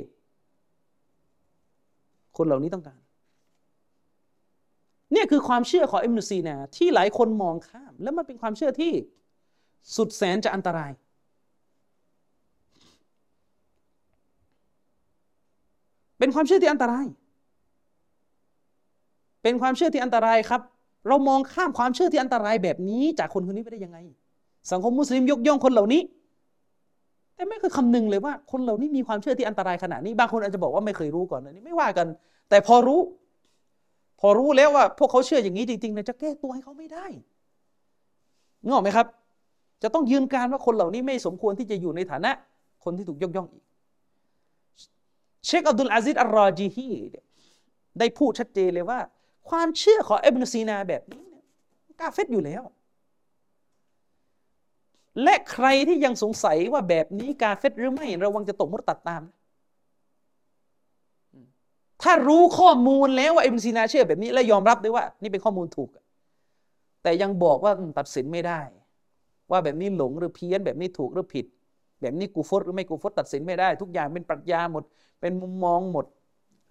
คนเหล่านี้ต้องการ เนี่ยคือความเชื่อของอิบนุซีนาที่หลายคนมองข้ามและมันเป็นความเชื่อที่สุดแสนจะอันตรายเป็นความเชื่อที่อันตรายเป็นความเชื่อที่อันตรายครับเรามองข้ามความเชื่อที่อันตรายแบบนี้จากคนคนนี้ไปได้ยังไงสังคมมุสลิมยกย่องคนเหล่านี้แต่ไม่เคยคำนึงเลยว่าคนเหล่านี้มีความเชื่อที่อันตรายขนาดนี้บางคนอาจจะบอกว่าไม่เคยรู้ก่อนอันนี้ไม่ว่ากันแต่พอรู้พอรู้แล้วว่าพวกเขาเชื่ออย่างนี้จริงๆนะจะแก้ตัวให้เขาไม่ได้นึกออกไหมครับจะต้องยืนการว่าคนเหล่านี้ไม่สมควรที่จะอยู่ในฐานะคนที่ถูกยกย่องอีกเชคอับดุลอาซิซอัลรอจีฮีได้พูดชัดเจนเลยว่าความเชื่อของอิบนุซีนาแบบนี้เนี่ยกาเฟรอยู่แล้วและใครที่ยังสงสัยว่าแบบนี้กาเฟรหรือไม่ระวังจะตกมุรตัดตามถ้ารู้ข้อมูลแล้วว่าอิบนุซีนาเชื่อแบบนี้และยอมรับด้วยว่านี่เป็นข้อมูลถูกแต่ยังบอกว่าตัดสินไม่ได้ว่าแบบนี้หลงหรือเพี้ยนแบบนี้ถูกหรือผิดแบบนี้กูฟดหรือไม่กูฟดตัดสินไม่ได้ทุกอย่างเป็นปรัชญาหมดเป็นมุมมองหมด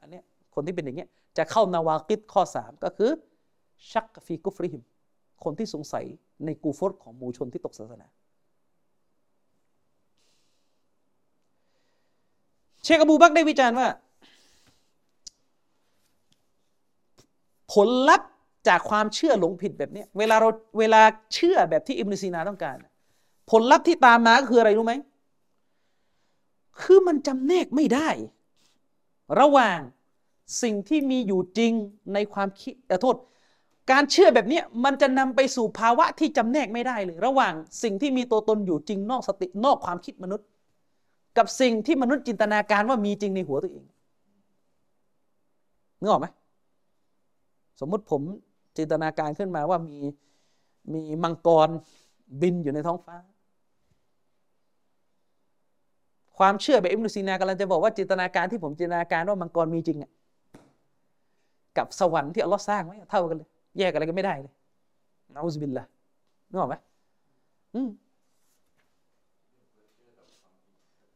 อันนี้คนที่เป็นอย่างเงี้ยจะเข้านาวากิดข้อสามก็คือชักฟีกุฟริฮิมคนที่สงสัยในกูฟดของหมู่ชนที่ตกศาสนาเชคอบูบักรได้วิจารณ์ว่าผลลัพธ์จากความเชื่อหลงผิดแบบนี้เวลาเราเวลาเชื่อแบบที่อิบนุซีนาต้องการผลลัพธ์ที่ตามมาก็คืออะไรรู้ไหมคือมันจำแนกไม่ได้ระหว่างสิ่งที่มีอยู่จริงในความคิดขอโทษการเชื่อแบบนี้มันจะนำไปสู่ภาวะที่จำแนกไม่ได้เลยระหว่างสิ่งที่มีตัวตนอยู่จริงนอกสตินอกความคิดมนุษย์กับสิ่งที่มนุษย์จินตนาการว่ามีจริงในหัวตัวเองนึกออกไหมสมมติผมจินตนาการขึ้นมาว่ามีมีมังกรบินอยู่ในท้องฟ้าความเชื่อแบบอิบนุซีนากำลังจะบอกว่าจินตนาการที่ผมจินตนาการว่ามังกรมีจริงอ่ะกับสวรรค์ที่อัลเลาะห์สร้างไว้เท่ากันเลยแยกอะไรกันไม่ได้เลยนะอูซบิลละนึกออกไหมอืม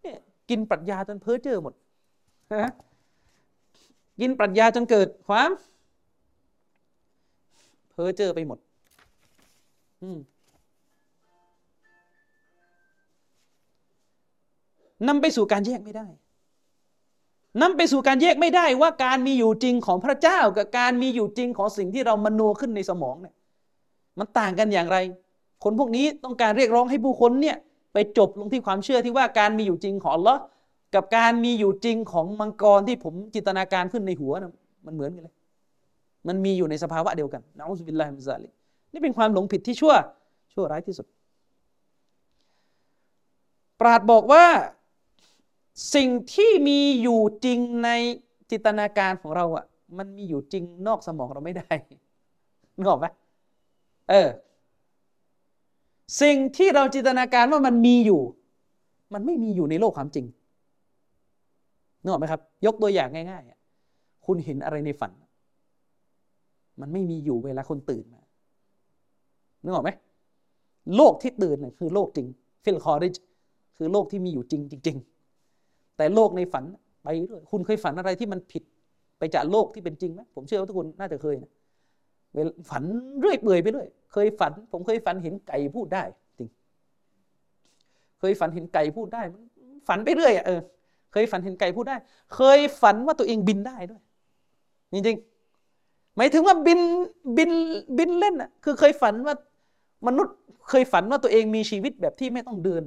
เนี่ยกินปรัชญาจนเพ้อเจ้อหมดฮะกินปรัชญาจนเกิดความเพ้อเจ้อไปหมดอืมนำไปสู่การแยกไม่ได้นำไปสู่การแยกไม่ได้ว่าการมีอยู่จริงของพระเจ้ากับการมีอยู่จริงของสิ่งที่เรามโนขึ้นในสมองเนี่ยมันต่างกันอย่างไรคนพวกนี้ต้องการเรียกร้องให้ผู้คนเนี่ยไปจบลงที่ความเชื่อที่ว่าการมีอยู่จริงของอัลเลาะห์กับการมีอยู่จริงของมังกรที่ผมจินตนาการขึ้นในหัวนะมันเหมือนกันเลยมันมีอยู่ในสภาวะเดียวกันนะอูซุบิลลาฮิมินซาลิกนี่เป็นความหลงผิดที่ชั่วชั่วร้ายที่สุดปราชญ์บอกว่าสิ่งที่มีอยู่จริงในจินตนาการของเราอ่ะมันมีอยู่จริงนอกสมองเราไม่ได้นึกออกไหมเออสิ่งที่เราจินตนาการว่ามันมีอยู่มันไม่มีอยู่ในโลกความจริงนึกออกไหมครับยกตัวอย่างง่ายๆคุณเห็นอะไรในฝันมันไม่มีอยู่เวลาคนตื่นมานึกออกไหมโลกที่ตื่นน่ะคือโลกจริงฟิลคอริจคือโลกที่มีอยู่จริงจริงแต่โลกในฝันไปเรื่อยคุณเคยฝันอะไรที่มันผิดไปจากโลกที่เป็นจริงไหมผมเชื่อว่าทุกคนน่าจะเคยนะฝันเรื่อยเปื่อยไปเรื่อยเคยฝันผมเคยฝันเห็นไก่พูดได้จริงเคยฝันเห็นไก่พูดได้มันฝันไปเรื่อยอ่ะเออเคยฝันเห็นไก่พูดได้เคยฝันว่าตัวเองบินได้ด้วยจริงๆหมายถึงว่าบินบินบินเล่นอ่ะคือเคยฝันว่ามนุษย์เคยฝันว่าตัวเองมีชีวิตแบบที่ไม่ต้องเดิน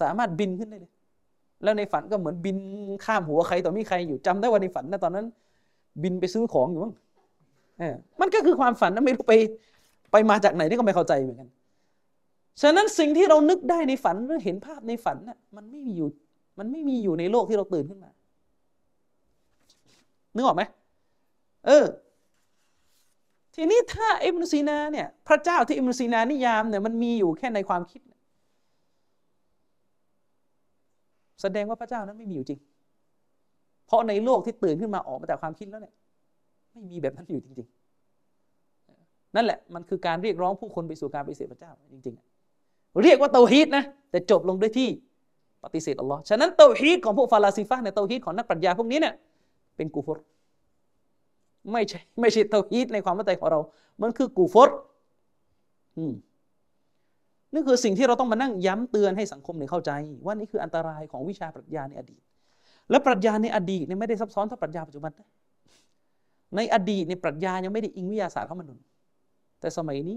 สามารถบินขึ้นได้เลยแล้วในฝันก็เหมือนบินข้ามหัวใครต่อมีใครอยู่จำได้ว่าในฝันนะตอนนั้นบินไปซื้อของอยู่มั้งมันก็คือความฝันนะไม่รู้ไปไปมาจากไหนนี่ก็ไม่เข้าใจเหมือนกันฉะนั้นสิ่งที่เรานึกได้ในฝันหรือเห็นภาพในฝันน่ะมันไม่มีอยู่มันไม่มีอยู่ในโลกที่เราตื่นขึ้นมานึกออกไหมเออทีนี้ถ้าอิบนุซีนาเนี่ยพระเจ้าที่อิบนุซีนานิยามเนี่ยมันมีอยู่แค่ในความคิดแสดงว่าพระเจ้านั้นไม่มีอยู่จริงเพราะในโลกที่ตื่นขึ้นมาออกมาจากความคิดแล้วเนี่ยไม่มีแบบนั้นอยู่จริงๆนั่นแหละมันคือการเรียกร้องผู้คนไปสู่การปฏิเสธพระเจ้าจริงๆเรียกว่าเตาฮีดนะแต่จบลงด้วยที่ปฏิเสธอัลลอฮ์ฉะนั้นเตาฮีดของพวกฟาลาซิฟะห์ในเตาฮีดของนักปรัชญาพวกนี้เนี่ยเป็นกูฟร ไม่ใช่ไม่ใช่เตาฮีดในความเข้าใจของเรามันคือกูฟรนี่คือสิ่งที่เราต้องมานั่งย้ำเตือนให้สังคมหนึ่งเข้าใจว่านี่คืออันตรายของวิชาปรัชญาในอดีตและปรัชญาในอดีตเนี่ยไม่ได้ซับซ้อนเท่าปรัชญาปัจจุบันนะในอดีตในปรัชญายังไม่ได้อิงวิทยาศาสตร์เข้ามาหนุนแต่สมัยนี้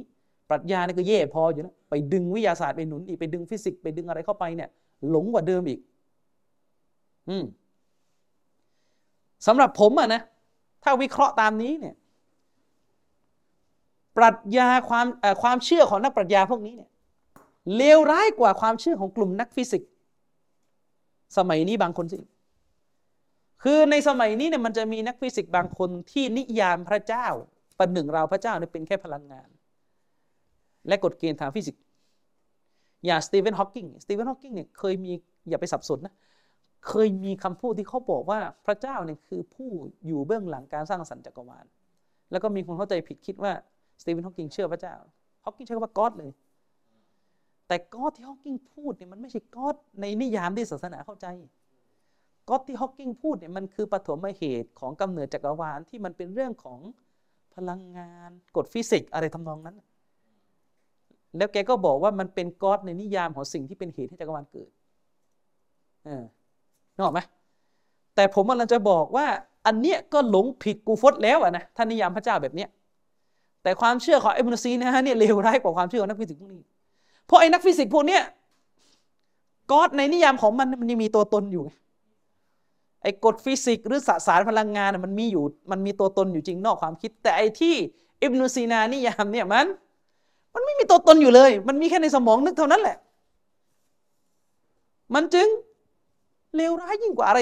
ปรัชญาเนี่ยก็แย่พออยู่นะไปดึงวิทยาศาสตร์ไปหนุนอีกไปดึงฟิสิกส์ไปดึงอะไรเข้าไปเนี่ยหลงกว่าเดิมอีกอืมสำหรับผมอะนะถ้าวิเคราะห์ตามนี้เนี่ยปรัชญาความเอ่อความเชื่อของนักปรัชญาพวกนี้เนี่ยเลวร้ายกว่าความเชื่อของกลุ่มนักฟิสิกส์สมัยนี้บางคนสิคือในสมัยนี้เนี่ยมันจะมีนักฟิสิกส์บางคนที่นิยามพระเจ้าประหนึ่งเราพระเจ้าเนี่ยเป็นแค่พลังงานและกฎเกณฑ์ทางฟิสิกส์อย่างสตีเวนฮอว์กิงสตีเวนฮอว์กิงเนี่ยเคยมีอย่าไปสับสนนะเคยมีคำพูดที่เขาบอกว่าพระเจ้าเนี่ยคือผู้อยู่เบื้องหลังการสร้างสรรค์จักรวาลแล้วก็มีคนเข้าใจผิดคิดว่าสตีเวนฮอว์กิงเชื่อพระเจ้าฮอว์กิงใช้คำว่าก็อดเลยแต่ก็อดที่ฮอว์กิงพูดเนี่ยมันไม่ใช่ก็อดในนิยามที่ศาสนาเข้าใจก็อดที่ฮอว์กิงพูดเนี่ยมันคือปฐมเหตุของกำเนิดจักรวาลที่มันเป็นเรื่องของพลังงานกฎฟิสิกส์อะไรทำนองนั้นแล้วแกก็บอกว่ามันเป็นก็อดในนิยามของสิ่งที่เป็นเหตุให้จักรวาลเกิดเออนึกออกไหมแต่ผมกำลังจะบอกว่าอันเนี้ยก็หลงผิดกูฟดแล้วอะนะท่านนิยามพระเจ้าแบบเนี้ยแต่ความเชื่อของไอ้อิบนุซีนะฮะเนี่ยเลวร้ายกว่าความเชื่อของนักฟิสิกส์พวกนี้เพราะไอ้นักฟิสิกส์พวกเนี้ยก็อดในนิยามของมันมันยังมีตัวตนอยู่ไอ้กฎฟิสิกส์หรือสสารพลังงานมันมีอยู่มันมีตัวตนอยู่จริงนอกความคิดแต่ไอ้ที่อิบนุซีนานิยามเนี่ยมันมันไม่มีตัวตนอยู่เลยมันมีแค่ในสมองนึกเท่านั้นแหละมันจึงเลวร้ายยิ่งกว่าอะไร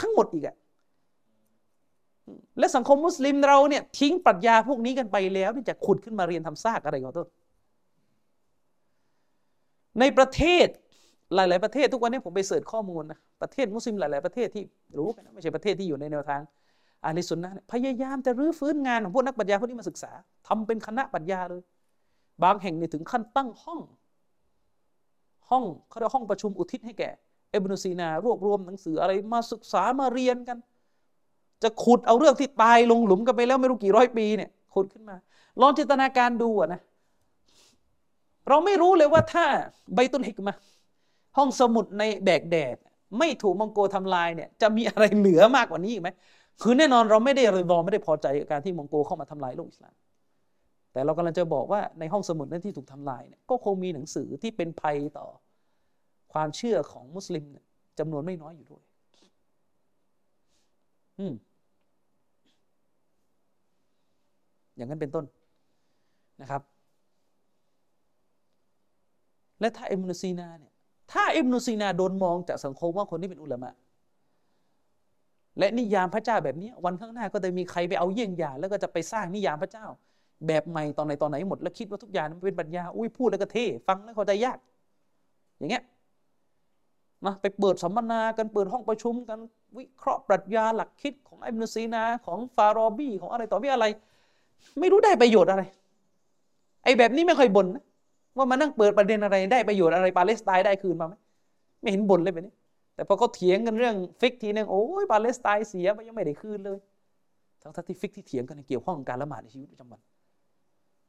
ทั้งหมดอีกอะและสังคมมุสลิมเราเนี่ยทิ้งปรัชญาพวกนี้กันไปแล้วที่จะขุดขึ้นมาเรียนทำซากอะไรกันต้นในประเทศหลายๆประเทศทุกวันนี้ผมไปเสิร์ชข้อมูลนะประเทศมุสลิมหลายๆประเทศที่รู้กันนะไม่ใช่ประเทศที่อยู่ในแนวทางอะห์ลุสซุนนะห์พยายามจะรื้อฟื้นงานของพวกนักปรัชญาพวกนี้มาศึกษาทำเป็นคณะปรัชญาเลยบางแห่งเนี่ยถึงขั้นตั้งห้องห้องเขาเรียกห้องประชุมอุทิศให้แก่อิบนุซีนารวบรวมหนังสืออะไรมาศึกษามาเรียนกันจะขุดเอาเรื่องที่ตายลงหลุมกันไปแล้วไม่รู้กี่ร้อยปีเนี่ยขุดขึ้นมาลองจินตนาการดูอ่ะนะเราไม่รู้เลยว่าถ้าไบตุลฮิกมะห้องสมุดในแบกแดดไม่ถูกมองโกทำลายเนี่ยจะมีอะไรเหลือมากกว่านี้อีกไหมคือแน่นอนเราไม่ได้รีวอไม่ได้พอใจกับการที่มองโกเข้ามาทำลายโลกอิสลามแต่เรากำลังจะบอกว่าในห้องสมุดนั้นที่ถูกทำลายเนี่ยก็คงมีหนังสือที่เป็นภัยต่อความเชื่อของมุสลิมเนี่ยจำนวนไม่น้อยอยู่ด้วยอืมอย่างนั้นเป็นต้นนะครับและถ้าอิบนุซีนาเนี่ยถ้าอิบนุซีนาโดนมองจากสังคมว่าคนที่เป็นอุลามะและนิยามพระเจ้าแบบนี้วันข้างหน้าก็จะมีใครไปเอาเยี่ยงอย่างแล้วก็จะไปสร้างนิยามพระเจ้าแบบใหม่ตอนไหนตอนไหนหมดแล้วคิดว่าทุกอย่างมันเป็นปรัชญาอุ้ยพูดแล้วก็เท่ฟังแล้วเข้าใจยากอย่างเงี้ยนะไปเปิดสัมมนากันเปิดห้องประชุมกันวิเคราะห์ปรัชญาหลักคิดของอิบนุซีนาของฟารอบีของอะไรต่อมีอะไรไม่รู้ได้ประโยชน์อะไรไอ้แบบนี้ไม่ค่อยบ่นนะว่ามานั่งเปิดประเด็นอะไรได้ประโยชน์อะไรปาเลสไตน์ได้คืนมาไหมไม่เห็นบ่นเลยแบบนี้แต่พอเขาเถียงกันเรื่องฟิกทีนึงโอ้ยปาเลสไตน์เสียไปยังไม่ได้คืนเลยทั้งที่ฟิกที่เถียงกันเกี่ยวข้องกับการละหมาดในชีวิตประจำวัน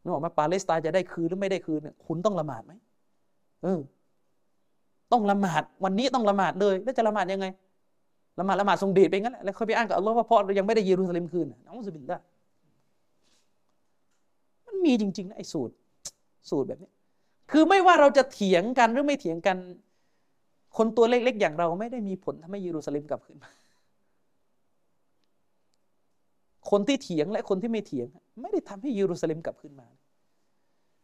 นึกออกไหมปาเลสไตน์จะได้คืนหรือไม่ได้คืนเนี่ยคุณต้องละหมาดไหมเออต้องละหมาดวันนี้ต้องละหมาดเลยแล้วจะละหมาดยังไงละหมาดละหมาดทรงเดชไปงั้นแหละแล้วค่อยไปอ้างกับอัลเลาะห์ว่าเพราะเรายังไม่ได้เยรูซาเล็มคืนนะอูซบิลละมันมีจริงๆนะไอ้สูตรสูตรแบบนี้คือไม่ว่าเราจะเถียงกันหรือไม่เถียงกันคนตัวเล็กๆอย่างเราไม่ได้มีผลทำให้เยรูซาเล็มกลับคืนมาคนที่เถียงและคนที่ไม่เถียงไม่ได้ทำให้เยรูซาเล็มกลับคืนมา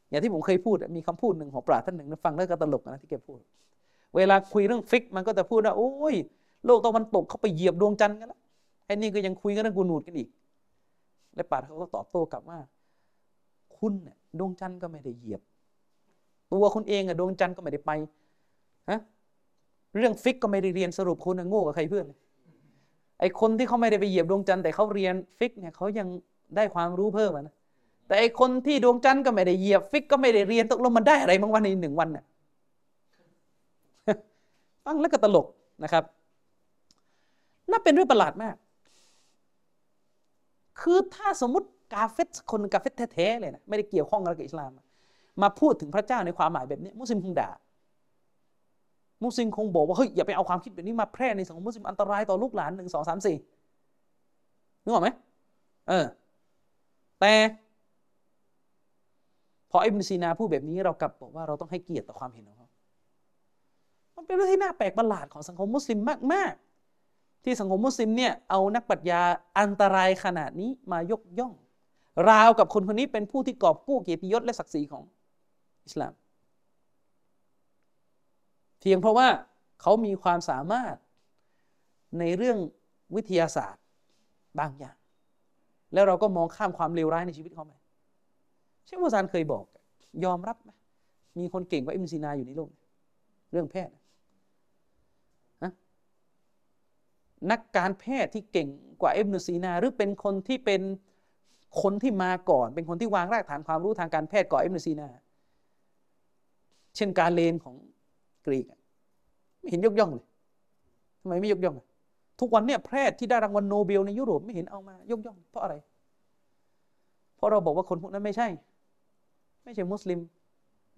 อย่างที่ผมเคยพูดมีคำพูดหนึ่งของปราชญ์ท่านหนึ่งฟังแล้วก็ตลกนะที่แกพูดเวลาคุยเรื่องฟิกมันก็จะพูดว่าโอ้ยโลกตะวันตกเขาไปเหยียบดวงจันทร์กันแล้วไอ้นี่ก็ยังคุยกันเรื่องกูนูดกันอีกและปราชญ์เขาก็ตอบโต้กลับว่าคุณเนี่ยดวงจันทร์ก็ไม่ได้เหยียบตัวคุณเองอะดวงจันทร์ก็ไม่ได้ไปฮะเรื่องฟิกก็ไม่ได้เรียนสรุปคุณโง่กับใครเพื่อนไอ้คนที่เขาไม่ได้ไปเหยียบดวงจันทร์แต่เขาเรียนฟิกเนี่ยเขายังได้ความรู้เพิ่มนะแต่ไอ้คนที่ดวงจันทร์ก็ไม่ได้เหยียบฟิกก็ไม่ได้เรียนตกลงมันได้อะไรบ้างวันในหนึ่งวันเนี่ยฟังแล้วก็ตลกนะครับน่าเป็นเรื่องประหลาดมาก คือถ้าสมมติกาเฟตคนกาเฟตแท้ๆเลยนะไม่ได้เกี่ยวข้องกับอิสลามมาพูดถึงพระเจ้าในความหมายแบบนี้มุสลิมคงด่ามุสลิมคงบอกว่าเฮ้ยอย่าไปเอาความคิดแบบนี้มาแพร่ในสังคมมุสลิมอันตรายต่อลูกหลานหนึ่งสองสามสี่นึกออกไหมเออแต่พออิบนุซีนาพูดแบบนี้เรากลับบอกว่าเราต้องให้เกียรติต่อความเห็นของเขามันเป็นเรื่องที่น่าแปลกประหลาดของสังคมมุสลิมมากๆที่สังคมมุสลิมเนี่ยเอานักปรัชญาอันตรายขนาดนี้มายกย่องราวกับคนคนนี้เป็นผู้ที่กอบกู้เกียรติยศและศักดิ์ศรีของอิสลามเพียงเพราะว่าเขามีความสามารถในเรื่องวิทยาศาสตร์บางอย่างแล้วเราก็มองข้ามความเลวร้ายในชีวิตเขาไหมเชฟมูซานเคยบอกยอมรับไหมมีคนเก่งกว่าอิบนุซีนาอยู่ในโลกเรื่องแพทย์นะนักการแพทย์ที่เก่งกว่าอิบนุซีนาหรือเป็นคนที่เป็นคนที่มาก่อนเป็นคนที่วางรากฐานความรู้ทางการแพทย์ก่อนอิบนุซีนาเช่นกาเลนของกรีกไม่เห็นยกย่องเลยทำไมไม่ยกย่องทุกวันเนี่ยแพทย์ที่ได้รางวัลโนเบลในยุโรปไม่เห็นเอามายกย่องเพราะอะไรเพราะเราบอกว่าคนพวกนั้นไม่ใช่ไม่ใช่มุสลิม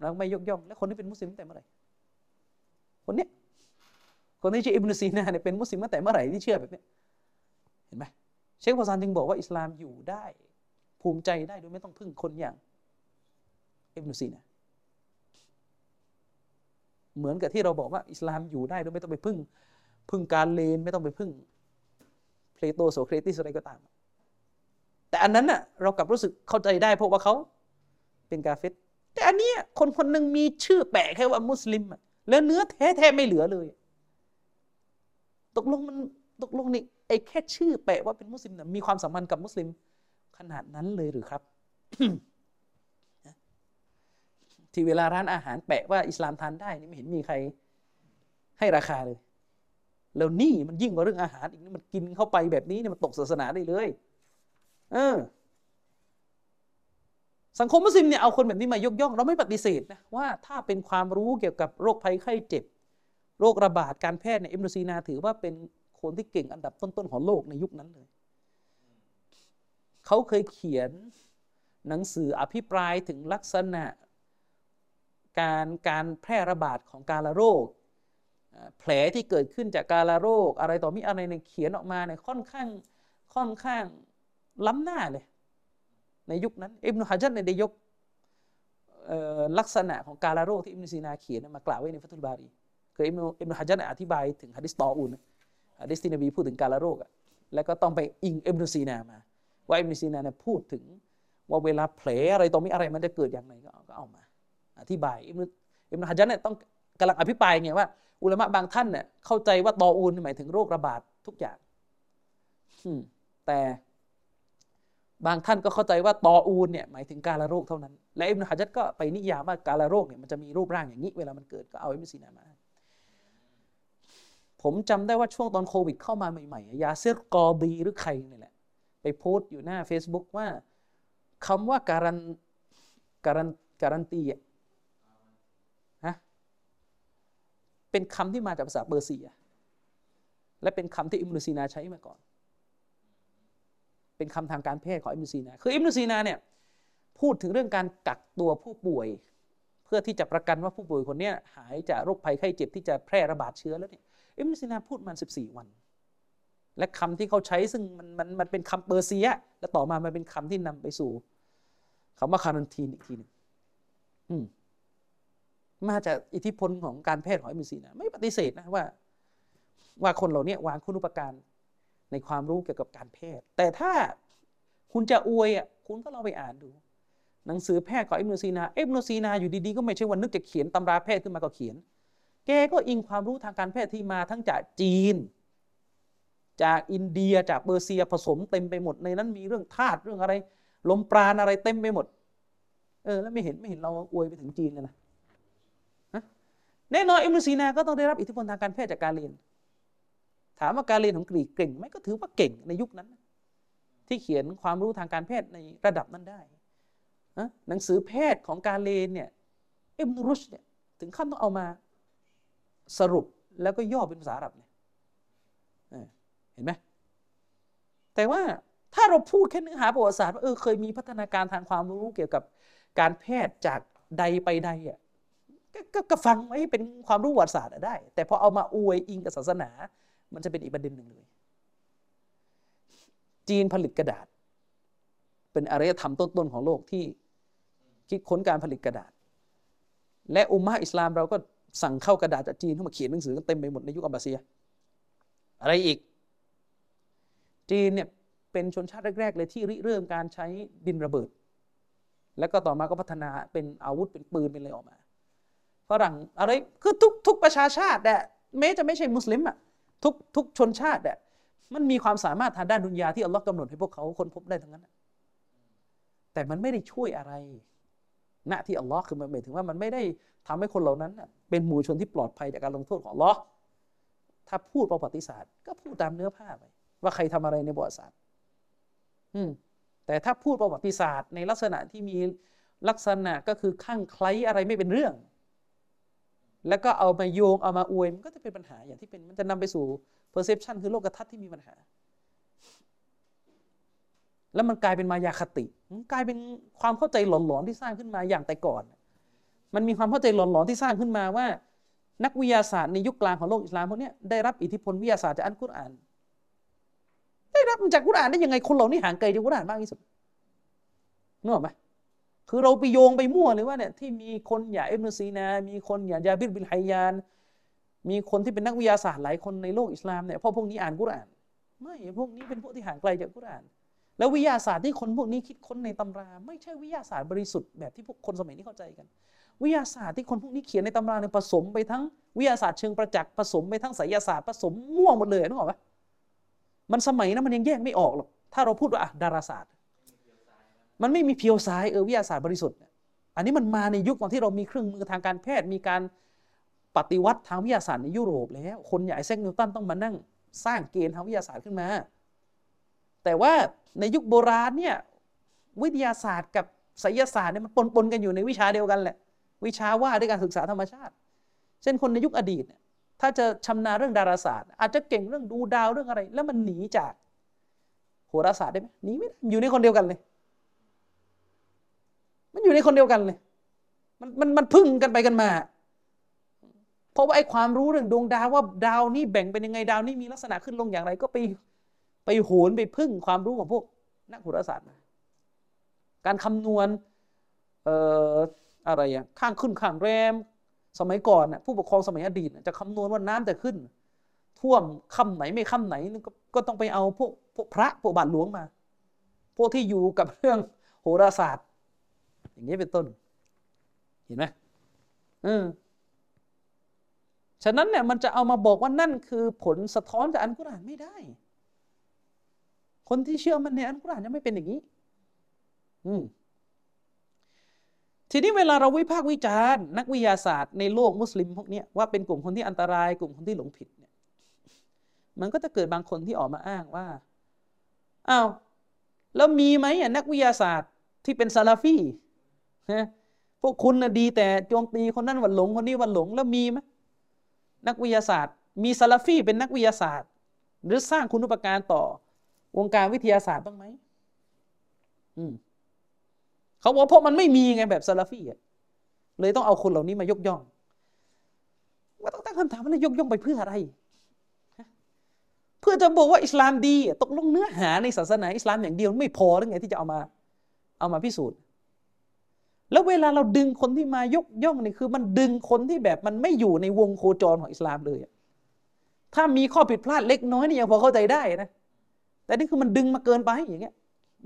เราไม่ยกย่องแล้วคนที่เป็นมุสลิมตั้งแต่เมื่อไหร่คนเนี้ยคนที่ชื่ออิบนุซีนาเนี่ยเป็นมุสลิมตั้งแต่เมื่อไหร่ที่เชื่อแบบนี้เห็นไหมเชคมูซานจึงบอกว่าอิสลามอยู่ได้ภูมิใจได้โดยไม่ต้องพึ่งคนอย่างอิบนุซีนาเหมือนกับที่เราบอกว่าอิสลามอยู่ได้โดยไม่ต้องไปพึ่งพึ่งการเลนไม่ต้องไปพึ่งเพลโตโสเครติสอะไรก็ตามแต่อันนั้นน่ะเรากลับรู้สึกเข้าใจได้เพราะว่าเขาเป็นกาเฟตแต่อันเนี้ยคนคนหนึ่งมีชื่อแปะแค่ว่ามุสลิมแล้วเนื้อแท้แท้ไม่เหลือเลยตกลงมันตกลงนี่ไอ้แค่ชื่อแปะว่าเป็นมุสลิมมีความสัมพันธ์กับมุสลิมขนาดนั้นเลยหรือครับ ที่เวลาร้านอาหารแปะว่าอิสลามทานได้นี่ไม่เห็นมีใครให้ราคาเลยแล้วนี่มันยิ่งกว่าเรื่องอาหารอีกนี่มันกินเข้าไปแบบนี้เนี่ยมันตกศาสนาได้เลยเออสังคมมุสลิมเนี่ยเอาคนแบบนี้มายกย่องเราไม่ปฏิเสธนะว่าถ้าเป็นความรู้เกี่ยวกับโรคภัยไข้เจ็บโรคระบาดการแพทย์เนี่ยอิบนุซีนาถือว่าเป็นคนที่เก่งอันดับต้นๆของโลกในยุคนั้นเลยเขาเคยเขียนหนังสืออภิปรายถึงลักษณะการการแพร่ระบาดของกาฬโรคแผลที่เกิดขึ้นจากกาฬโรคอะไรต่อมีอะไรเนี่ยเขียนออกมาเนี่ยค่อนข้างค่อนข้างล้ำหน้าเลยในยุคนั้นอิบนุฮะญัรเนี่ยได้ยกลักษณะของกาฬโรคที่อิบนุซีนาเขียนมากล่าวไว้ในฟัตุลบารีคืออิบนุอิบนุฮะญัรอธิบายถึงหะดีษตออูนหะดีษที่นบีพูดถึงกาฬโรคอ่ะแล้วก็ต้องไปอิงอิบนุซีนามาว่าอิบนุซีนาเนี่ยพูดถึงว่าเวลาแผลอะไรต่อมีอะไรมันจะเกิดอย่างไรก็เอามาอธิบายอิบนุอิบนุฮะญัรเนี่ยต้องกำลังอภิปรายไงว่าอุลามะบางท่านเนี่ยเข้าใจว่าตออูนหมายถึงโรคระบาดทุกอย่างแต่บางท่านก็เข้าใจว่าตออูนเนี่ยหมายถึงกาฬโรคเท่านั้นและอิบนุฮะญัรก็ไปนิยามว่ากาฬโรคเนี่ยมันจะมีรูปร่างอย่างนี้เวลามันเกิดก็เอาอิบนุซีนามาผมจำได้ว่าช่วงตอนโควิดเข้ามาใหม่ๆยาเซรกอบีหรือใครนี่แหละไปโพสต์อยู่หน้า Facebook ว่าคำว่าการันการันการันตีเป็นคำที่มาจากภาษาเปอร์เซียและเป็นคำที่อิบนุซีนาใช้มาก่อนเป็นคำทางการแพทย์ของอิบนุซีนาคืออิบนุซีนาเนี่ยพูดถึงเรื่องการกักตัวผู้ป่วยเพื่อที่จะประกันว่าผู้ป่วยคนนี้หายจากโรคภัยไข้เจ็บที่จะแพร่ระบาดเชื้อแล้วเนี่ยอิบนุซีนาพูดมันสิบสี่วันและคำที่เขาใช้ซึ่งมันมันมันเป็นคำเปอร์เซียและต่อมามันเป็นคำที่นำไปสู่คำว่าควารันทีนอีกทีนึงอืมมาจากอิทธิพลของการแพทย์ของอิบนุซีนาไม่ปฏิเสธนะว่าว่าคนเหล่านี้วางคุณูปการในความรู้เกี่ยวกับการแพทย์แต่ถ้าคุณจะอวยอ่ะคุณก็ลองไปอ่านดูหนังสือแพทย์ของอิบนุซีนาอิบนุซีนาอยู่ดีๆก็ไม่ใช่ว่านึกจะเขียนตำราแพทย์ขึ้นมาก็เขียนแกก็อิงความรู้ทางการแพทย์ที่มาทั้งจากจีนจากอินเดียจากเปอร์เซียผสมเต็มไปหมดในนั้นมีเรื่องธาตุเรื่องอะไรลมปราณอะไรเต็มไปหมดเออแล้วไม่เห็นไม่เห็นเราอวยไปถึงจีนเลยนะแน่นอนอิบนุซีนาก็ต้องได้รับอิทธิพลทางการแพทย์จากกาเลนถามว่าการเรียนของกรีกเก่งไหมก็ถือว่าเก่งในยุคนั้นที่เขียนความรู้ทางการแพทย์ในระดับนั้นได้หนังสือแพทย์ของการเรียนเนี่ยอิบนุรุชเนี่ยถึงขั้นต้องเอามาสรุปแล้วก็ย่อเป็นภาษาอาหรับเนี่ยเห็นไหมแต่ว่า ถ้าเราพูดแค่เนื้อหาประวัติศาสตร์ว่าเออเคยมีพัฒนาการทางความรู้เกี่ยวกับการแพทย์จากใดไปใดอ่ะก็ฟังไว้เป็นความรู้ประวัติศาสตร์ได้แต่พอเอามาอวยอิงกับศาสนามันจะเป็นอีกประเด็นหนึ่งเลยจีนผลิตกระดาษเป็นอารยธรรมต้นๆของโลกที่คิดค้นการผลิตกระดาษและอุมมะห์อิสลามเราก็สั่งเข้ากระดาษจากจีนเข้ามาเขียนหนังสือกันเต็มไปหมดในยุคอับบาซียะห์อะไรอีกจีนเนี่ยเป็นชนชาติแรกๆเลยที่ริเริ่มการใช้ดินระเบิดแล้วก็ต่อมาก็พัฒนาเป็นอาวุธเป็นปืนเป็นอะไรออกมาฝรั่งอะไรคือทุกทุกประชาชาติแหละแม้จะไม่ใช่มุสลิมอ่ะทุกทุกชนชาติแหละมันมีความสามารถทางด้านดุนยาที่อัลลอฮ์กำหนดให้พวกเขาค้นพบได้ทั้งนั้นแต่มันไม่ได้ช่วยอะไรณที่อัลลอฮ์คือมันหมายถึงว่ามันไม่ได้ทำให้คนเหล่านั้นเป็นหมู่ชนที่ปลอดภัยจากการลงโทษของอัลลอฮ์ถ้าพูดประวัติศาสตร์ก็พูดตามเนื้อผ้าไปว่าใครทำอะไรในประวัติศาสตร์อืมแต่ถ้าพูดประวัติศาสตร์ในลักษณะที่มีลักษณะก็คือข้างไคล้อะไรไม่เป็นเรื่องแล้วก็เอามาโยงเอามาอวยมันก็จะเป็นปัญหาอย่างที่เป็นมันจะนำไปสู่ perception คือโลกทัศน์ที่มีปัญหาแล้วมันกลายเป็นมายาคติกลายเป็นความเข้าใจหลอนๆที่สร้างขึ้นมาอย่างแต่ก่อนมันมีความเข้าใจหลอนๆที่สร้างขึ้นมาว่านักวิทยาศาสตร์ในยุคกลางของโลกอิสลามพวกนี้ได้รับอิทธิพลวิทยาศาสตร์จากอัลกุรอานได้รับมาจากกุรอานได้ยังไงคนเรานี่ห่างไกลจากกุรอานมากที่สุดนึกออกไหมคือเราไปโยงไปมั่วเลยว่าเนี่ยที่มีคนอย่างอิบนุซีนามีคนอย่างญาบิรบินไฮยานมีคนที่เป็นนักวิทยาศาสตร์หลายคนในโลกอิสลามเนี่ยเพราะพวกนี้อ่านกุรอานไม่พวกนี้เป็นพวกที่ห่างไกลจากกุรอานแล้ววิทยาศาสตร์ที่คนพวกนี้คิดค้นในตำราไม่ใช่วิทยาศาสตร์บริสุทธิ์แบบที่พวกคนสมัยนี้เข้าใจกันวิทยาศาสตร์ที่คนพวกนี้เขียนในตำราเนี่ยผสมไปทั้งวิทยาศาสตร์เชิงประจักษ์ผสมไปทั้งไสยศาสตร์ผสมมั่วหมดเลยนึกออกปะมันสมัยนั้นมันยังแยกไม่ออกหรอกถ้าเราพูดว่าอะดาราศาสตร์มันไม่มีเพียวซ้ายเออวิทยาศาสตร์บริสุทธิ์อันนี้มันมาในยุคตอนที่เรามีเครื่องมือทางการแพทย์มีการปฏิวัติทางวิทยาศาสตร์ในยุโรปแล้วคนอย่างไอแซคนิวตันต้องมานั่งสร้างเกณฑ์ทางวิทยาศาสตร์ขึ้นมาแต่ว่าในยุคโบราณเนี่ยวิทยาศาสตร์กับไสยศาสตร์เนี่ยมันปนปนกันอยู่ในวิชาเดียวกันแหละวิชาว่าด้วยการศึกษาธรรมชาติเช่นคนในยุคอดีตเนี่ยถ้าจะชำนาญเรื่องดาราศาสตร์อาจจะเก่งเรื่องดูดาวเรื่องอะไรแล้วมันหนีจากโหราศาสตร์ได้ไหมหนีไม่ได้อยู่ในคนเดียวกันเลยมันอยู่ในคนเดียวกันเลยมันมันมันพึ่งกันไปกันมาเพราะว่าไอ้ความรู้เรื่องดวงดาวว่าดาวนี้แบ่งเป็นยังไงดาวนี้มีลักษณะขึ้นลงอย่างไรก็ไปไปโหนไปพึ่งความรู้ของพวกนักโหราศาสตร์มาการคำนวณ อ, อะไรอะข้างขึ้นข้างแรมสมัยก่อนน่ะผู้ปกครองสมัยอดีตจะคำนวณว่าน้ำจะขึ้นท่วมค่ำไหนไม่ค่ำไหน ก, ก็ต้องไปเอาพวกพวกพระพวกบาทหลวงมาพวกที่อยู่กับเรื่องโหราศาสตร์อย่างนี้เป็นต้นเห็นไหมอืมฉะนั้นเนี่ยมันจะเอามาบอกว่านั่นคือผลสะท้อนจากอัลกุรอานไม่ได้คนที่เชื่อมันในอัลกุรอานจะไม่เป็นอย่างนี้อืมทีนี้เวลาเราวิพากษ์วิจารณ์นักวิทยาศาสตร์ในโลกมุสลิมพวกนี้ว่าเป็นกลุ่มคนที่อันตรายกลุ่มคนที่หลงผิดเนี่ยมันก็จะเกิดบางคนที่ออกมาอ้างว่าอ้าวแล้วมีไหมอ่ะนักวิทยาศาสตร์ที่เป็นซาลาฟีนะพวกคุณนะดีแต่โจมตีคนนั้นว่าหลงคนนี้ว่าหลงแล้วมีไหมนักวิทยาศาสตร์มีซาลาฟีเป็นนักวิทยาศาสตร์หรือสร้างคุณูปการต่อวงการวิทยาศาสตร์บ้างไหมอืมเขาบอกเพราะมันไม่มีไงแบบซาลาฟีอ่ะเลยต้องเอาคนเหล่านี้มายกย่องว่าต้องตั้งคำถามว่าแล้วยกย่องไปเพื่ออะไรเพื่อจะบอกว่าอิสลามดีตกลงเนื้อหาในศาสนาอิสลามอย่างเดียวไม่พอหรือไงที่จะเอามาเอามาพิสูจน์แล้วเวลาเราดึงคนที่มายกย่องนี่คือมันดึงคนที่แบบมันไม่อยู่ในวงโคจรของอิสลามเลยถ้ามีข้อผิดพลาดเล็กน้อยนี่ยังพอเข้าใจได้นะแต่นี่คือมันดึงมาเกินไปอย่างเงี้ย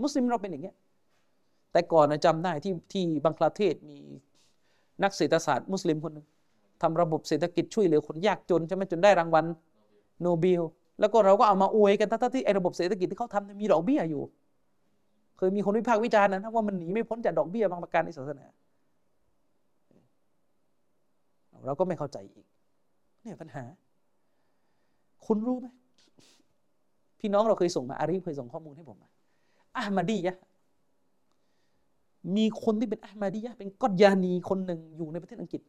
มุสลิมเราเป็นอย่างเงี้ยแต่ก่อนนะจำได้ที่ที่บังคลาเทศมีนักเศรษฐศาสตร์มุสลิมคนหนึ่งทำระบบเศรษฐกิจช่วยเหลือคนยากจนใช่ไหมจนได้รางวัลโนเบลแล้วก็เราก็เอามาอวยกันทั้งที่ไอ้ระบบเศรษฐกิจที่เขาทำมีดอกเบี้ยอยู่เคยมีคนวิพากษ์วิจารณ์นะว่ามันหนีไม่พ้นจากดอกเบี้ยบางประการในศาสนาเราก็ไม่เข้าใจอีกเนี่ยปัญหาคุณรู้ไหมพี่น้องเราเคยส่งมาอารีเคยส่งข้อมูลให้ผมอะมาดีอะมีคนที่เป็นอะห์มาดียะห์เป็นกอดยานีคนหนึ่งอยู่ในประเทศอังกฤษ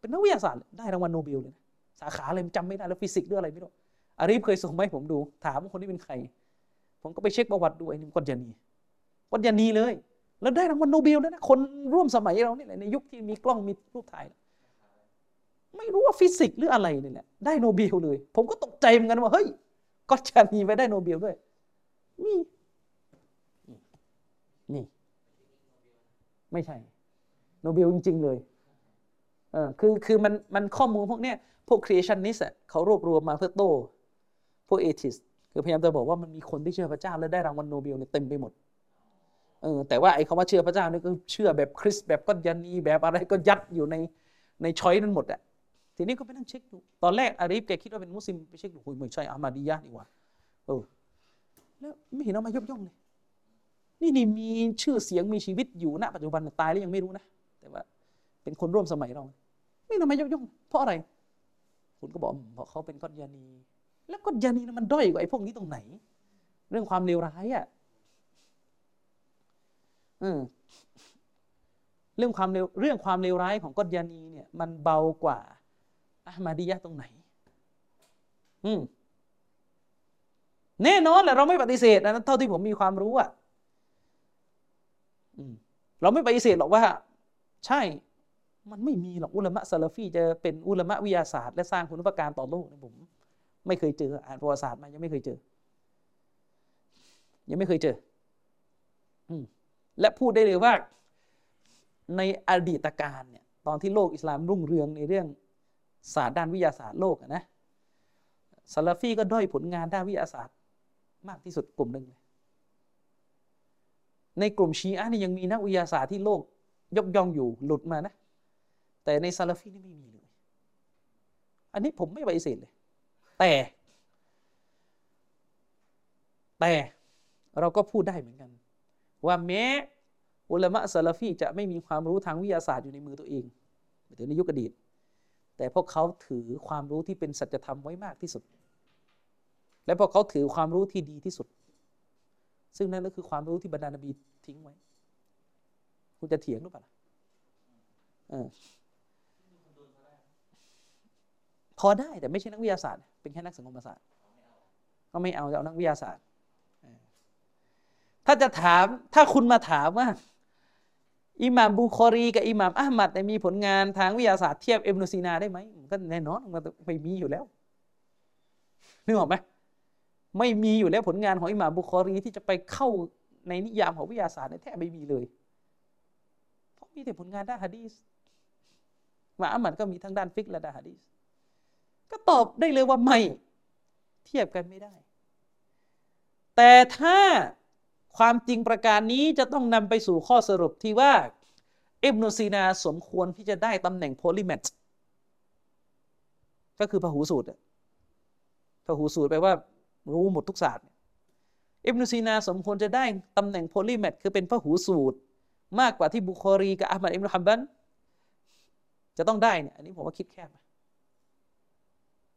เป็นนักวิทยาศาสตร์ได้รางวัลโนเบลเลยนะสาขาอะไรจำไม่ได้แล้วฟิสิกส์หรืออะไรไม่รู้อารีฟเคยส่งมาให้ผมดูถามว่าคนนี้เป็นใครผ ผมก็ไปเช็คประวัติดูไอ้นี่ปรัชญานีปรัชญานีเลยแล้วได้รางวัลโนเบลด้วยนะคนร่วมสมัยเราเนี่ยแหละในยุคที่มีกล้องมีรูปถ่ายไม่รู้ว่าฟิสิกส์หรืออะไรนี่แหละได้โนเบลเลยผมก็ตกใจเหมือนกันว่าเฮ้ยปรัชญานีไปได้โนเบลด้วยนี่นี่ไม่ใช่โนเบลจริงๆเลยเออคือคือมันมันข้อมูลพวกเนี้ยพวก creationist อ่ะเขารวบรวมมาเพื่อโต้พวก atheist คือพยายามจะบอกว่ามันมีคนที่เชื่อพระเจ้าแล้วได้รางวัลโนเบลเนี่ยเต็มไปหมดเออแต่ว่าไอ้คำว่าเชื่อพระเจ้านี่ก็เชื่อแบบคริสต์แบบก็ยันนีแบบอะไรก็ยัดอยู่ในในช้อยนั้นหมดอ่ะทีนี้ก็ไปนั่งเช็คดูตอนแรกอาริฟแกคิดว่าเป็นมุสลิมไปเช็คดูโอ้ยไม่ใช่อามาดียะห์ดีกว่าเออแล้วไม่เห็นเอามายกย่องเลยนี่นี่มีชื่อเสียงมีชีวิตอยู่ณปัจจุบันตายแล้วยังไม่รู้นะแต่ว่าเป็นคนร่วมสมัยเราไม่ทำไมยกย่องเพราะอะไรคุณก็บอกเพราะเขาเป็นกัจญานีแล้วกัจญานีนะมันด้อยกว่าไอ้พวกนี้ตรงไหนเรื่องความเลวร้ายอ่ะอืมเรื่องความเลวเรื่องความเลวร้ายของกัจญานีเนี่ยมันเบากว่าอะห์มาดียะห์ตรงไหนอืมแน่นอนแหละเราไม่ปฏิเสธนะเท่าที่ผมมีความรู้อ่ะเราไม่ปฏิเสธหรอกว่าใช่มันไม่มีหรอกอุลามะซะลาฟีจะเป็นอุลามะวิทยาศาสตร์และสร้างคุณูปการต่อโลกผมไม่เคยเจออ่านประวัติศาสตร์มายังไม่เคยเจอยังไม่เคยเจอและพูดได้เลยว่าในอดีตการเนี่ยตอนที่โลกอิสลามรุ่งเรืองในเรื่องศาสตร์ด้านวิทยาศาสตร์โลกนะซะลาฟีก็ด้อยผลงานด้านวิทยาศาสตร์มากที่สุดกลุ่มนึงในกลุ่มชีอะห์นี่ยังมีนักวิทยาศาสตร์ที่โลกยกย่องอยู่หลุดมานะแต่ในซาลาฟีนี่ไม่มีเลยอันนี้ผมไม่ปฏิเสธเลยแต่แต่เราก็พูดได้เหมือนกันว่าแม้อุลามะซาลาฟีจะไม่มีความรู้ทางวิทยาศาสตร์อยู่ในมือตัวเองถึงในยุคอดีตแต่พวกเขาถือความรู้ที่เป็นสัจธรรมไว้มากที่สุดและพวกเขาถือความรู้ที่ดีที่สุดซึ่งนั่นก็คือความรู้ที่บรรดานบีทิ้งไว้คุณจะเถียงหรือเปล่าเออพอได้แต่ไม่ใช่นักวิทยาศาสตร์เป็นแค่นักสังคมศาสตร์ก็ไม่เอาจะเอานักวิทยาศาสตร์ถ้าจะถามถ้าคุณมาถามว่าอิหม่ามบุคอรีกับอิหม่ามอะห์มัดมีผลงานทางวิทยาศาสตร์เทียบอิบนุซีนาได้ไหมก็แน่นอนมันไม่มีอยู่แล้วนึกออกไหมไม่มีอยู่แล้วผลงานของอิหม่ามบุคอรีที่จะไปเข้าในนิยามของวิทยาศาสตร์แท้ไม่มีเลยเพราะมีแต่ผลงานด้านหะดีษมาอะห์มัดก็มีทั้งด้านฟิกและด้านหะดีษก็ตอบได้เลยว่าไม่เทียบกันไม่ได้แต่ถ้าความจริงประการนี้จะต้องนำไปสู่ข้อสรุปที่ว่าอิบนุซีนาสมควรที่จะได้ตำแหน่งโพลิแมทก็คือพหูสูตรพหูสูตรแปลว่ารู้หมดทุกศาสตร์อิบนุซีนาสมควรจะได้ตำแหน่งโพลิแมทคือเป็นพหูสูตรมากกว่าที่บุคอรีกับอะห์มัดอิบนุฮัมบัลจะต้องได้เนี่ยอันนี้ผมว่าคิดแคบ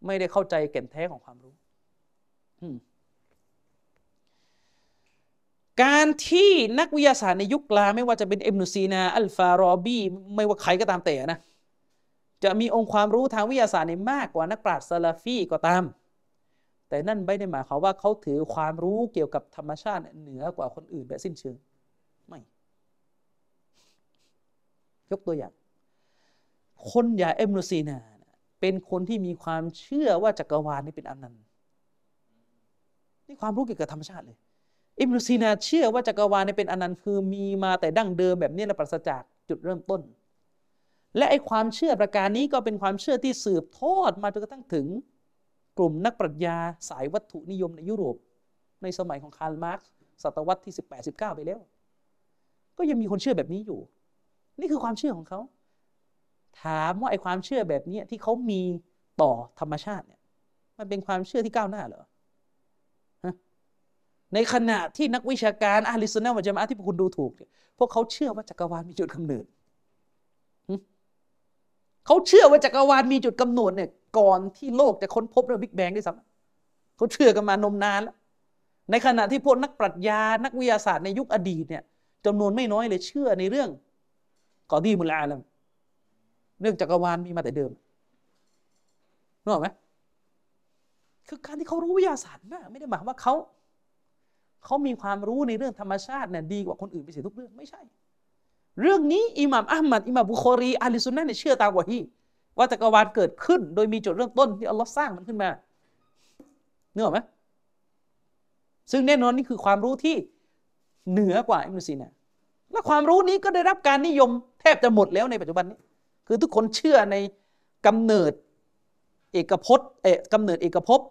ไม่ได้เข้าใจแก่นแท้ของความรู้การที่นักวิทยาศาสตร์ในยุคกลางไม่ว่าจะเป็นอิบนุซีนาอัลฟารอบีไม่ว่าใครก็ตามแต่นะจะมีองค์ความรู้ทางวิทยาศาสตร์มากกว่านักปราชญ์ซะลาฟีก็ตามแต่นั่นไม่ได้หมายความว่าเขาถือความรู้เกี่ยวกับธรรมชาติเหนือกว่าคนอื่นแบบสิ้นเชิงไม่ยกตัวอย่างคนอย่างอิบนุซีนาเป็นคนที่มีความเชื่อว่าจักรวาลนี้เป็นอนันต์นี่ความรู้เกี่ยวกับธรรมชาติเลยอิบนุซีนาเชื่อว่าจักรวาลนี้เป็นอนันต์คือมีมาแต่ดั้งเดิมแบบนี้และปราศจากจุดเริ่มต้นและไอ้ความเชื่อประการนี้ก็เป็นความเชื่อที่สืบทอดมาจนกระทั่งถึงกลุ่มนักปรัชญาสายวัตถุนิยมในยุโรปในสมัยของคาร์ลมาร์กซ์ศตวรรษที่ สิบแปด สิบเก้า ไปแล้วก็ยังมีคนเชื่อแบบนี้อยู่นี่คือความเชื่อของเขาถามว่าไอ้ความเชื่อแบบนี้ที่เขามีต่อธรรมชาติเนี่ยมันเป็นความเชื่อที่ก้าวหน้าเหรอในขณะที่นักวิชาการอะห์ลิสซุนนะฮ์วัลญะมาอะห์ที่พวกคุณดูถูกเนี่ยพวกเขาเชื่อว่าจักรวาลมีจุดกำเนิดเขาเชื่อว่าจักรวาลมีจุดกำเนิดเนี่ยก่อนที่โลกจะค้นพบเรื่องบิ๊กแบงด้วยซ้ำเขาเชื่อกันมานมนานแล้วในขณะที่พวกนักปรัชญานักวิทยาศาสตร์ในยุคอดีตเนี่ยจำนวนไม่น้อยเลยเชื่อในเรื่องกอดีมุลอาลัมเรื่องจักรวาลมีมาแต่เดิมนึกออกไหมคือการที่เขารู้วิทยาศาสตร์มากไม่ได้หมายว่าเขา เขามีความรู้ในเรื่องธรรมชาติเนี่ยดีกว่าคนอื่นไปเสียทุกเรื่องไม่ใช่เรื่องนี้อิหม่ามอะห์มัดอิหม่ามบุคอรีอะห์ลุซุนนะห์เนี่ยเชื่อตามวะฮีว่าจักรวาลเกิดขึ้นโดยมีจุดเริ่มต้นที่อัลลอฮ์สร้างมันขึ้นมาเนื้อไหมซึ่งแน่นอนนี่คือความรู้ที่เหนือกว่าอิบนุซีนาและความรู้นี้ก็ได้รับการนิยมแทบจะหมดแล้วในปัจจุบันนี้คือทุกคนเชื่อในกำเนิดเอกภพเอกำเนิดเอกภพ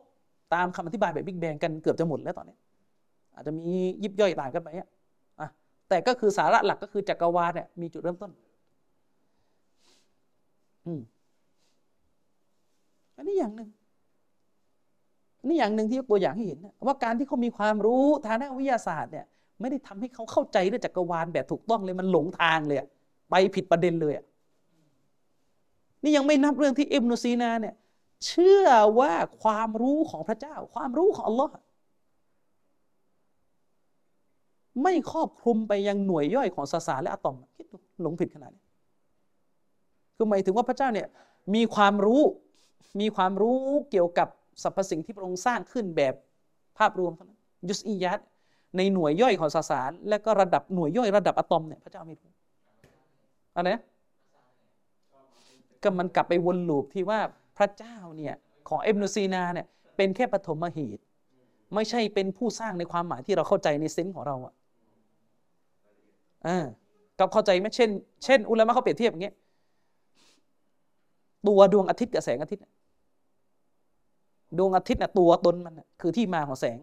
ตามคำอธิบายแบบบิ๊กแบงกันเกือบจะหมดแล้วตอนนี้อาจจะมียิบย่อยต่างกันไปอ่ะแต่ก็คือสาระหลักก็คือจักรวาลเนี่ยมีจุดเริ่มต้นอืมอันนี้อย่างหนึ่งนี่อย่างหนึ่งที่ยกตัวอย่างให้เห็นว่าการที่เขามีความรู้ทางด้านวิทยาศาสตร์เนี่ยไม่ได้ทำให้เขาเข้าใจเรื่องจักรวาลแบบถูกต้องเลยมันหลงทางเลยไปผิดประเด็นเลยนี่ยังไม่นับเรื่องที่อิบนุซีนาเนี่ยเชื่อว่าความรู้ของพระเจ้าความรู้ของอัลลอฮ์ไม่ครอบคลุมไปยังหน่วยย่อยของสสารและอะตอมคิดดูหลงผิดขนาดนี้คือหมายถึงว่าพระเจ้าเนี่ยมีความรู้มีความรู้เกี่ยวกับสรรพสิ่งที่พระองค์สร้างขึ้นแบบภาพรวมเท่านั้นยุสอียัตในหน่วยย่อยของสสารและก็ระดับหน่วยย่อยระดับอะตอมเนี่ยพระเจ้าไม่รู้อะไรนะก็มันกลับไปวนลูปที่ว่าพระเจ้าเนี่ยของอิบนุซีนาเนี่ยเป็นแค่ปฐมเหตุไม่ใช่เป็นผู้สร้างในความหมายที่เราเข้าใจในเซนส์ของเราอ่ะอ่ากับเข้าใจไหมเช่นเช่นอุลามะเขาเปรียบเทียบอย่างเงี้ยตัวดวงอาทิตย์กับแสงอาทิตย์ดวงอาทิตย์น่ะตัวตนมันคือที่มาของแสง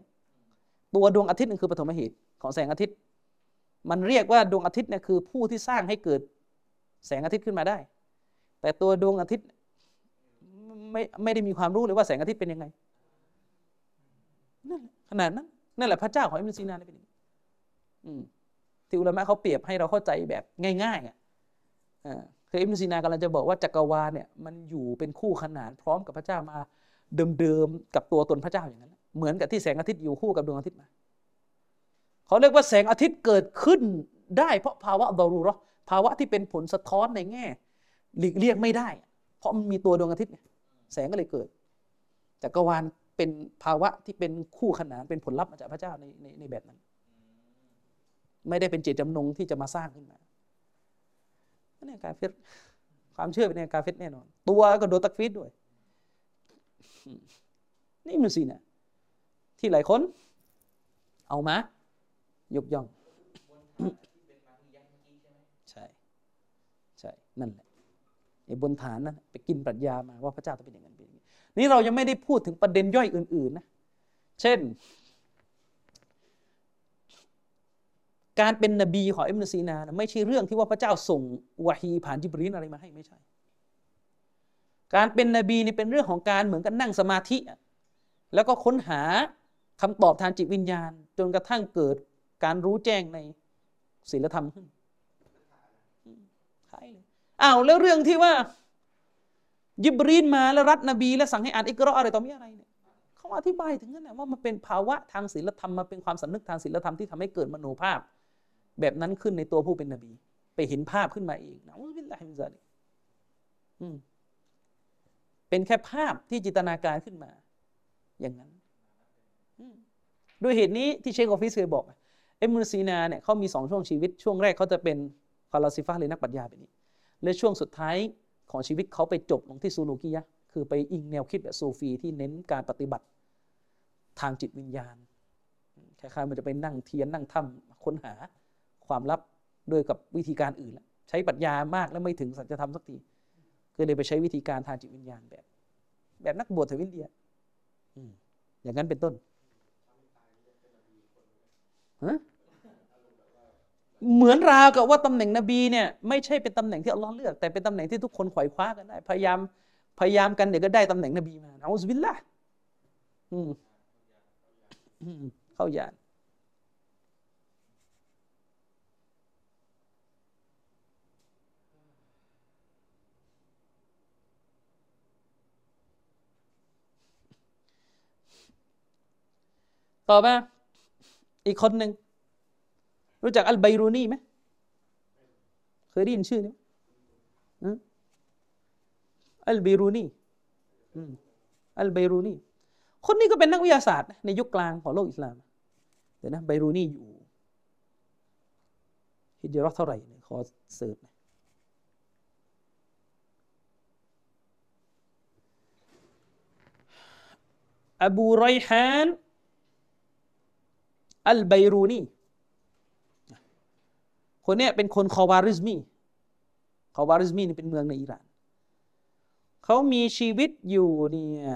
ตัวดวงอาทิตย์นั่นคือปฐมเหตุของแสงอาทิตย์มันเรียกว่าดวงอาทิตย์เนี่ยคือผู้ที่สร้างให้เกิดแสงอาทิตย์ขึ้นมาได้แต่ตัวดวงอาทิตย์ไม่ไม่ได้มีความรู้เลยว่าแสงอาทิตย์เป็นยังไงนั่นขนาดนั้นนั่นแหละพระเจ้าของอิบนุซีนาเป็นอย่างนี้ที่อุลามะเขาเปรียบให้เราเข้าใจแบบง่ายๆอ่ะคืออิบนุซีนากำลังจะบอกว่าจักรวาลเนี่ยมันอยู่เป็นคู่ขนานพร้อมกับพระเจ้ามาเดิมๆกับตัวตนพระเจ้าอย่างนั้นเหมือนกับที่แสงอาทิตย์อยู่คู่กับดวงอาทิตย์มาเขาเรียกว่าแสงอาทิตย์เกิดขึ้นได้เพราะภาวะดารูเราะห์ภาวะที่เป็นผลสะท้อนในแง่หลีกเลี่ยงไม่ได้เพราะมันมีตัวดวงอาทิตย์แสงก็เลยเกิดจักรวาลเป็นภาวะที่เป็นคู่ขนานเป็นผลลัพธ์มาจากพระเจ้าในในในแบบนั้นไม่ได้เป็นเจตจำนงที่จะมาสร้างขึ้นมาเนี่ยกาเฟรความเชื่อเป็นเนี่ยกาเฟรแน่นอนตัวก็โดนตักฟีดด้วยนี่มันสินะที่หลายคนเอามายกย่องใช่ใช่นั่นแหละไอ้บนฐานนั้นไปกินปรัชญามาว่าพระเจ้าต้องเป็นอย่างนั้นเป็นอย่างนี้นี่เรายังไม่ได้พูดถึงประเด็นย่อยอื่นๆนะเช่นการเป็นนบีของอิบนุซีนาไม่ใช่เรื่องที่ว่าพระเจ้าส่งวะฮีผ่านญิบรีลอะไรมาให้ไม่ใช่การเป็นนบีนี่เป็นเรื่องของการเหมือนกับนั่งสมาธิแล้วก็ค้นหาคำตอบทางจิตวิญญาณจนกระทั่งเกิดการรู้แจ้งในศีลธรรมขึ้นใช่เลยอ้าวแล้วเรื่องที่ว่าญิบรีลมาแล้วรัดนบีแล้วสั่งให้อ่านอิกรออะไรต่อมีอะไรเนี่ยเขาอธิบายถึงนั่นแหละว่ามันเป็นภาวะทางศีลธรรมมาเป็นความสำนึกทางศีลธรรมที่ทำให้เกิดมโนภาพแบบนั้นขึ้นในตัวผู้เป็นนบีไปเห็นภาพขึ้นมาเองนะอุบิลลาฮิมินซาลิกเป็นแค่ภาพที่จินตนาการขึ้นมาอย่างนั้นด้วยเหตุนี้ที่เชคออฟฟิศเคยบอกเอ็มนุซีนาเนี่ยเขามีสองช่วงชีวิตช่วงแรกเขาจะเป็นฟาลาซิฟะห์หรือนักปรัชญาแบบนี้และช่วงสุดท้ายของชีวิตเขาไปจบลงที่ซูลูกียะห์คือไปอิงแนวคิดแบบซูฟีที่เน้นการปฏิบัติทางจิตวิญญาณคล้ายๆมันจะไปนั่งเทียนนั่งถ้ำค้นหาความลับด้วยกับวิธีการอื่นใช้ปรัชญามากแล้วไม่ถึงสัจธรรมสักทีก็เลยไปใช้วิธีการทางจิตวิญญาณแบบแบบนักบวชทางอินเดียอย่างนั้นเป็นต้นเหมือนราวกับว่าตำแหน่งนบีเนี่ยไม่ใช่เป็นตำแหน่งที่อัลเลาะห์เลือกแต่เป็นตำแหน่งที่ทุกคนไขว่คว้ากันได้พยายามพยายามกันเดี๋ยวก็ได้ตำแหน่งนบีมาเอาซุบิลละเข้ายานต่อมาอีกคนหนึ่งรู้จักอัลไบรูนีไหมเคยได้ยินชื่อนี้อัลไบรูนีอัลไบรูนีคนนี้ก็เป็นนักวิทยาศาสตร์ในยุคกลางของโลกอิสลาม แต่นะไบรูนีอยู่ฮิจเราะห์เท่าไหร่ขอเสิร์ชนะอบูไรฮานอัลไบรูนีคนนี้เป็นคนคอวาริซมีคอวาริซมีนี่เป็นเมืองในอิหร่านเขามีชีวิตอยู่เนี่ย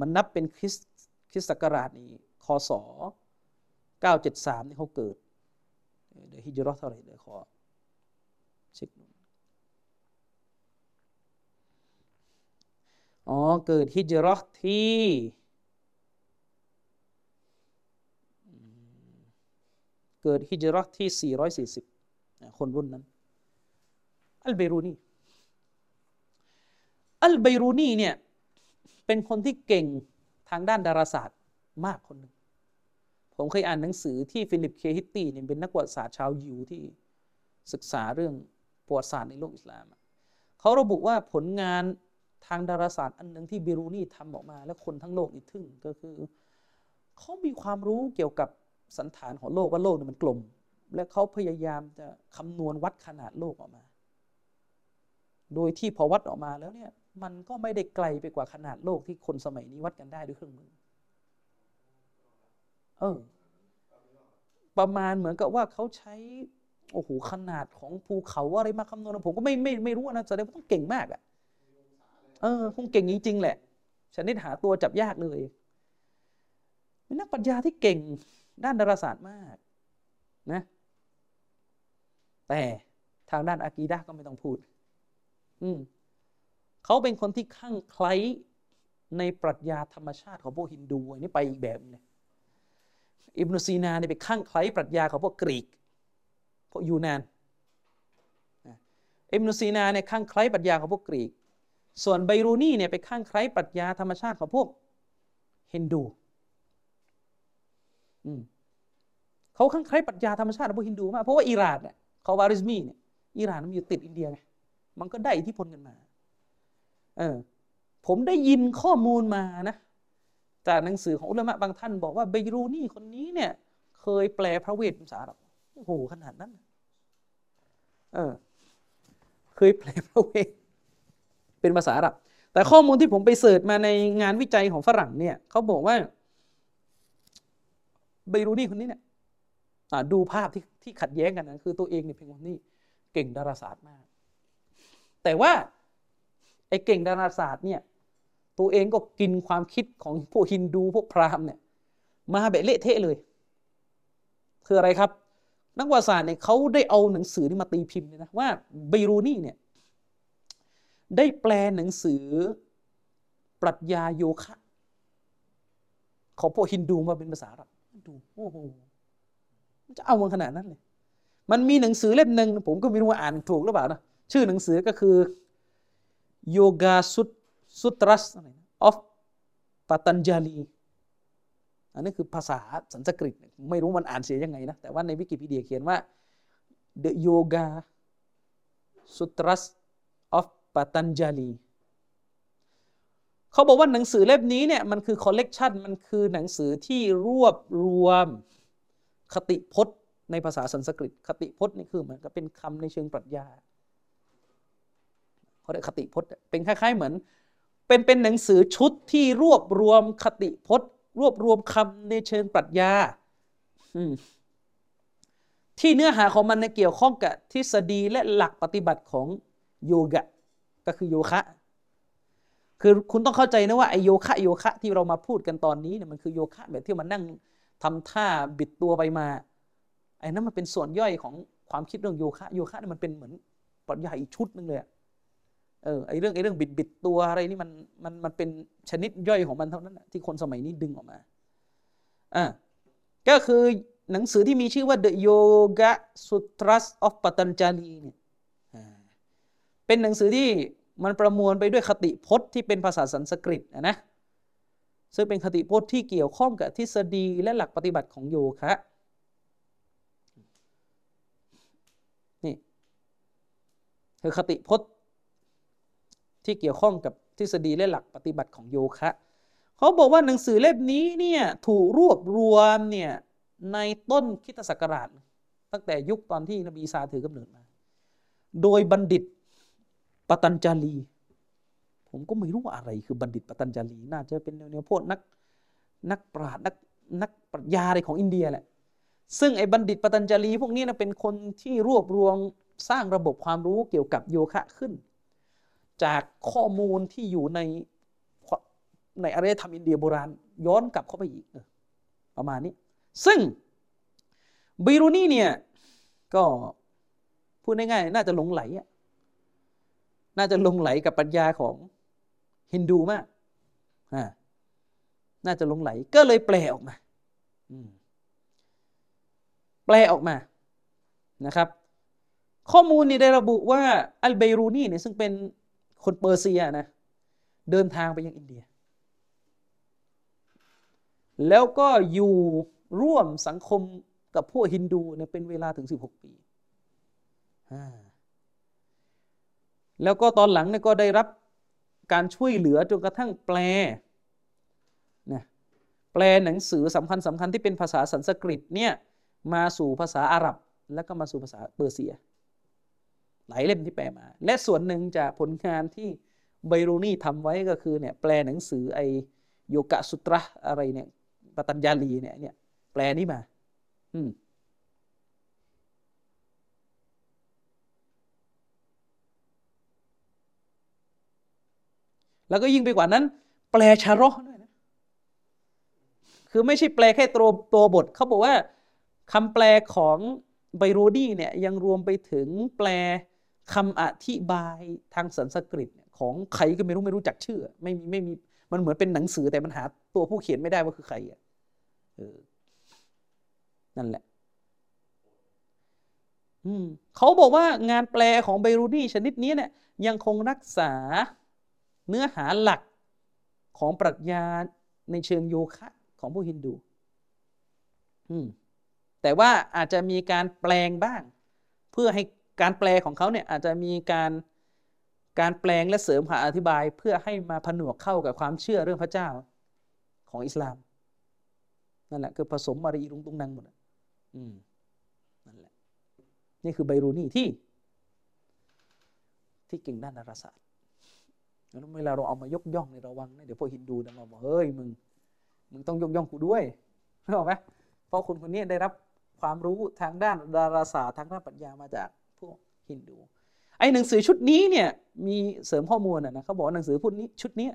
มันนับเป็นคริสต์คริสต์ศักราชนี่คศเก้าเจ็ดสามนี่เขาเกิดเดี๋ยวฮิจเราะห์เท่าไหร่เดี๋ยวขอเช็คดูอ๋อเกิดฮิจเราะห์ที่เกิดฮิจเราะห์ที่สี่ร้อยสี่สิบคนรุ่นนั้นอัลไบรูนีอัลไบรูนีเนี่ยเป็นคนที่เก่งทางด้านดาราศาสตร์มากคนหนึ่งผมเคยอ่านหนังสือที่ฟิลิปเคฮิตตี้เนี่ยเป็นนักประวัติศาสตร์ชาวยิวที่ศึกษาเรื่องประวัติศาสตร์ในโลกอิสลามเขาระบุว่าผลงานทางดาราศาสตร์อันหนึ่งที่ไบรูนีทำออกมาและคนทั้งโลกนี่ทึ่งก็คือเขามีความรู้เกี่ยวกับสันฐานของโลกว่าโลกเนี่ยมันกลมและเขาพยายามจะคำนวณวัดขนาดโลกออกมาโดยที่พอวัดออกมาแล้วเนี่ยมันก็ไม่ได้ไกลไปกว่าขนาดโลกที่คนสมัยนี้วัดกันได้ด้วยเครื่องมือเออประมาณเหมือนกับว่าเขาใช้โอ้โหขนาดของภูเขาอะไรมาคำนวณผมก็ไม่ไม่ไม่รู้นะแสดงว่าต้องเก่งมากอ่ะเออคงเก่งจริงๆแหละชนิดหาตัวจับยากเลยเป็นนักปรัชญาที่เก่งด้านดาราศาสตร์มากนะแต่ทางด้านอากีดะห์ก็ไม่ต้องพูดอืมเขาเป็นคนที่คลั่งไคล้ในปรัชญาธรรมชาติของพวกฮินดูอันนี้ไปอีกแบบนึงอิบนุซีนาเนี่ยไปคลั่งไคล้ปรัชญาของพวกกรีกพวกยูนานนะอิบนุซีนาเนี่ยคลั่งไคล้ปรัชญาของพวกกรีกส่วนไบรูนีเนี่ยไปคลั่งไคล้ปรัชญาธรรมชาติของพวกฮินดูอืมเขาคลั่งไคล้ปรัชญาธรรมชาติของพวกฮินดูมากเพราะว่าอิหร่านเนี่ยคอวาริซมีเนี่ยอิหร่านมันอยู่ติดอินเดียไงมันก็ได้อิทธิพลกันมาเออผมได้ยินข้อมูลมานะจากหนังสือของอุลามะบางท่านบอกว่าไบรูนีคนนี้เนี่ยเคยแปลพระเวทเป็นภาษาอาหรับโอ้โหขนาดนั้นเออเคยแปลพระเวทเป็นภาษาอาหรับแต่ข้อมูลที่ผมไปเสิร์ชมาในงานวิจัยของฝรั่งเนี่ยเขาบอกว่าไบรูนีคนนี้เนี่ยดูภาพที่ที่ขัดแย้งกันนะคือตัวเองเนี่ยเป็นคนนี้เก่งดาราศาสตร์มากแต่ว่าไอ้เก่งดาราศาสตร์เนี่ยตัวเองก็กินความคิดของพวกฮินดูพวกพราหมณ์เนี่ยมาแบบเละเทะเลยคืออะไรครับนักวิทยาศาสตร์เนี่ยเขาได้เอาหนังสือนี่มาตีพิมพ์เลยนะว่าไบรูนีเนี่ยได้แปลหนังสือปรัชญาโยคะของพวกฮินดูมาเป็นภาษาอาหรับดูโอ้โหมันจะเอามันขนาดนั้นเลยมันมีหนังสือเล่มหนึ่งผมก็ไม่รู้ว่าอ่านถูกหรือเปล่านะชื่อหนังสือก็คือ Yoga Sutras of Patanjali อันนี้คือภาษาสันสกฤตไม่รู้มันอ่านเสียยังไงนะแต่ว่าในวิกิพีเดียเขียนว่า The Yoga Sutras of Patanjali เขาบอกว่าหนังสือเล่มนี้เนี่ยมันคือคอลเลกชันมันคือหนังสือที่รวบรวมคติพจน์ในภาษาสันสกฤตคติพจน์นี่คือเหมือนกับเป็นคำในเชิงปรัชญาเขาเรียกคติพจน์เป็นคล้ายๆเหมือนเป็นเป็นหนังสือชุดที่รวบรวมคติพจน์รวบรวมคำในเชิงปรัชญาที่เนื้อหาของมันในเกี่ยวข้องกับทฤษฎีและหลักปฏิบัติของโยกะก็คือโยคะคือคุณต้องเข้าใจนะว่าไอโยคะโยคะที่เรามาพูดกันตอนนี้เนี่ยมันคือโยคะแบบที่มันนั่งทำท่าบิดตัวไปมาไอ้นั้นมันเป็นส่วนย่อยของความคิดเรื่องโยคะโยคะนี่มันเป็นเหมือนปรัชญาอีกชุดนึงเลยเออไอ้เรื่องไอ้เรื่องบิดบิดตัวอะไรนี่มันมันมันเป็นชนิดย่อยของมันเท่านั้นนะที่คนสมัยนี้ดึงออกมาอ่ะก็คือหนังสือที่มีชื่อว่า The Yoga Sutras of Patanjali เนี่ยเป็นหนังสือที่มันประมวลไปด้วยคติพจน์ที่เป็นภาษาสันสกฤตนะซึ่งเป็นคติพจน์ที่เกี่ยวข้องกับทฤษฎีและหลักปฏิบัติของโยคะนี่คือคติพจน์ที่เกี่ยวข้องกับทฤษฎีและหลักปฏิบัติของโยคะเขาบอกว่าหนังสือเล่มนี้เนี่ยถูกรวบรวมเนี่ย ในต้นคริสตศักราชตั้งแต่ยุคตอนที่นบีอีสาถือกำเนิดมาโดยบัณฑิตปตัญจาลีผมก็ไม่รู้อะไรคือบัณฑิตปตัญจาลีน่าจะเป็นแนวพวกนักนักปราชญ์นักนักปรัชญาอะไรของอินเดียแหละซึ่งไอ้บัณฑิตปตัญจาลีพวกนี้นะเป็นคนที่รวบรวมสร้างระบบความรู้เกี่ยวกับโยคะขึ้นจากข้อมูลที่อยู่ในในอารยธรรมอินเดียโบราณย้อนกลับเข้าไปอีกประมาณนี้ซึ่งบิรูนีเนี่ยก็พูดง่ายๆน่าจะหลงไหลน่าจะหลงไหลกับปรัชญาของฮินดูมากน่าจะหลงไหลก็เลยแปลออกมาแปลออกมานะครับข้อมูลนี้ได้ระบุว่าอัลไบรูนีเนี่ยซึ่งเป็นคนเปอร์เซียนะเดินทางไปยังอินเดียแล้วก็อยู่ร่วมสังคมกับพวกฮินดูเนี่ยเป็นเวลาถึงสิบหกปีแล้วก็ตอนหลังเนี่ยก็ได้รับการช่วยเหลือจนกระทั่งแปลนะแปลหนังสือสำคัญสำคัญที่เป็นภาษาสันสกฤตเนี่ยมาสู่ภาษาอาหรับแล้วก็มาสู่ภาษาเปอร์เซียหลายเล่มที่แปลมาและส่วนหนึ่งจากผลงานที่ไบรูนีทำไว้ก็คือเนี่ยแปลหนังสือไอโยกะสุตระอะไรเนี่ยปตัญญาลีเนี่ยเนี่ยแปลนี้มาอืมแล้วก็ยิ่งไปกว่านั้นแปลชะเราะห์ด้วยนะคือไม่ใช่แปลแค่ตัวตัวบทเขาบอกว่าคำแปลของไบรูนีเนี่ยยังรวมไปถึงแปลคำอธิบายทางสันสกฤตของใครก็ไม่รู้ไม่รู้จักชื่อไม่มีไม่มีมันเหมือนเป็นหนังสือแต่มันหาตัวผู้เขียนไม่ได้ว่าคือใครอ่ะเออนั่นแหละอืมเขาบอกว่างานแปลของไบรูนีชนิดนี้เนี่ยยังคงรักษาเนื้อหาหลักของปรัชญาในเชิงโยคะของพวกฮินดูอืมแต่ว่าอาจจะมีการแปลงบ้างเพื่อให้การแปลของเขาเนี่ยอาจจะมีการการแปลงและเสริมหาอธิบายเพื่อให้มาผนวกเข้ากับความเชื่อเรื่องพระเจ้าของอิสลามนั่นแหละคือผสมมารีรุงตุงนังหมดอืมนั่นแหละนี่คือไบรูนีที่ที่เก่งด้านดาราศาสตร์แล้วเวลาเราเอามายกย่องในระวังนะเดี๋ยวพวกฮินดูจะมาบอกเฮ้ยมึงมึงต้องยกย่องกูด้วยเข้าไหมเพราะคนคนนี้ได้รับความรู้ทางด้านดาราศาสตร์ทางด้านปรัชญามาจากพวกฮินดูไอ้หนังสือชุดนี้เนี่ยมีเสริมข้อมูลนะนะเขาบอกหนังสือพวกนี้ชุดนี้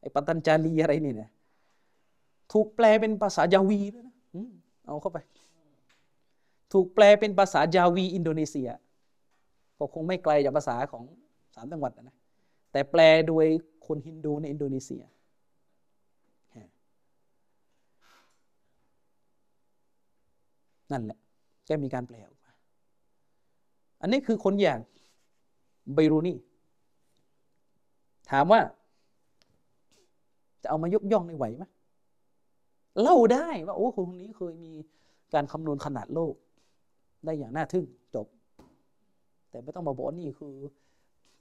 ไอ้ปตัญจาลีอะไรนี่เนี่ยถูกแปลเป็นภาษายาวีด้วยนะเอาเข้าไปถูกแปลเป็นภาษายาวีอินโดนีเซียก็คงไม่ไกลจากภาษาของสามจังหวัดนะแต่แปลโดยคนฮินดูในอินโดนีเซียนั่นแหละแกมีการแปลออกมาอันนี้คือคนอย่างไบรูนีถามว่าจะเอามายกย่องในไหวไหมเล่าได้ว่าโอ้คนคนนี้เคยมีการคำนวณขนาดโลกได้อย่างน่าทึ่งจบแต่ไม่ต้องมาบอกนี่คือ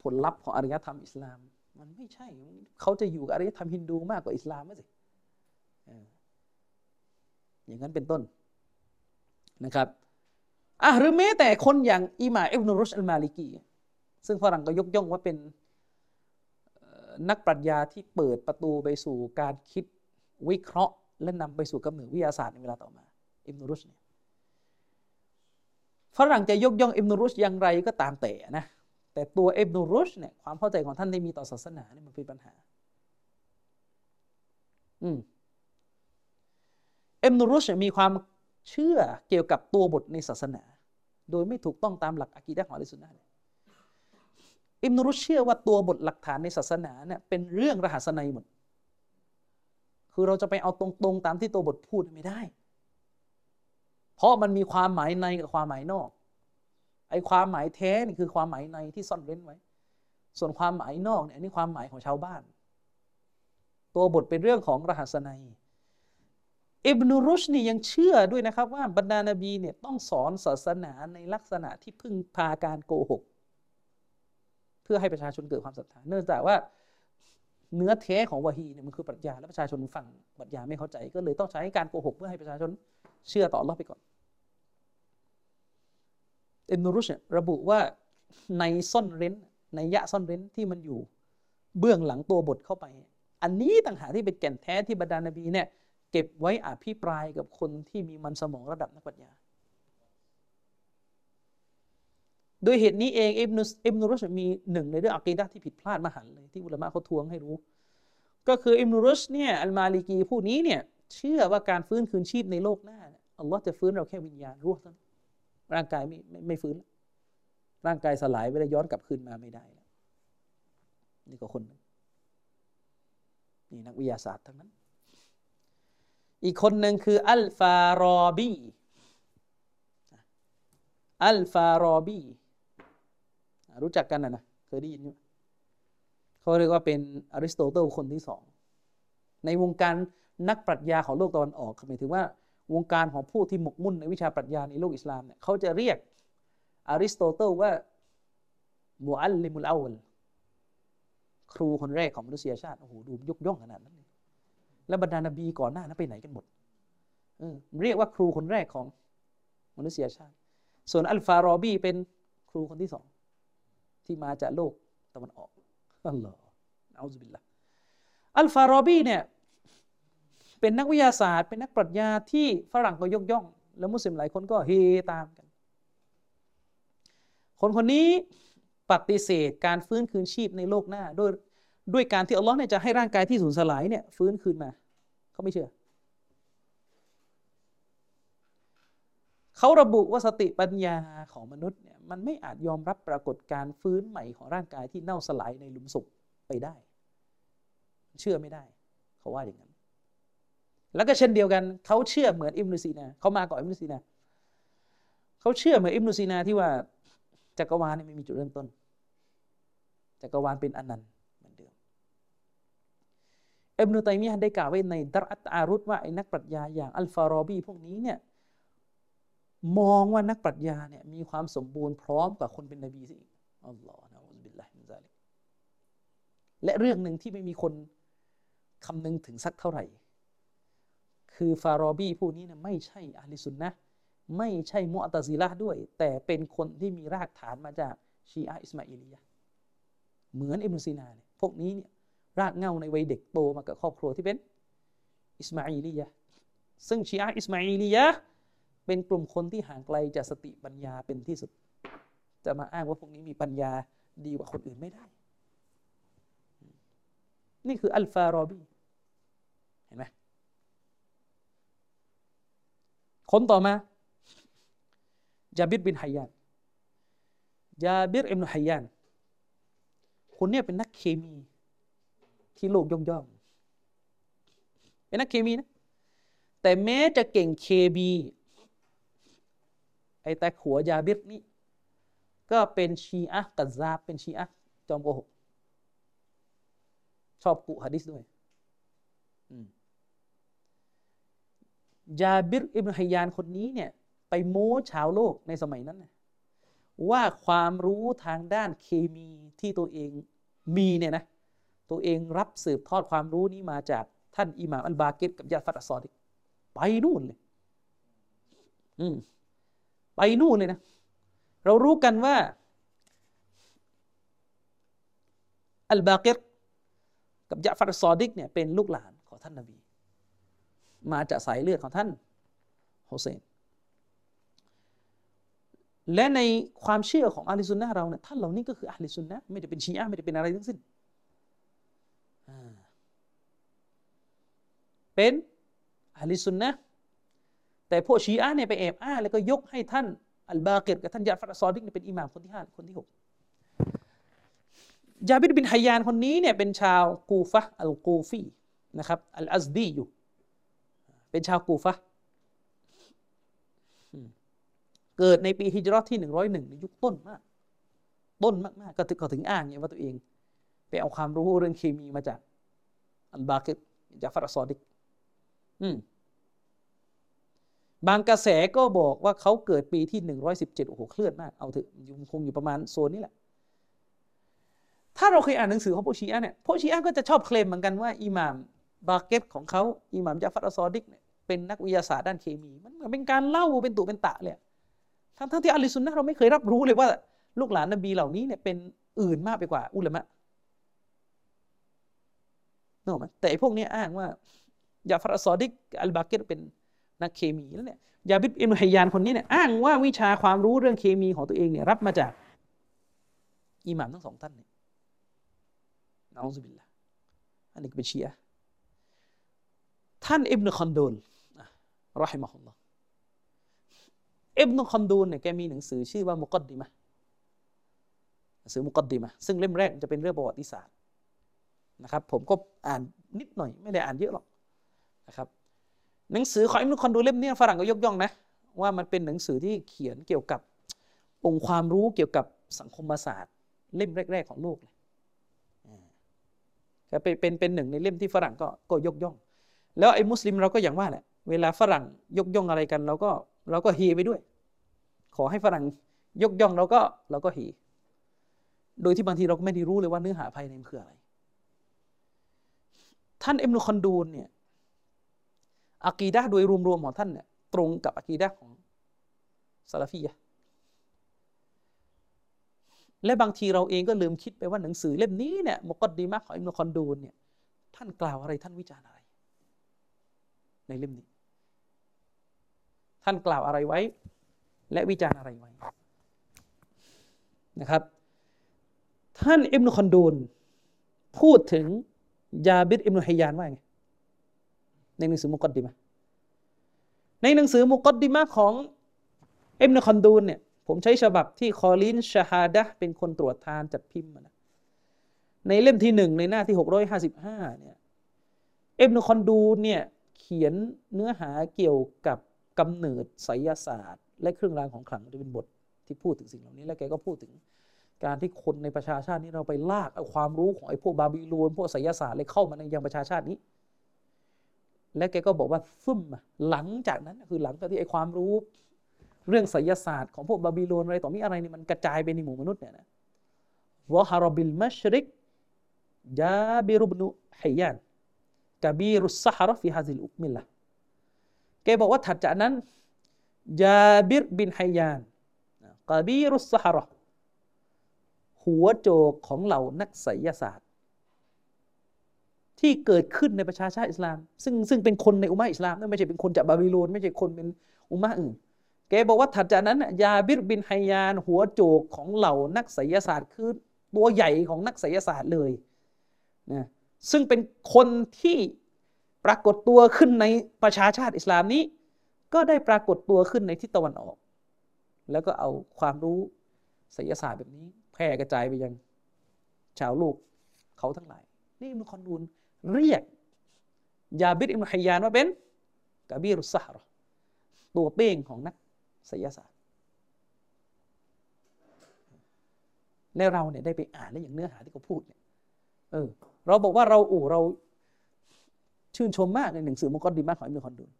ผลลัพธ์ของอารยธรรมอิสลามมันไม่ใช่เขาจะอยู่กับอารยธรรมฮินดูมากกว่าอิสลามมั้ยสิอย่างนั้นเป็นต้นนะครับอ่ะหรือแม้แต่คนอย่างอิหม่ามอิบนุรุชด์อัลมาลิกีซึ่งฝรั่งก็ยกย่องว่าเป็นนักปรัชญาที่เปิดประตูไปสู่การคิดวิเคราะห์และนำไปสู่กำเนิดวิทยาศาสตร์ในเวลาต่อมาอิบนุรุชด์เนี่ยฝรั่งจะยกย่องอิบนุรุชด์อย่างไรก็ตามแต่นะแต่ตัวอิบนุรุชด์เนี่ยความเข้าใจของท่านที่มีต่อศาสนาเนี่ยมันเป็นปัญหาอืมอิบนุรุชด์มีความเชื่อเกี่ยวกับตัวบทในศาสนาโดยไม่ถูกต้องตามหลักอะกีดะห์ของอะลีสุนนะห์อิบนุรุชด์เชื่อว่าตัวบทหลักฐานในศาสนาเนี่ยเป็นเรื่องรหัสนัยหมดคือเราจะไปเอาตรงๆตามที่ตัวบทพูดไม่ได้เพราะมันมีความหมายในกับความหมายนอกไอ้ความหมายแท้นี่คือความหมายในที่ซ่อนเร้นไว้ส่วนความหมายนอกเนี่ยอันนี้ความหมายของชาวบ้านตัวบทเป็นเรื่องของรหัสนัยอิบนุรุชด์นี่ยังเชื่อด้วยนะครับว่าบรรดานบีเนี่ยต้องสอนศาสนาในลักษณะที่พึ่งพาการโกหกเพื่อให้ประชาชนเกิดความศรัทธาเนื่องจากว่าเนื้อแท้ของวะฮีเนี่ยมันคือปรัชญาและประชาชนฟังปรัชญาไม่เข้าใจก็เลยต้องใช้การโกหกเพื่อให้ประชาชน เชื่อต่ออัลลอฮ์ไปก่อนอิบนุรุชระบุว่าในซ่อนเร้นในยะซ่อนเร้นที่มันอยู่เบื้องหลังตัวบทเข้าไปอันนี้ต่างหากที่เป็นแก่นแท้ที่บรรดานบีเนี่ยเก็บไว้อภิปรายกับคนที่มีมันสมองระดับนักปัญญาโดยเหตุนี้เองอิบนุอิบนุรุชมีหนึ่งในเรื่องอะกีดะห์ที่ผิดพลาดมหันต์เลยที่อุลามะเขาทวงให้รู้ก็คืออิบนุรุชเนี่ยอัลมาลิกีผู้นี้เนี่ยเชื่อว่าการฟื้นคืนชีพในโลกหน้าอัลลอฮ์จะฟื้นเราแค่วิญญาณรูห์เท่านั้นร่างกายไม่ไม่ฟื้นร่างกายสลายไปแล้วย้อนกลับคืนมาไม่ได้แล้วนี่ก็คนนึงนี่นักวิทยาศาสตร์ทั้งนั้นอีกคนหนึ่งคืออัลฟารอบีอัลฟารอบีรู้จักกันนะนะเคยได้ยินอยู่เขาเรียกว่าเป็นอริสโตเติลคนที่สองในวงการนักปรัชญาของโลกตะวันออกหมายถึงว่าวงการของผู้ที่หมกมุ่นในวิชาปรัชญาในโลกอิสลามเนี่ยเขาจะเรียกอริสโตเติลว่ามุอัลลิมุลอวัลครูคนแรกของมนุษยชาติโอ้โหดูยกย่องขนาดนั้นเลยแล้วบรรดานบีก่อนหน้านั้นไปไหนกันหมดเออเรียกว่าครูคนแรกของมนุษยชาติส่วนอัลฟารอบีเป็นครูคนที่สองที่มาจากโลกตะวันออกอัลลอฮ์เอาซุบิลละอัลฟารอบีเนี่ยเป็นนักวิทยาศาสตร์เป็นนักปรัชญาที่ฝรั่งก็ยกย่องแล้วมุสลิมหลายคนก็เฮตามกันคนคนนี้ปฏิเสธการฟื้นคืนชีพในโลกหน้าด้วยด้วยการที่อัลลอฮ์เนี่ยจะให้ร่างกายที่สูญสลายเนี่ยฟื้นคืนมาเขาไม่เชื่อเขาระบุว่าสติปัญญาของมนุษย์เนี่ยมันไม่อาจยอมรับปรากฏการฟื้นใหม่ของร่างกายที่เน่าสลายในหลุมศพไปได้เชื่อไม่ได้เขาว่าอย่างนั้นแล้วก็เช่นเดียวกันเขาเชื่อเหมือนอิบนุซีนาเขามาก่อนอิบนุซีนาเขาเชื่อเหมือนอิบนุซีนาที่ว่าจักรวาลเนี่ยไม่มีจุดเริ่มต้นจักรวาลเป็นอนันต์เหมือนเดิมอิบนุตัยมียะห์ได้กล่าวไว้ในดะรอะห์อารุดว่าไอ้นักปรัชญาอย่างอัลฟารอบีพวกนี้เนี่ยมองว่านักปรัชญาเนี่ยมีความสมบูรณ์พร้อมกว่าคนเป็นนบีสิอัลลอฮ์นะอูซบิลลาฮิมินซาลิกและเรื่องหนึ่งที่ไม่มีคนคำนึงถึงสักเท่าไหร่คือฟารอบีผู้นี้เนี่ยไม่ใช่อะห์ลิสุนนะห์ไม่ใช่มุอ์ตะซิละห์ด้วยแต่เป็นคนที่มีรากฐานมาจากชีอะห์อิสมาอีลียะห์เหมือนอิบนุซีนาเนี่ยพวกนี้เนี่ยรากเหง้าในวัยเด็กโตมากับครอบครัวที่เป็นอิสมาอีลียะห์ซึ่งชีอะห์อิสมาอีลียะห์เป็นกลุ่มคนที่ห่างไกลจากสติปัญญาเป็นที่สุดจะมาอ้างว่าพวกนี้มีปัญญาดีกว่าคนอื่นไม่ได้นี่คืออัลฟารอบีเห็นไหมคนต่อมาญาบิรบินฮัยยานญาบิรอิบนุฮัยยานคนนี้เป็นนักเคมีที่โลกยกย่องเป็นนักเคมีนะแต่แม้จะเก่งเคมีไอ้ตาขัวยาบิรนี่ก็เป็นชีอะห์กัซซาบเป็นชีอะห์จอมโกหกชอบกุหะดิษด้วยยาบิรอิบนุฮัยยานคนนี้เนี่ยไปโม้ชาวโลกในสมัยนั้นว่าความรู้ทางด้านเคมีที่ตัวเองมีเนี่ยนะตัวเองรับสืบทอดความรู้นี้มาจากท่านอิหม่ามอัลบากิรกับญาฟัตอัสซอดิกไปนู่นเลยอืมไปนู่นเลยนะเรารู้กันว่าอัลบากิรกับญะฟัรซอดิกเนี่ยเป็นลูกหลานของท่านนบีมาจากสายเลือดของท่านฮุเซนและในความเชื่อของอะห์ลิสุนนะห์เราเนี่ยท่านเหล่านี้ก็คืออะห์ลิสุนนะห์ไม่ได้เป็นชีอะห์ไม่ได้เป็นอะไรทั้งสิ้นเป็นอะห์ลิสุนนะห์แต่พวกชีอะห์เนี่ยไปแอบอ้างแล้วก็ยกให้ท่านอัลบากิรกับท่านญะฟัร ซอดิกเนี่ยเป็นอิหม่ามคนที่ห้าคนที่หกญาบิรบินฮัยยานคนนี้เนี่ยเป็นชาวกูฟะห์อัลกูฟีนะครับอัลอัซดีอยู่เป็นชาวกูฟะห์เกิดในปีฮิจเราะห์ที่หนึ่งร้อยหนึ่งในยุคต้นมากต้นมากๆก็ถึงก็ถึงอ้างเนี่ยว่าตัวเองไปเอาความรู้เรื่องเคมีมาจากอัลบากิรญะฟัร ซอดิกอืมบางกระแสก็บอกว่าเขาเกิดปีที่หนึ่งร้อยสิบเจ็ดโอ้โหเคลื่อนมากเอาเถอะคงอยู่ประมาณโซนนี้แหละถ้าเราเคยอ่านหนังสือของพวกชีอะห์เนี่ยพวกชีอะห์ก็จะชอบเคลมเหมือนกันว่าอิหม่ามบาเก็ตของเขาอิหม่ามญะฟัร ซอดิกเนี่ย เป็นนักวิทยาศาสตร์ด้านเคมีมันเหมือนเป็นการเล่าเป็นตุเป็นตะเลยทั้งทั้งที่อัลลิซุนนะเราไม่เคยรับรู้เลยว่าลูกหลานนบีเหล่านี้เนี่ยเป็นอื่นมากไปกว่าอุลามะนึกออกไหมแต่พวกนี้อ้างว่ายาฟาร์ซอดิกอัลบาเกตเป็นนักเคมีแล้วเนี่ยยาบิบอิบนุฮัยยานคนนี้เนี่ยอ้างว่าวิชาความรู้เรื่องเคมีของตัวเองเนี่ยรับมาจากอิหม่ามทั้งสองท่านเนี่ยนะอูซุบิลลาห์อันนี้ก็เป็นชีอะห์ท่านอิบนุคอนดูนเราะฮิมะฮุลลอฮ์อิบนุคอนดูนเนี่ยแกมีหนังสือชื่อว่ามุกัดดิมะห์หนังสือมุกัดดิมะห์ซึ่งเล่มแรกจะเป็นเรื่องประวัติศาสตร์นะครับผมก็อ่านนิดหน่อยไม่ได้อ่านเยอะหรอกนะครับหนังสือของอิบนุคอนดูนเล่มนี้ฝรั่งก็ยกย่องนะว่ามันเป็นหนังสือที่เขียนเกี่ยวกับองค์ความรู้เกี่ยวกับสังคมศาสตร์เล่มแรกๆของโลกเลยก็เป็นเป็นเป็นหนึ่งในเล่มที่ฝรั่งก็ก็ยกย่องแล้วไอ้มุสลิมเราก็อย่างว่าแหละเวลาฝรั่งยกย่องอะไรกันเราก็เราก็เฮไปด้วยขอให้ฝรั่งยกย่องเราก็เราก็เฮโดยที่บางทีเราก็ไม่ได้รู้เลยว่าเนื้อหาภายในมันคืออะไรท่านอิบนุคอนดูนเนี่ยอะกีดะห์โดยรวมๆของท่านเนี่ยตรงกับอะกีดะห์ของซะลาฟียะห์และบางทีเราเองก็ลืมคิดไปว่าหนังสือเล่มนี้เนี่ยมุกัดดิมะห์ของอิบนุคอนดูนเนี่ยท่านกล่าวอะไรท่านวิจารณ์อะไรในเล่มนี้ท่านกล่าวอะไรไว้และวิจารณ์อะไรไว้นะครับท่านอิบนุคอนดูนพูดถึงยาบิรอิบนุฮัยยานว่าไงในหนังสือมุกัดดิมะห์ในหนังสือมุกัดดิมะห์ของอิบนุคอนดูนเนี่ยผมใช้ฉบับที่คอลินชะฮาดะห์เป็นคนตรวจทานจัดพิมพ์นะในเล่มที่หนึ่งในหน้าที่หกร้อยห้าสิบห้าเนี่ยอิบนุคอนดูนเนี่ยเขียนเนื้อหาเกี่ยวกับกำเนิดไสยศาสตร์และเครื่องรางของขลังจะเป็นบทที่พูดถึงสิ่งเหล่านี้และแกก็พูดถึงการที่คนในประชาชาตินี้เราไปลากเอาความรู้ของไอ้พวกบาบิโลนพวกไสยศาสตร์เลยเข้ามาในยังประชาชาตินี้และแกก็บอกว่าซุ่มหลังจากนั้นคือหลังจากที่ไอ้ความรู้เรื่องไสยศาสตร์ของพวกบาบิโลนอะไรต่อมีอะไรนี่มันกระจายไปในหมู่มนุษย์เนี่ยนะวะฮารบิลมัชริกยาบิรุบนุฮัยยานกะบีรุสซะฮาระฟีฮาซิลอุกมิลละแกบอกว่าถัดจากนั้นยาบิรบินฮัยยานกะบีรุสซะฮาระหัวโจกของเหล่านักไสยศาสตร์ที่เกิดขึ้นในประชาชาติอิสลามซึ่งซึ่งเป็นคนในอุมมะฮ์อิสลามไม่ใช่เป็นคนจากบาบิโลนไม่ใช่คนเป็นอุมมะฮ์อื่นแกบอกว่าถัดจากนั้นยาบิรบินฮัยยานหัวโจกของเหล่านักไสยศาสตร์คือตัวใหญ่ของนักไสยศาสตร์เลยนะซึ่งเป็นคนที่ปรากฏตัวขึ้นในประชาชาติอิสลามนี้ก็ได้ปรากฏตัวขึ้นในทิศตะวันออกแล้วก็เอาความรู้ไสยศาสตร์แบบนี้แพร่กระจายไปยังชาวโลกเขาทั้งหลายนี่อิบนุคอนดูนเรียกยาบิรอิบนุฮัยยานว่าเป็นกะบีรุสซะฮาระตัวเป้งของนักไสยศาสตร์แล้วเราเนี่ยได้ไปอ่านแล้วอย่างเนื้อหาที่เขาพูดเนี่ยเออเราบอกว่าเราอู่เราชื่นชมมากในหนังสือมุกัดดิมะห์ของอิบนุคอนดูน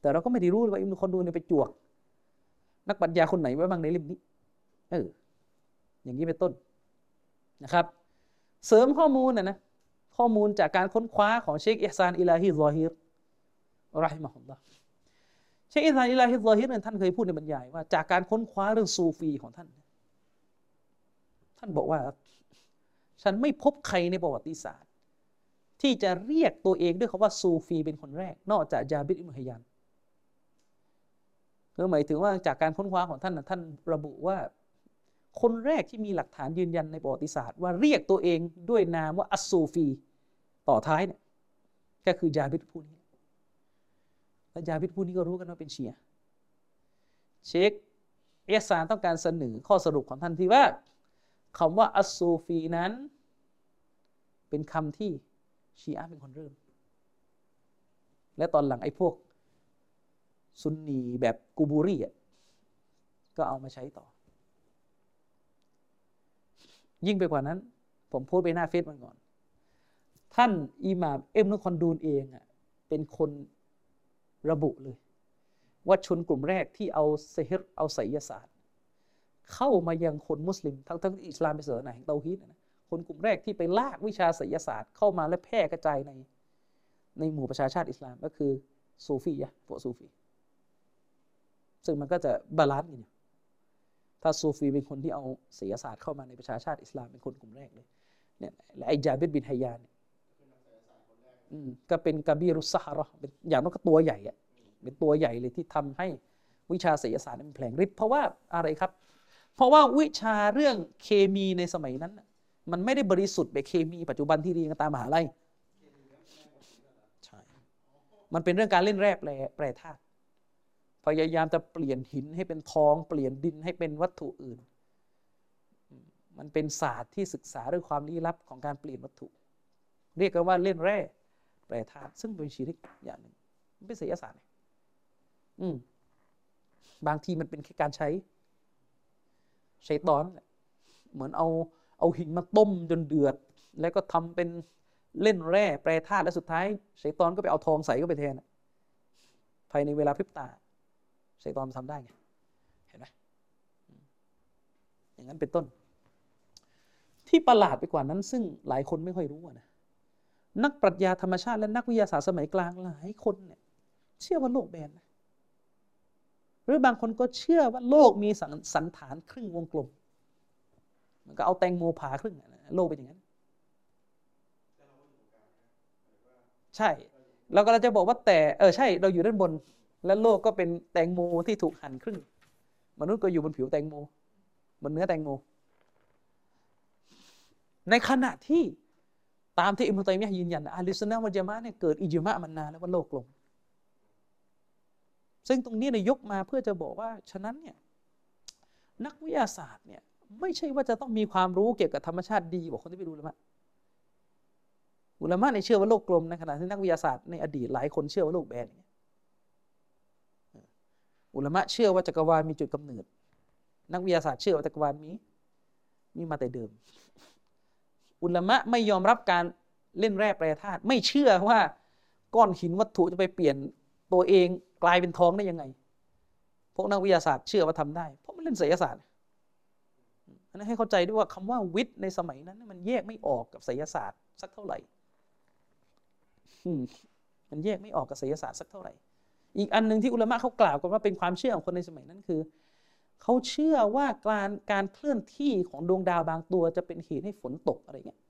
แต่เราก็ไม่ได้รู้ว่าอิบนุคอนดูนเนี่ยไปจวกนักปรัชญาคนไหนไว้บ้างในเล่มนี้เอออย่างนี้เป็นต้นนะครับเสริมข้อมูลนะนะข้อมูลจากการค้นคว้าของเชคอิห์ซานอิลาฮีซอฮิรเราะฮิมะฮุลลอฮ์เชคอิห์ซานอิลาฮีซอฮิรเนี่ยท่านเคยพูดในบรรยายว่าจากการค้นคว้าเรื่องซูฟีของท่านท่านบอกว่าฉันไม่พบใครในประวัติศาสตร์ที่จะเรียกตัวเองด้วยคำว่าซูฟีเป็นคนแรกนอกจากยาบิรอิบนุฮัยยานคือหมายถึงว่าจากการค้นคว้าของท่านท่านระบุว่าคนแรกที่มีหลักฐานยืนยันในประวัติศาสตร์ว่าเรียกตัวเองด้วยนามว่าอัสซูฟีต่อท้ายเนี่ยก็คือยาบิดผู้นี้และยาบิดผู้นี้ก็รู้กันว่าเป็นเชียเชคเอซานต้องการเสนอข้อสรุปของท่านที่ว่าคำว่าอัสซูฟีนั้นเป็นคำที่ชีอะห์เป็นคนเริ่มและตอนหลังไอ้พวกซุนนีแบบกูบูรีอ่ะก็เอามาใช้ต่อยิ่งไปกว่านั้นผมโพสไปหน้าเฟซมันก่อนท่านอิหม่ามอิบนุคอนดูนเองอ่ะเป็นคนระบุเลยว่าชนกลุ่มแรกที่เอาเซฮ์เอาไสยศาสตร์เข้ามายังคนมุสลิมทั้งทั้งอิสลามเป็นศาสนาแห่งเตาฮีดนะคนกลุ่มแรกที่ไปลากวิชาไสยศาสตร์เข้ามาและแพร่กระจายในในหมู่ประชาชาติอิสลามก็คือ ซูฟียะพวกซูฟีซึ่งมันก็จะบาลานซ์กันอยู่ถ้าซูฟีเป็นคนที่เอาศิลปศาสตร์เข้ามาในประชาชาติอิสลามเป็นคนกลุ่มแรกเลยเนี่ยและไอ้จาบิดบินฮายานก็เป็นกะบีรุสซะฮาเราะห์เป็นอย่างนั้นก็ตัวใหญ่อะเป็นตัวใหญ่เลยที่ทำให้วิชาศิลปศาสตร์มันแพร่งฤทธิ์เพราะว่าอะไรครับเพราะว่าวิชาเรื่องเคมีในสมัยนั้นมันไม่ได้บริสุทธิ์แบบเคมีปัจจุบันที่เรียนกันตามมหาลัยใช่มันเป็นเรื่องการเล่นแร่แปรธาตุพยายามจะเปลี่ยนหินให้เป็นทองเปลี่ยนดินให้เป็นวัตถุอื่นมันเป็นศาสตร์ที่ศึกษาเรื่องความลี้ลับของการเปลี่ยนวัตถุเรียกกันว่าเล่นแร่แปรธาตุซึ่งเป็นชีริกอย่างหนึ่งมันเป็นศิลปศาสตร์อืมบางทีมันเป็นแค่การใช้ใช้ตอนเหมือนเอาเอาหินมาต้มจนเดือดแล้วก็ทำเป็นเล่นแร่แปรธาตุและสุดท้ายชัยฏอนก็ไปเอาทองใส่เข้าไปแทนภายในเวลาพริบตาชัยฏอนทำได้ไงเห็นไหมอย่างนั้นเป็นต้นที่ประหลาดไปกว่านั้นซึ่งหลายคนไม่ค่อยรู้นะนักปรัชญาธรรมชาติและนักวิทยาศาสตร์สมัยกลางหลายคนเนี่ยเชื่อว่าโลกแบนหรือบางคนก็เชื่อว่าโลกมีสันฐานครึ่งวงกลมมันก็เอาแตงโมผ่าครึ่งโลกเป็นอย่างนั้นใช่เราก็จะบอกว่าแต่เออใช่เราอยู่ด้านบนและโลกก็เป็นแตงโมที่ถูกหั่นครึ่งมนุษย์ก็อยู่บนผิวแตงโมบนเนื้อแตงโมในขณะที่ตามที่อิบนุตัยมียะห์ยืนยันอะห์ลุสซุนนะฮ์วัลญะมาอะห์เนี่ยเกิดอิญมะห์มานานแล้วว่าโลกกลมซึ่งตรงนี้เนี่ยยกมาเพื่อจะบอกว่าฉะนั้นเนี่ยนักวิทยาศาสตร์เนี่ยไม่ใช่ว่าจะต้องมีความรู้เกี่ยวกับธรรมชาติดีกว่าคนที่ไปดูอุละมะอุละมะเนี่ยเชื่อว่าโลกกลมในขณะที่นักวิทยาศาสตร์ในอดีตหลายคนเชื่อว่าโลกแบนอุละมะเชื่อว่าจักรวาลมีจุดกำเนิดนักวิทยาศาสตร์เชื่อว่าจักรวาลมีมีมาแต่เดิมอุละมะไม่ยอมรับการเล่นแร่แปรธาตุไม่เชื่อว่าก้อนหินวัตถุจะไปเปลี่ยนตัวเองกลายเป็นทองได้ยังไงพวกนักวิทยาศาสตร์เชื่อว่าทำได้เพราะมันเล่นศิลปศาสตร์อันนั้นให้เข้าใจด้วยว่าคำว่าวิทย์ในสมัยนั้นมันแยกไม่ออกกับศิลปศาสตร์สักเท่าไหร่มันแยกไม่ออกกับศิลปศาสตร์สักเท่าไหร่อีกอันนึงที่อุลามะเขากล่าวกันว่าเป็นความเชื่อของคนในสมัยนั้นคือเขาเชื่อว่าการการเคลื่อนที่ของดวงดาวบางตัวจะเป็นเหตุให้ฝนตกอะไรเงี้ย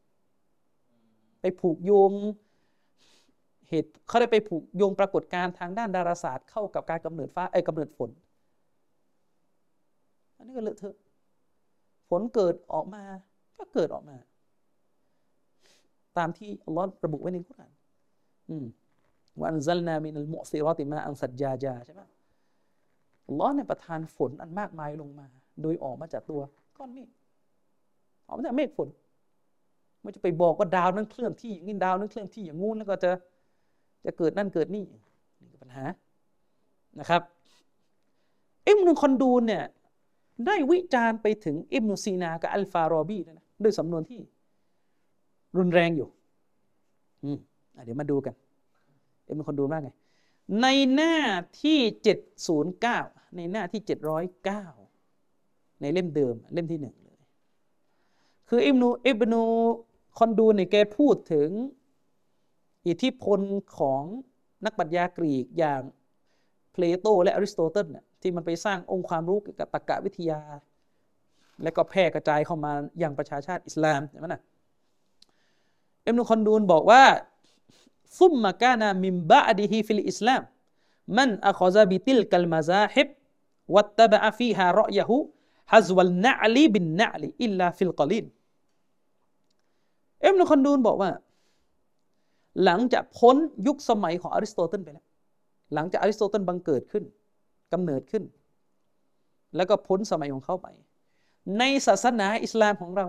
ไปผูกโยงเหตุเขาได้ไปผูกโยงปรากฏการณ์ทางด้านดาราศาสตร์เข้ากับการกำเนิดฟ้าไอ้กำเนิดฝนอันนี้ก็เลอะเทอะผลเกิดออกมาก็เกิดออกมาตามที่อัลเลาะห์ระบุไว้ในกุรอานอืมวะอันซัลนามินัลมุอซิรอติมาอันซัจญาจาใช่ป่ะอัลเลาะห์เนี่ยประทานฝนอันมากมายลงมาโดยออกมาจากตัวก้อนเมฆออกมาจากเมฆฝนมันจะไปบอกว่าดาวนั้นเคลื่อนที่อย่างนี้ดาวนั้นเคลื่อนที่อย่างงู้นแล้วก็จะจะเกิดนั่นเกิดนี่นี่คือปัญหานะครับอิบนุคอนดูนเนี่ยได้วิจารณ์ไปถึงอิบนุซีนากับอัลฟารอบีด้วยนะด้วยสำนวนที่รุนแรงอยู่อืมเดี๋ยวมาดูกันอิบนุคอนดูนว่าไงในหน้าที่เจ็ดร้อยเก้าในหน้าที่เจ็ดร้อยเก้าในเล่มเดิมเล่มที่หนึ่งเลยคืออิบนุอิบนุคอนดูนเนี่ยแกพูดถึงอิทธิพลของนักปรัชญากรีกอย่างเพลโตและอริสโตเติลเนี่ยที่มันไปสร้างองค์ความรู้เกี่ยวกับตรรกะวิทยาและก็แพร่กระจายเข้ามาอย่างประชาชาติอิสลามใช่ไหมนะอิบนุคอนดูนบอกว่าซุมมะกานะมิมบะอดิฮิฟิลอิสลามมันอัคซะบิติลกัลมะซาฮิบวัตตะบะอะฟีฮารอยะฮูฮัซวัลนะอลีบินนะอลีอิลลาฟิลกะลีลอิบนุคอนดูนบอกว่าหลังจากพ้นยุคสมัยของอริสโตเติลไปแล้วหลังจากอริสโตเติลบังเกิดขึ้นกำเนิดขึ้นแล้วก็พ้นสมัยของเขาไปในศาสนาอิสลามของเรา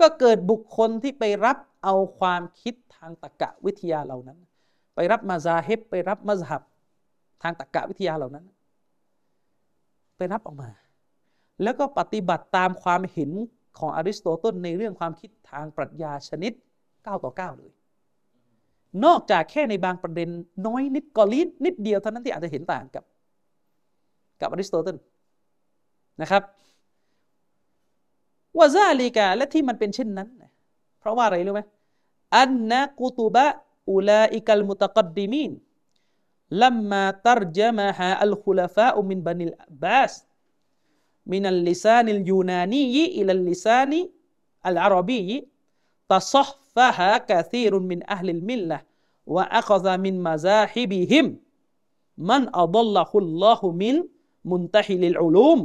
ก็เกิดบุคคลที่ไปรับเอาความคิดทางตรรกะวิทยาเหล่านั้นไปรับมัซาฮิบไปรับมัซฮับทางตรรกะวิทยาเหล่านั้นไปรับออกมาแล้วก็ปฏิบัติตามความเห็นของอริสโตเติลในเรื่องความคิดทางปรัชญาชนิดเก้าต่อเก้าเลยนอกจากแค่ในบางประเด็นน้อยนิดกอลิดนิดเดียวเท่านั้นที่อาจจะเห็นต่างกับกับอริสโตเติลนะครับวะซาลิกะและที่มันเป็นเช่นนั้นเพราะว่าอะไรรู้ไหมอันนะกุตุบะอุลาอิกัลมุตะกัดดิมีน ลัมมาตัรญะมะฮาอัลคุลาฟาอ์มินบะนิลอับบาสมินัลลิซานิลยูนานีอิลัลลิซานิอัลอาระบีตะซอฮฟะฮากะซีรุนมินอะห์ลิลมิลละฮ์วะอักซะมินมะซาฮิบิฮิมมันอัฎัลละฮุลลอฮุมินมุนตะฮิลิลอุลูม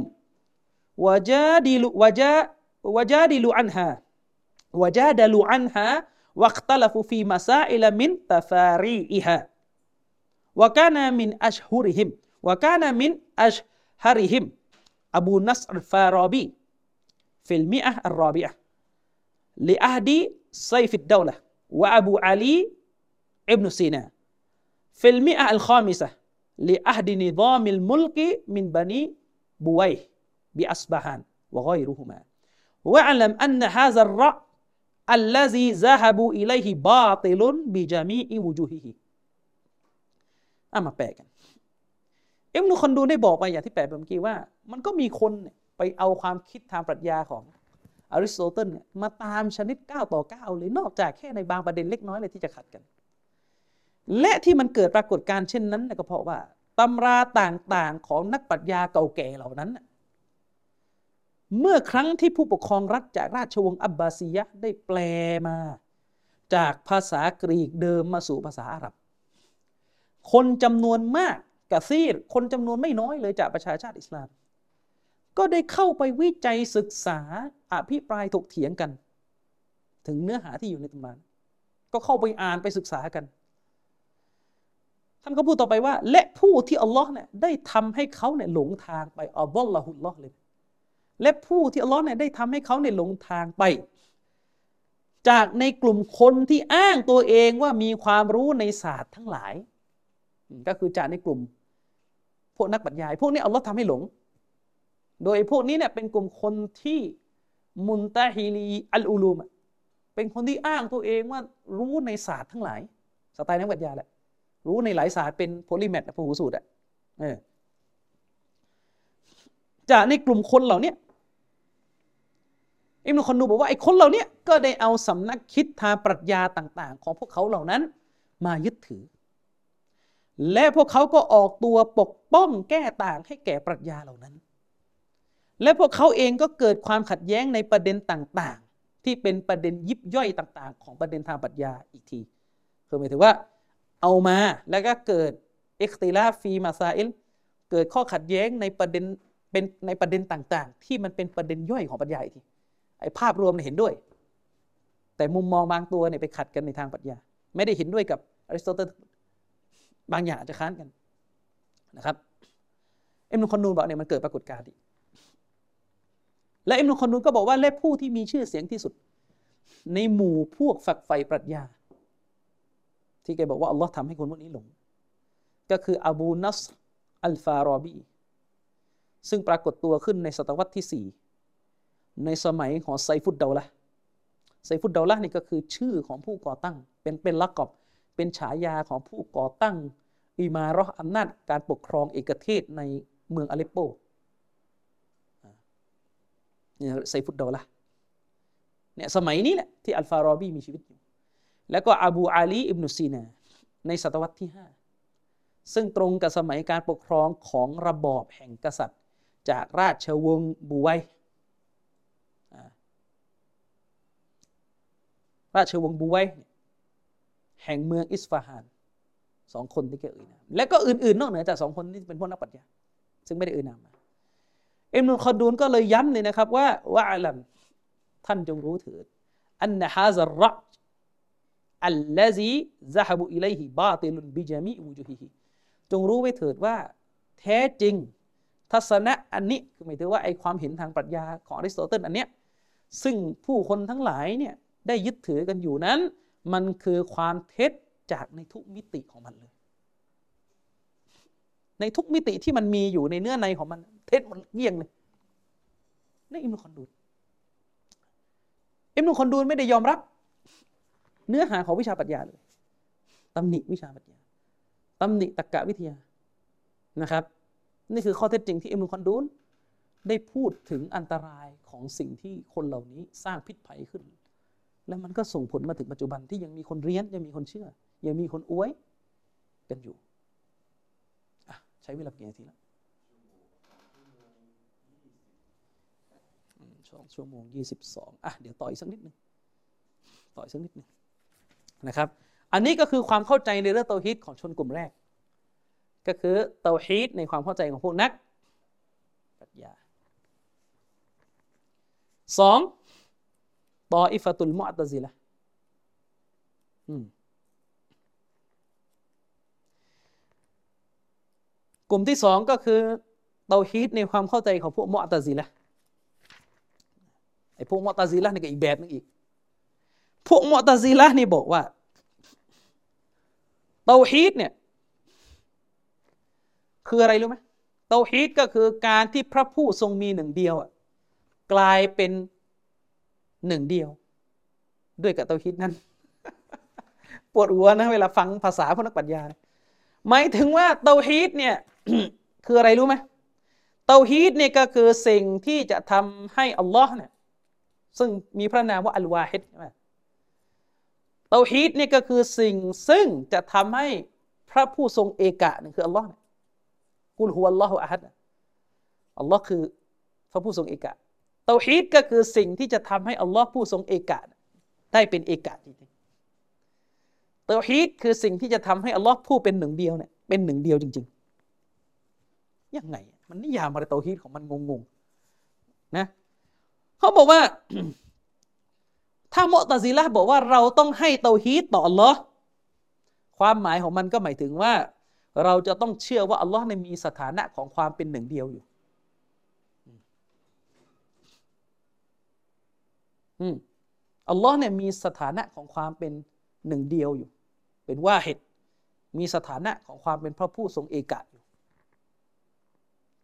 วะจาดิลวะจาวะจาดิลอันฮาวะจาดะลุอันฮาวะคตะลฟุฟีมะซาอิลมินตะฟารีอิฮาวะกานะมินอัชฮุริฮิมวะกานะมินอัชฮะริฮิมอบูนัสรฟารอบีฟิลมิอะห์อัรรอบิอะห์ลิอะห์ดีไซฟิดดาวละห์วะอบูอาลีอิบนุซีนาฟิลมิอะห์อัลคอมิซะห์ลิอะห์ดีนิฎอมิลมุลกิมินบะนีบุวัยบิอัศบะฮานวะฆอยรุฮุมาวะอะลัมอันนะฮาซาอัรรออ์อัลละซีซะฮะบูอิลัยฮิบาติลุนบิญะมีอิวุจูฮิฮิเอามาแปลกันเอ็มนุคนดูได้บอกไปอย่างที่แปลไปเมื่อกี้ว่ามันก็มีคนไปเอาความคิดทางปรัชญาของอริสโตเติลมาตามชนิดเก้าต่อเก้าเลยนอกจากแค่ในบางประเด็นเล็กน้อยเลยที่จะขัดกันและที่มันเกิดปรากฏการณ์เช่นนั้นก็เพราะว่าตำราต่างๆของนักปรัชญาเก่าแก่เหล่านั้นเมื่อครั้งที่ผู้ปกครองรัฐจากราชวงศ์อับบาซียะห์ได้แปลมาจากภาษากรีกเดิมมาสู่ภาษาอาหรับคนจำนวนมากกะซีรคนจำนวนไม่น้อยเลยจากประชาชาติอิสลามก็ได้เข้าไปวิจัยศึกษาอภิปรายถกเถียงกันถึงเนื้อหาที่อยู่ในตำนานก็เข้าไปอ่านไปศึกษากันท่านก็พูดต่อไปว่าและผู้ที่อัลลอฮ์เนี่ยได้ทำให้เขาเนี่ยหลงทางไปอัลลอฮุลลอฮ์เลยและผู้ที่อัลลอฮ์เนี่ยได้ทำให้เขาเนี่ยหลงทางไปจากในกลุ่มคนที่อ้างตัวเองว่ามีความรู้ในศาสตร์ทั้งหลายก็คือจากในกลุ่มพวกนักปรัชญาพวกนี้อัลลอฮ์ทำให้หลงโดยพวกนี้เนี่ยเป็นกลุ่มคนที่มุนตะฮิลีอัลอุลูมเป็นคนที่อ้างตัวเองว่ารู้ในศาสตร์ทั้งหลายสไตล์นักปรัชญาแหละรู้ในหลายศาสตร์เป็นโพลิแมทพหูสูตรอ่ะจากในกลุ่มคนเหล่านี้อิบนุคอนนูบอกว่าไอ้คนเหล่านี้ก็ได้เอาสำนักคิดทางปรัชญาต่างๆของพวกเขาเหล่านั้นมายึดถือและพวกเขาก็ออกตัวปกป้องแก้ต่างให้แก่ปรัชญาเหล่านั้นและพวกเขาเองก็เกิดความขัดแย้งในประเด็นต่างๆที่เป็นประเด็นยิบย่อยต่างๆของประเด็นทางปรัชญาอีกทีคือหมายถึงว่าเอามาแล้วก็เกิดอิคติลาฟฟีมาซาอิลเกิดข้อขัดแย้งในประเด็นเป็นในประเด็นต่างๆที่มันเป็นประเด็นย่อยของปรัชญาอีกทีไอ้ภาพรวมเนี่ยเห็นด้วยแต่มุมมองบางตัวเนี่ยไปขัดกันในทางปรัชญาไม่ได้เห็นด้วยกับอริสโตเติลบางอย่างอาจจะค้านกันนะครับอิบนุคอนนูนบอกเนี่ยมันเกิดปรากฏการณ์และอิบนุคอนนูนก็บอกว่าและผู้ที่มีชื่อเสียงที่สุดในหมู่พวกฝักใฝ่ปรัชญาที่แกบอกว่าอัลลอฮ์ทำให้คนพวกนี้หลงก็คืออบูนัสรอัลฟารอบีซึ่งปรากฏตัวขึ้นในศตวรรษที่สี่ในสมัยของไซฟุดเดาละไซฟุดเดาละนี่ก็คือชื่อของผู้ก่อตั้งเป็นเป็นลักกอบเป็นฉายาของผู้ก่อตั้งอิมาเราะฮ์อำนาจการปกครองเอกเทศในเมืองอาเลปโปเนี่ยไซฟุดเดาละเนี่ยสมัยนี้แหละที่อัลฟารอบีมีชีวิตอยู่แล้วก็อบูอาลีอิบนุซีนาในศตวรรษที่ห้าซึ่งตรงกับสมัยการปกครองของระบอบแห่งกษัตริย์จากราชวงศ์บุไวราชวงศ์บุไวแห่งเมืองอิสฟาฮานสองคนที่แกเอ่ยนามและก็อื่นๆนอกเหนือจากสองคนที่เป็นพวกนักปรัชญาซึ่งไม่ได้เอ่ยนามมาอิบนุคอนดูนก็เลยย้ำเลยนะครับว่าวะอะลัมท่านจงรู้เถิดอันนะฮาซาอัรรออ์อัลลซีซะฮะบูอิลัยฮิบาติลุนบิญะมีอิวุจูฮิฮิจงรู้ไว้เถิดว่าแท้จริงทัศนะอันนี้คือหมายถึงว่าไอ้ความเห็นทางปรัชญาของอริสโตเติลอันเนี้ยซึ่งผู้คนทั้งหลายเนี่ยได้ยึดถือกันอยู่นั้นมันคือความเท็จจากในทุกมิติของมันเลยในทุกมิติที่มันมีอยู่ในเนื้อในของมันเท็จหมดเยี่ยงเลยนี่อิบนุคอนดูนอิบนุคอนดูนไม่ได้ยอมรับเนื้อหาของวิชาปรัชญาเลยตำหนิวิชาปรัชญาตำหนิตรรกวิทยานะครับนี่คือข้อเท็จจริงที่อิบนุคอนดูนได้พูดถึงอันตรายของสิ่งที่คนเหล่านี้สร้างพิษภัยขึ้นแล้วมันก็ส่งผลมาถึงปัจจุบันที่ยังมีคนเรียนยังมีคนเชื่อยังมีคนอวยกันอยู่ ช้เวลากี่นาทีละสองชั่วโมงยี่สิบสองอ่ะเดี๋ยวต่ออีกสักนิดนึงต่ออีกสักนิดนึงนะครับอันนี้ก็คือความเข้าใจในเรื่องเตาฮีดของชนกลุ่มแรกก็คือเตาฮีดในความเข้าใจของพวกนักปรัชญาสองตออิฟะตุลมุอ์ตะซิละกลุ่มที่สองก็คือเตาฮีดในความเข้าใจของพวกมุอ์ตะซิละไอ้พวกมุอ์ตะซิละห์นี่ก็อีกแบบนึงอีกพวกมุอ์ตะซิละห์นี่บอกว่าเตาฮีดเนี่ยคืออะไรรู้มั้ยเตาฮีดก็คือการที่พระผู้ทรงมีหนึ่งเดียวอ่ะกลายเป็นหนึ่งเดียวด้วยกับเตาฮีดนั้น ปวดหัวนะเวลาฟังภาษาพวกนักปรัชญานะหมายถึงว่าเตาฮีดเนี่ย คืออะไรรู้มั้ยเตาฮีดเนี่ยก็คือสิ่งที่จะทำให้อัลเลาะห์เนี่ยซึ่งมีพระนามว่าอัลวาฮิดใช่ไหมเตาฮีดนี่ก็คือสิ่งซึ่งจะทำให้พระผู้ทรงเอกะนี่คืออัลลอฮ์เนี่ยกุลฮุวัลลอฮุอะฮัดอัลลอฮ์คือพระผู้ทรงเอกะเตาฮีดก็คือสิ่งที่จะทำให้อัลลอฮ์ผู้ทรงเอกะได้เป็นเอกะจริงๆเตาฮีดคือสิ่งที่จะทำให้อัลลอฮ์ผู้เป็นหนึ่งเดียวเนี่ยเป็นหนึ่งเดียวจริงๆยังไงมันนิยามอะไรเตาฮีดของมันงงๆนะเขาบอกว่าถ้ามุอ์ตะซิละห์บอกว่าเราต้องให้เตาฮีดต่ออัลเลาะห์ความหมายของมันก็หมายถึงว่าเราจะต้องเชื่อว่าอัลเลาะห์เนี่ยมีสถานะของความเป็นหนึ่งเดียวอยู่อืมอัลเลาะห์เนี่ยมีสถานะของความเป็นหนึ่งเดียวอยู่เป็นวาฮิดมีสถานะของความเป็นพระผู้ทรงเอกะอยู่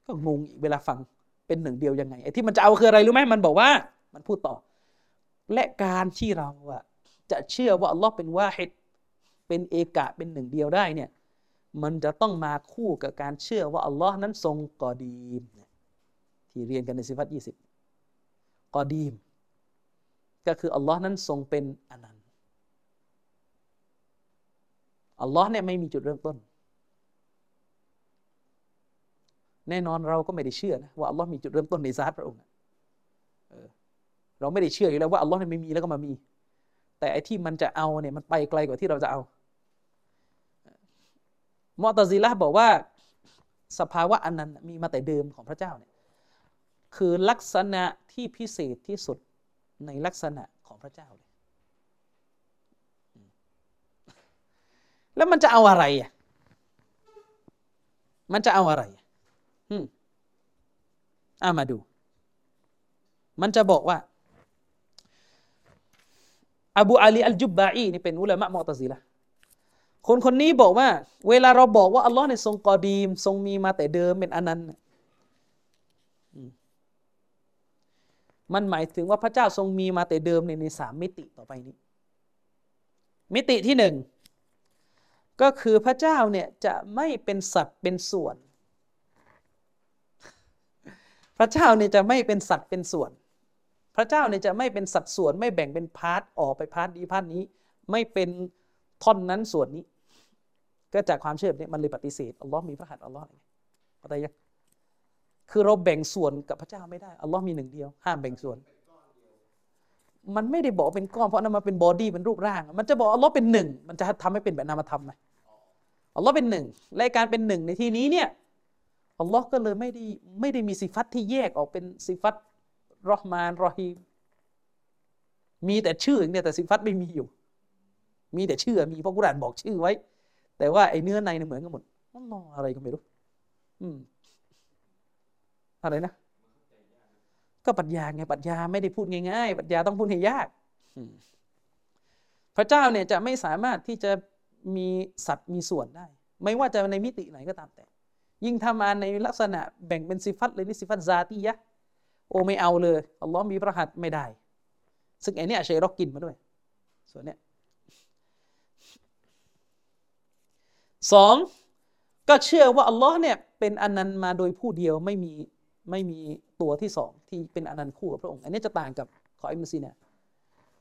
ก็งงอีกเวลาฟังเป็นหนึ่งเดียวยังไงไอ้ที่มันจะเอาคืออะไรรู้ไหมมันบอกว่ามันพูดต่อและการที่เราอะจะเชื่อว่าอัลลอฮ์เป็นวาฮิดเป็นเอกะเป็นหนึ่งเดียวได้เนี่ยมันจะต้องมาคู่กับการเชื่อว่าอัลลอฮ์นั้นทรงกอดีมที่เรียนกันในซิฟัตยี่สิบกอดีมก็คืออัลลอฮ์นั้นทรงเป็นอนันต์อัลลอฮ์เนี่ยไม่มีจุดเริ่มต้นแน่นอนเราก็ไม่ได้เชื่อนะว่าอัลลอฮ์มีจุดเริ่มต้นในซาตพระองค์เออเราไม่ได้เชื่ออยู่แล้วว่าอัลลอฮ์ไม่มีแล้วก็มามีแต่ไอ้ที่มันจะเอาเนี่ยมันไปไกลกว่าที่เราจะเอามุอ์ตะซิละห์บอกว่าสภาวะอันนั้นมีมาแต่เดิมของพระเจ้าเนี่ยคือลักษณะที่พิเศษที่สุดในลักษณะของพระเจ้าเลยแล้วมันจะเอาอะไรอ่ะมันจะเอาอะไรอืมอ่ะมาดูมันจะบอกว่าอบูอาลีอัลจุบบาอีนี่เป็นอุลามะมุอ์ตะซิละห์คนคนนี้บอกว่าเวลาเราบอกว่าอัลเลาะห์เนี่ยทรงกอดีมทรงมีมาแต่เดิมเป็นอนันต์มันหมายถึงว่าพระเจ้าทรงมีมาแต่เดิมในในสามมิติต่อไปนี้มิติที่หนึ่งก็คือพระเจ้าเนี่ยจะไม่เป็นสัตว์เป็นส่วนพระเจ้าเนี่ยจะไม่เป็นสัตว์เป็นส่วนพระเจ้าเนี่ยจะไม่เป็นสัดส่วนไม่แบ่งเป็นพาร์ทออกไปพาร์ทนี้พาร์ทนี้ไม่เป็นท่อนนั้นส่วนนี้ก็จากความเชื่อเนี่ยมันเลยปฏิเสธอัลลอฮ์มีพระหัตถ์อัลลอฮ์อะไรอย่างเงี้ยคือเราแบ่งส่วนกับพระเจ้าไม่ได้อัลลอฮ์มีหนึ่งเดียวห้ามแบ่งส่วนมันไม่ได้บอกเป็นก้อนเพราะนั่นมันเป็นบอดี้เป็นรูปร่างมันจะบอกอัลลอฮ์เป็นหนึ่งมันจะทำให้เป็นแบบนามธรรมไหมอัลลอฮ์เป็นหนึ่งและการเป็นหนึ่งในที่นี้เนี่ยอัลลอฮ์ก็เลยไม่ได้ไม่ได้มีสิฟัตที่แยกออกเป็นสิฟัตรอห์มานรอฮีมมีแต่ชื่อเนี่ยแต่สิฟัตไม่มีอยู่มีแต่ชื่อมีพระกุรอานบอกชื่อไว้แต่ว่าไอ้เนื้อในเนี่ยเหมือนกันหมดมันรออะไรก็ไม่รู้อืมอะไรนะก็ปรัชญาไงปรัชญาไม่ได้พูดง่ายๆปรัชญาต้องพูดให้ยากอืมพระเจ้าเนี่ยจะไม่สามารถที่จะมีสัตว์มีส่วนได้ไม่ว่าจะในมิติไหนก็ตามแต่ยิ่งถ้ามาในลักษณะแบ่งเป็นสิฟัตเลยนี่สิฟัตซาติยะห์โอ้ไม่เอาเลยอัลเลาะห์มีพระหัตถ์ไม่ได้ซึ่งไอ้เนี่ยชัยรอกกินมาด้วยส่วนเนี้ยสองก็เชื่อว่าอัลเลาะห์เนี่ยเป็นอนันต์มาโดยผู้เดียวไม่มีไม่มีตัวที่สองที่เป็นอนันต์คู่กับพระองค์อันนี้จะต่างกับขออิบนุซีนา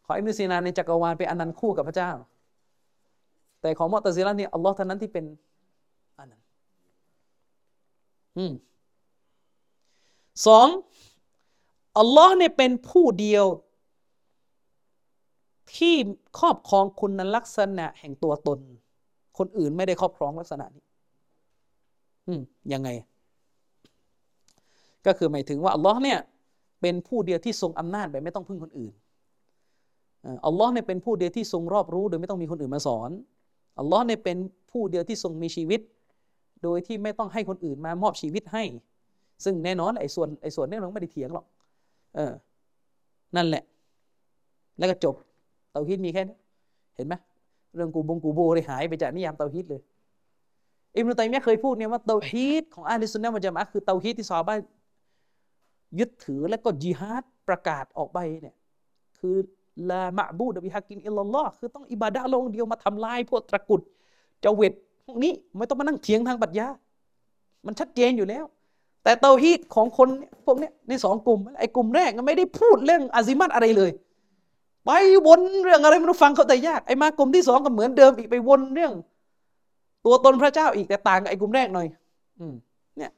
ขออิบนุซีนาในจักรวาลเป็นอนันต์คู่กับพระเจ้าแต่ของมุอ์ตะซิละห์นี่อัลเลาะห์เท่านั้นที่เป็นอนันต์ สองอัลลอฮ์เนี่ยเป็นผู้เดียวที่ครอบครองคุณลักษณะแห่งตัวตนคนอื่นไม่ได้ครอบครองลักษณะนี้อืมยังไงก็คือหมายถึงว่าอัลลอฮ์เนี่ยเป็นผู้เดียวที่ทรงอำนาจแบบไม่ต้องพึ่งคนอื่นอัลลอฮ์เนี่ยเป็นผู้เดียวที่ทรงรอบรู้โดยไม่ต้องมีคนอื่นมาสอนอัลลอฮ์เนี่ยเป็นผู้เดียวที่ทรงมีชีวิตโดยที่ไม่ต้องให้คนอื่นมามอบชีวิตให้ซึ่งแน่นอนไอ้ส่วนไอ้ส่วนนี้เราไม่ได้เถียงหรอกเออนั่นแหละแล้วก็จบเตาฮีดมีแค่นี้เห็นไหมเรื่องกูบงกูโบเลยหายไปจากนิยามเตาฮีดเลยอิบนุตัยมียะห์เคยพูดเนี่ยว่าเตาฮีดของอะห์ลิสซุนนะฮ์วัลญะมาอะห์คือเตาฮีดที่ซอฮาบะห์ยึดถือและก็ญิฮาดประกาศออกไปเนี่ยคือลามะบูดะบิฮักกินอิลลัลลอฮ์คือต้องอิบาดะห์ลงเดียวมาทำลายพวกตระกุดเจวิตพวกนี้ไม่ต้องมานั่งเถียงทางปรัชญามันชัดเจนอยู่แล้วแต่เตาฮีดของคนพวกนี้ในสองกลุ่มไอ้กลุ่มแรกไม่ได้พูดเรื่องอาซิมัตอะไรเลยไปวนเรื่องอะไรไม่รู้ฟังเขาแต่ยากไอ้มากลุ่มที่สองก็เหมือนเดิมอีกไปวนเรื่องตัวตนพระเจ้าอีกแต่ต่างกับไอ้กลุ่มแรกหน่อยเนี่ย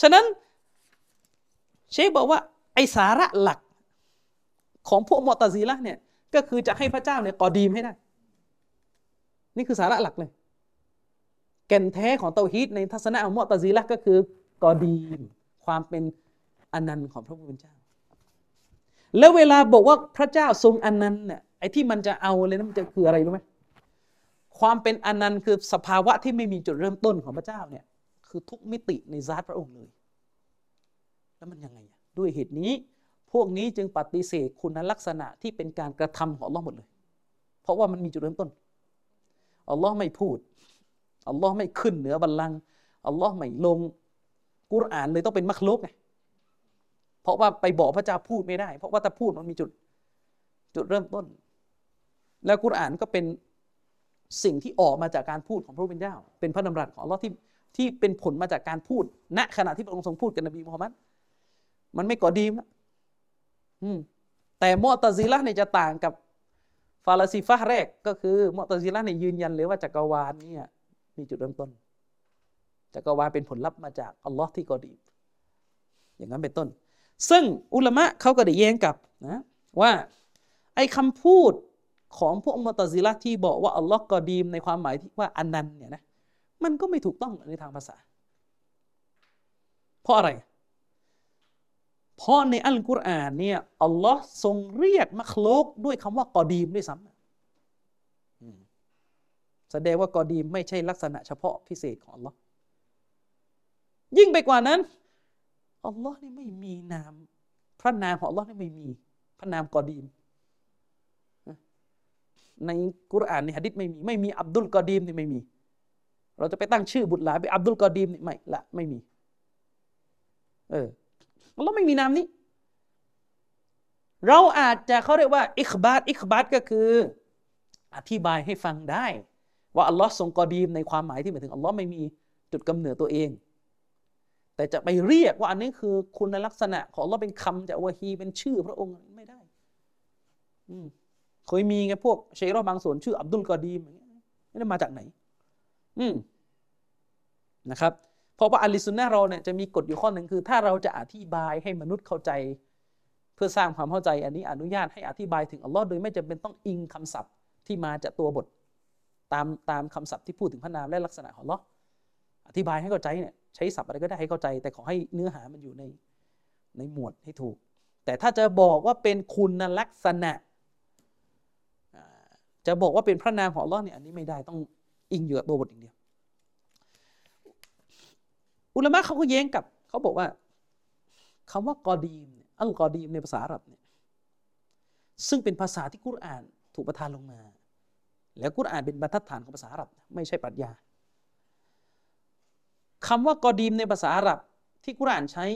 ฉะนั้นเชคบอกว่าไอ้สาระหลักของพวกมุอ์ตะซิละห์เนี่ยก็คือจะให้พระเจ้าเนี่ยกอดีมให้ได้นี่คือสาระหลักเลยแก่นแท้ของเตาฮีดในทัศนะของมุอ์ตะซิละห์ก็คือกอดีมความเป็นอนันต์ของพระผู้เป็นเจ้าแล้วเวลาบอกว่าพระเจ้าทรงอนันต์เนี่ยไอ้ที่มันจะเอาเลยนะมันจะคืออะไรรู้ไหมความเป็นอนันต์คือสภาวะที่ไม่มีจุดเริ่มต้นของพระเจ้าเนี่ยคือทุกมิติในซาตพระองค์เลยแล้วมันยังไงด้วยเหตุนี้พวกนี้จึงปฏิเสธคุณลักษณะที่เป็นการกระทำของอัลเลาะห์หมดเลยเพราะว่ามันมีจุดเริ่มต้นอัลเลาะห์ไม่พูดอัลเลาะห์ไม่ขึ้นเหนือบัลลังก์อัลเลาะห์ไม่ลงกุรอานเลยต้องเป็นมักลุกไงเพราะว่าไปบอกพระเจ้าพูดไม่ได้เพราะว่าถ้าพูดมันมีจุดจุดเริ่มต้นแล้วกุรอานก็เป็นสิ่งที่ออกมาจากการพูดของพระผู้เป็นเจ้าเป็นพระดำรัสของอัลเลาะห์ที่ที่เป็นผลมาจากการพูดณขณะที่พระองค์ทรงพูดกับนบีมูฮัมมัดมันไม่ก่อดีมแต่มุอ์ตะซิละห์เนี่ยจะต่างกับฟาลาซิฟะห์แรกก็คือมุอ์ตะซิละห์เนี่ยยืนยันเลยว่าจักรวาลเนี่ยมีจุดเริ่มต้นจักรวาลเป็นผลลัพธ์มาจากอัลเลาะห์ที่กอดีมอย่างนั้นเป็นต้นซึ่งอุลามะเขาก็ได้แย้งกับนะว่าไอ้คำพูดของพวกมุอ์ตะซิละห์ที่บอกว่าอัลเลาะห์กอดีมในความหมายที่ว่าอนันต์เนี่ยนะมันก็ไม่ถูกต้องในทางภาษาเพราะอะไรเพราะในอัลกุรอานเนี่ยอัลลอฮ์ทรงเรียกมัคลุกด้วยคำว่ากอดีมด้วยซ้ำแสดงว่ากอดีมไม่ใช่ลักษณะเฉพาะพิเศษของอัลลอฮ์ยิ่งไปกว่านั้นอัลลอฮ์นี่ไม่มีนามพระนามของอัลลอฮ์นี่ไม่มีพระนามกอดีมในกุรอานในหะดีษไม่มีไม่มีอับดุลกอดีมนี่ไม่มีเราจะไปตั้งชื่อบุตรหลานไปอับดุลกอดีมนี่ไม่ละไม่มีเอออัลเลาะห์ไม่มีนามนี้เราอาจจะเขาเรียกว่าอิคบาตอิคบาตก็คืออธิบายให้ฟังได้ว่าอัลเลาะห์ทรงกอดีมในความหมายที่หมายถึงอัลเลาะห์ไม่มีจุดกำเนิดตัวเองแต่จะไปเรียกว่าอันนี้คือคุณลักษณะของอัลเลาะห์เป็นคำจะวะฮีเป็นชื่อพระองค์ไม่ได้อืมเคยมีไงพวกชัยรอบางส่วนชื่ออับดุลกอดีมอย่างเงี้ยไม่ได้มาจากไหนอืมนะครับเพราะว่าอะห์ลุสซุนนะห์เราเนี่ยจะมีกฎอยู่ข้อหนึ่งคือถ้าเราจะอธิบายให้มนุษย์เข้าใจเพื่อสร้างความเข้าใจอันนี้อนุญาตให้อธิบายถึงอัลเลาะห์โดยไม่จำเป็นต้องอิงคำศัพท์ที่มาจากตัวบทตามตามคำศัพท์ที่พูดถึงพระนามและลักษณะของอัลเลาะห์อธิบายให้เข้าใจเนี่ยใช้ศัพท์อะไรก็ได้ให้เข้าใจแต่ขอให้เนื้อหามันอยู่ในในหมวดให้ถูกแต่ถ้าจะบอกว่าเป็นคุณลักษณะจะบอกว่าเป็นพระนามของอัลเลาะห์เนี่ยอันนี้ไม่ได้ต้องอิงอยู่กับตัวบทอย่างเดียวอุลามะเขาก็แย้งกับเขาบอกว่าคำว่ากอดีมอัลกอดีมในภาษาอาหรับเนี่ยซึ่งเป็นภาษาที่กุรอานถูกประทานลงมาแล้วกุรอานเป็นบรรทัดฐานของภาษาอาหรับไม่ใช่ปรัชญาคำว่ากอดีมในภาษาอาหรับที่กุรอานใช้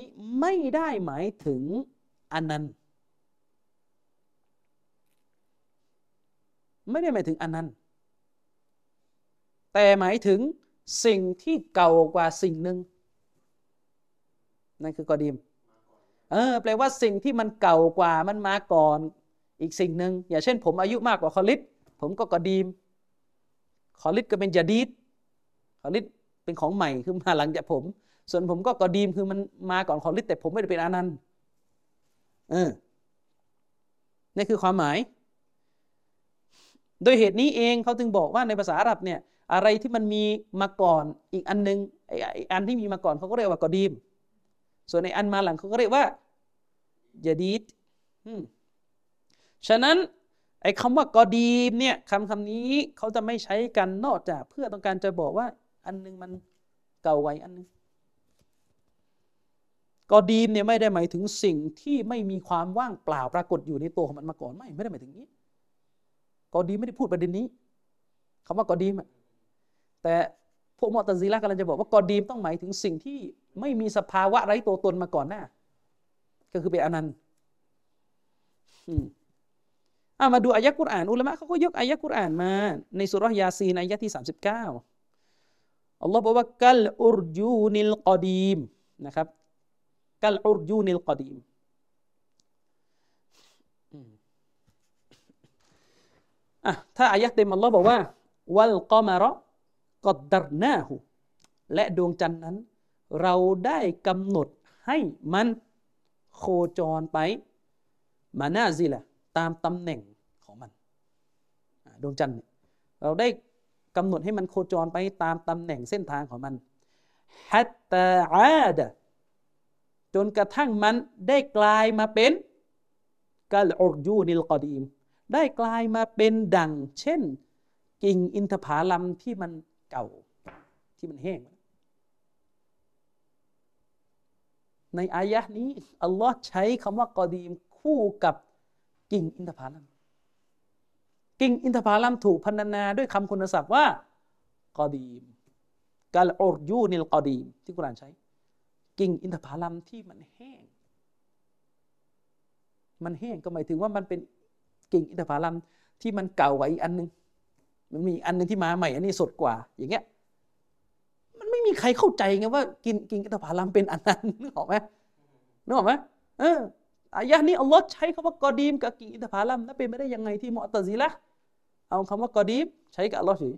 ไม่ได้หมายถึงอนันต์ไม่ได้หมายถึงอนันต์แต่หมายถึงสิ่งที่เก่ากว่าสิ่งหนึ่งนั่นคือกอดีมเออแปลว่าสิ่งที่มันเก่ากว่ามันมาก่อนอีกสิ่งหนึ่งอย่างเช่นผมอายุมากกว่าคอลิดผมก็กอดีมคอลิดก็เป็นญะดีดคอลิดเป็นของใหม่คือมาหลังจากผม ส่วนผมก็กอดีมคือมันมาก่อนขอลิดแต่ผมไม่ได้เป็นอานันต์เออนี่คือความหมายโดยเหตุนี้เองเขาถึงบอกว่าในภาษาอาหรับเนี่ยอะไรที่มันมีมาก่อนอีกอันนึงไอ้อันที่มีมาก่อนเขาก็เรียกว่ากอดีมส่วนไอ้อันมาหลังเขาก็เรียกว่าญะดีดฉะนั้นไอ้คำว่ากอดีมเนี่ยคำคำนี้เขาจะไม่ใช้กันนอกจากเพื่อต้องการจะบอกว่าอันนึงมันเก่าไว้อันนึงกอดีมเนี่ยไม่ได้หมายถึงสิ่งที่ไม่มีความว่างเปล่าปรากฏอยู่ในตัวของมันมาก่อนไม่ไม่ได้หมายถึงนี้กอดีมไม่ได้พูดประเด็นนี้คำว่ากอดีมแต่พวกมุอ์ตะซิละห์กำลังจะบอกว่ากอดีมต้องหมายถึงสิ่งที่ไม่มีสภาวะไร้ตัวตนมาก่อนหน้าก็คือเป็นอนันต์เอามาดูอายะกุรอานอุลามะเขาก็ยกอายะกุรอานมาในสุเราะห์ยาซีนอายะที่สามสิบเก้าอัลลอฮ์บอกว่ากัลอุรจูนิลกอดีมนะครับกัลอุรจูนิลกอดีมอ่ะถ้าอายะเต็มอัลลอฮ์บอกว่าวัลกอมะรอกอดดัรนาฮูและดวงจันทร์นั้นเราได้กำหนดให้มันโคจรไปมานาซิละตามตำแหน่งของมันดวงจันทร์เราได้กำหนดให้มันโคจรไปตามตำแหน่งเส้นทางของมันฮัตตาอาดะจนกระทั่งมันได้กลายมาเป็นกัลอุรญูนิลกอดีมได้กลายมาเป็นดั่งเช่นกิ่งอินทผลัมที่มันเก่าที่มันแห้งในอายะห์นี้อัลลอฮ์ใช้คำว่ากอดีมคู่กับกิ่งอินทผลัมกิ่งอินทผลัมถูกพรรณนาด้วยคำคุณศัพท์ว่ากอดีมกัลอุรญูนิลกอดีมที่กุรอานใช้กิ่งอินทผลัมที่มันแห้งมันแห้งก็หมายถึงว่ามันเป็นกิ่งอินทผลัมที่มันเก่ากว่าอีกอันนึงมันมีอันนึงที่มาใหม่อันนี้สดกว่าอย่างเงี้ยมันไม่มีใครเข้าใจไงว่ากิ่งกิ่งอินทผลัมเป็นอันนั้นนึกออกไหมนึกออกไหมเอออายะนี้อัลลอฮ์ใช้คำว่ากอดีมกับกิ่งอินทผลัมนั่นเป็นไม่ได้ยังไงที่มุอ์ตะซิละห์เอาคำว่ากอดีมใช้กับอัลลอฮ์สิ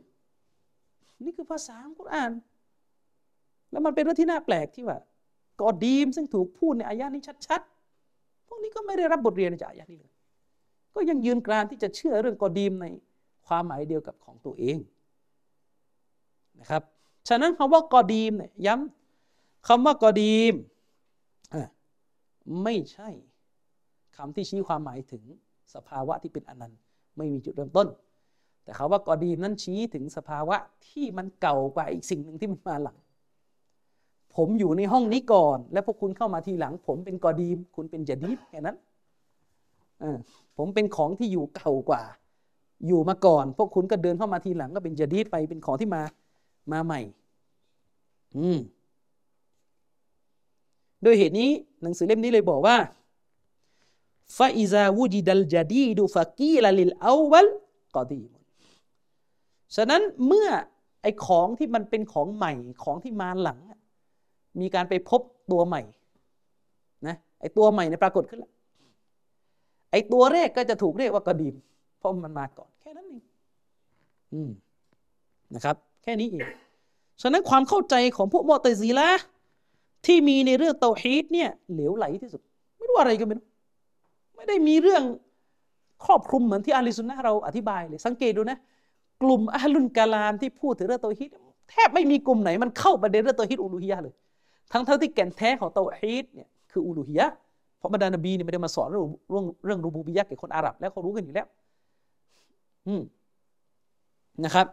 นี่คือภาษาอังกุรอานแล้วมันเป็นเรื่องที่น่าแปลกที่ว่ากอดีมซึ่งถูกพูดในอายะนี้ชัดๆพวกนี้ก็ไม่ได้รับบทเรียนจากอายะนี้เลยก็ยังยืนกรานที่จะเชื่อเรื่องกอดีมในความหมายเดียวกับของตัวเองนะครับฉะนั้นคำว่ากอดีมเนี่ยย้ำคำว่ากอดีมไม่ใช่คำที่ชี้ความหมายถึงสภาวะที่เป็นอนันต์ไม่มีจุดเริ่มต้นแต่คำว่ากอดีมนั้นชี้ถึงสภาวะที่มันเก่ากว่าอีกสิ่งหนึ่งที่มันมาหลังผมอยู่ในห้องนี้ก่อนและพวกคุณเข้ามาทีหลังผมเป็นกอดีมคุณเป็นญะดีดแค่นั้นผมเป็นของที่อยู่เก่ากว่าอยู่มาก่อนพวกคุณก็เดินเข้ามาทีหลังก็เป็นญะดีดไปเป็นของที่มามาใหม่โดยเหตุนี้หนังสือเล่มนี้เลยบอกว่าฟาอิซาวูจิดัลญะดีดุฟะกีลาลิลอาววัลกอดีมฉะนั้นเมื่อไอ้ของที่มันเป็นของใหม่ของที่มาหลังมีการไปพบตัวใหม่นะไอ้ตัวใหม่เนี่ยปรากฏขึ้นแล้วไอ้ตัวแรกก็จะถูกเรียกว่ากอดีมเพราะมันมาก่อนแค่นั้นเองอืมนะครับแค่นี้เองฉะนั้นความเข้าใจของพวกมุอ์ตะซิละห์ที่มีในเรื่องเตาฮีดเนี่ยเหลวไหลที่สุดไม่รู้อะไรกันไม่รู้ไม่ได้มีเรื่องครอบคลุมเหมือนที่อะห์ลุสซุนนะห์เราอธิบายเลยสังเกตดูนะกลุ่มอะห์ลุลกะลามที่พูดถึงเรื่องเตาฮีดแทบไม่มีกลุ่มไหนมันเข้าประเด็นเรื่องเตาฮีดอูลูฮียะห์เลยทั้งเท่าที่แก่นแท้ของเตาฮีดเนี่ยคืออูลูฮียะห์เพราะบรรดานบีเนี่ยไม่ได้มาสอนเรื่องเรื่องเรื่องรูบูบิยะห์แก่คนอาหรับแล้วเขารู้กันอยู่แล้วอืมนะครับ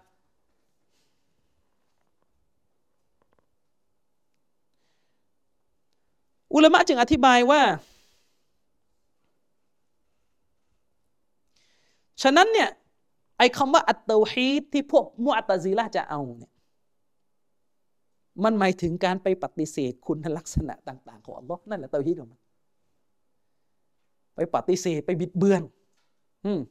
อุลามะจึงอธิบายว่าฉะนั้นเนี่ยไอ้คำว่าอัตเตาฮีดที่พวกมุอ์ตะซิละห์จะเอาเนี่ยมันหมายถึงการไปปฏิเสธคุณลักษณะต่างๆของอัลลอฮ์นั่นแหละเตาฮีดของมันไปปฏิเสธไปบิดเบือนอืม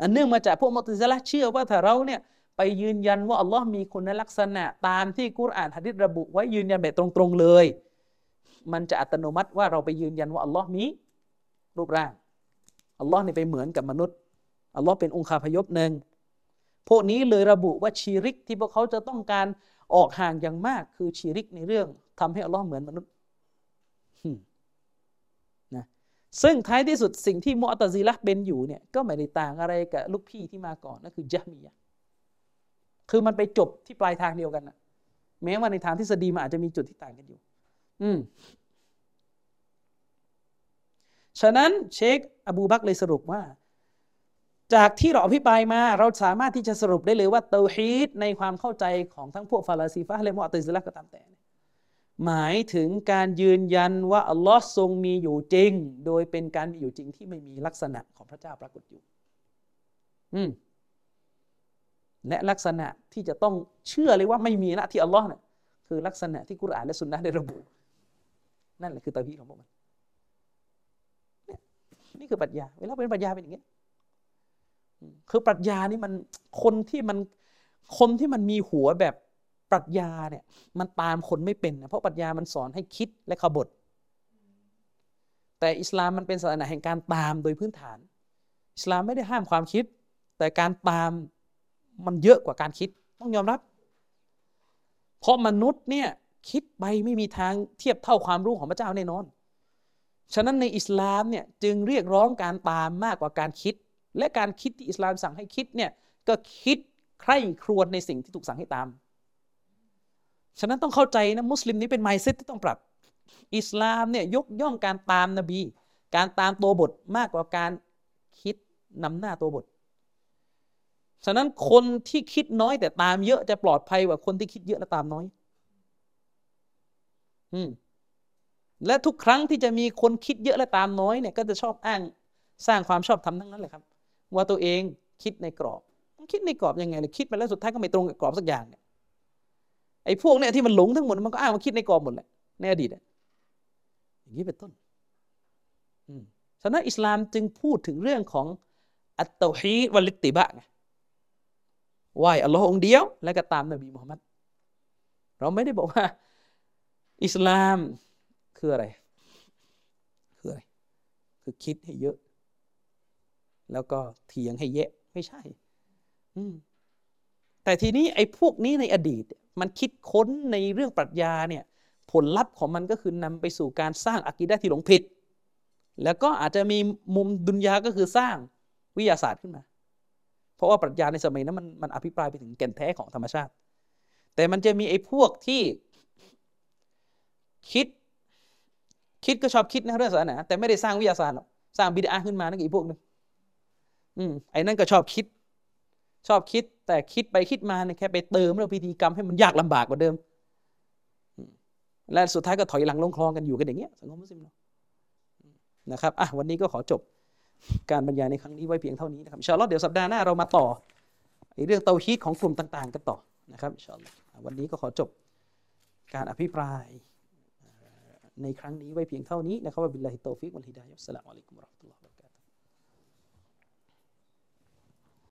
อันเนื่องมาจากพวกมุอ์ตะซิละห์เชื่อว่าถ้าเราเนี่ยไปยืนยันว่าอัลลอฮ์มีคุณลักษณะตามที่กุรอานหะดีษระบุไว้ยืนยันแบบตรงๆเลยมันจะอัตโนมัติว่าเราไปยืนยันว่าอัลลอฮ์มีรูปร่างอัลลอฮ์นี่ไปเหมือนกับมนุษย์อัลลอฮ์เป็นองคาพยพหนึ่งพวกนี้เลยระบุว่าชีริกที่พวกเขาจะต้องการ ออกห่างอย่างมากคือชิริกในเรื่องทำให้อัลลอฮ์เหมือนมนุษย์นะซึ่งท้ายที่สุดสิ่งที่มุอ์ตะซิละฮ์เป็นอยู่เนี่ยก็ไม่ได้ต่างอะไรกับลูกพี่ที่มาก่อนนั่นคือญะฮ์มียะห์คือมันไปจบที่ปลายทางเดียวกันนะแม้ว่าในทางทฤษฎีมันอาจจะมีจุดที่ต่างกันอยู่อืมฉะนั้นเชคอบูบักรเลยสรุปว่าจากที่เราอภิปรายมาเราสามารถที่จะสรุปได้เลยว่าเตาฮีดในความเข้าใจของทั้งพวกฟาลาซีฟะห์และมุอ์ตะซิละห์ก็ตามแต่หมายถึงการยืนยันว่าอัลลอฮ์ทรงมีอยู่จริงโดยเป็นการมีอยู่จริงที่ไม่มีลักษณะของพระเจ้าปรากฏอยู่อืมและลักษณะที่จะต้องเชื่อเลยว่าไม่มีละที่อัลลอฮ์น่ะคือลักษณะที่กุรอานและซุนนะห์ได้ระบุนั่นแหละคือเตาฮีดของพวกมันนี่คือปรัชญาเวลาเป็นปรัชญาเป็นอย่างเงี้ยคือปรัชญานี่มันคนที่มันคนที่มันมีหัวแบบปรัชญาเนี่ยมันตามคนไม่เป็นนะเพราะปรัชญามันสอนให้คิดและขบฏแต่อิสลามมันเป็นศาสนาแห่งการตามโดยพื้นฐานอิสลามไม่ได้ห้ามความคิดแต่การตามมันเยอะกว่าการคิดต้องยอมรับเพราะมนุษย์เนี่ยคิดไปไม่มีทางเทียบเท่าความรู้ของพระเจ้าแน่นอนฉะนั้นในอิสลามเนี่ยจึงเรียกร้องการตามมากกว่าการคิดและการคิดที่อิสลามสั่งให้คิดเนี่ยก็คิดใคร่ครวญในสิ่งที่ถูกสั่งให้ตามฉะนั้นต้องเข้าใจนะมุสลิมนี้เป็น mindset ที่ต้องปรับอิสลามเนี่ยยกย่องการตามนบีการตามตัวบทมากกว่าการคิดนำหน้าตัวบทฉะนั้นคนที่คิดน้อยแต่ตามเยอะจะปลอดภัยกว่าคนที่คิดเยอะและตามน้อยอืมและทุกครั้งที่จะมีคนคิดเยอะและตามน้อยเนี่ยก็จะชอบอ้างสร้างความชอบธรรมทั้งนั้นเลยครับว่าตัวเองคิดในกรอบคิดในกรอบยังไงเลยคิดไปแล้วสุดท้ายก็ไม่ตรงกับกรอบสักอย่างเนี่ยไอ้พวกเนี่ยที่มันหลงทั้งหมดมันก็อ้างว่าคิดในกรอบหมดแหละในอดีตอ่ะอย่างนี้เป็นต้นอืมฉะนั้นอิสลามจึงพูดถึงเรื่องของอัตเตาฮีดวัลอิตติบะห์ไงไหว้อัลเลาะห์องค์เดียวและก็ตามนบีมุฮัมมัดเราไม่ได้บอกว่าอิสลามคืออะไรคืออะไรคือคิดให้เยอะแล้วก็เถียงให้แยะไม่ใช่แต่ทีนี้ไอ้พวกนี้ในอดีตมันคิดค้นในเรื่องปรัชญาเนี่ยผลลัพธ์ของมันก็คือนำไปสู่การสร้างอะกีดะห์ที่หลงผิดแล้วก็อาจจะมีมุมดุนยาก็คือสร้างวิทยาศาสตร์ขึ้นมาเพราะว่าปรัชญาในสมัยนั้นมันมันอภิปรายไปถึงแก่นแท้ของธรรมชาติแต่มันจะมีไอ้พวกที่คิดคิดก็ชอบคิดนะเรื่องศาสนาแต่ไม่ได้สร้างวิทยาศาสตร์หรอกสร้างบิดอะห์ขึ้นมานั่นก็อีกพวกนึงอืมไอ้นั่นก็ชอบคิดชอบคิดแต่คิดไปคิดมาเนี่ยแค่ไปเติมเรื่องพิธีกรรมให้มันยากลำบากกว่าเดิมและสุดท้ายก็ถอยหลังลงคลองกันอยู่กันอย่างเงี้ยสังคมมุสลิมเรานะครับอ่ะวันนี้ก็ขอจบการบรรยายในครั้งนี้ไว้เพียงเท่านี้นะครับอินชาอัลเลาะห์เดี๋ยวสัปดาห์หน้าเรามาต่อไอ้เรื่องเตาฮีดของกลุ่มต่างๆกันต่อนะครับอินชาอัลเลาะห์วันนี้ก็ขอจบการอภิปรายในครั้งนี้ไว้เพียงเท่านี้นะครับบิลลาฮิตตอฟิกวัลฮิดายะฮ์อัสสลามุอะลัยกุมวะเราะห์มะตุลลอฮิ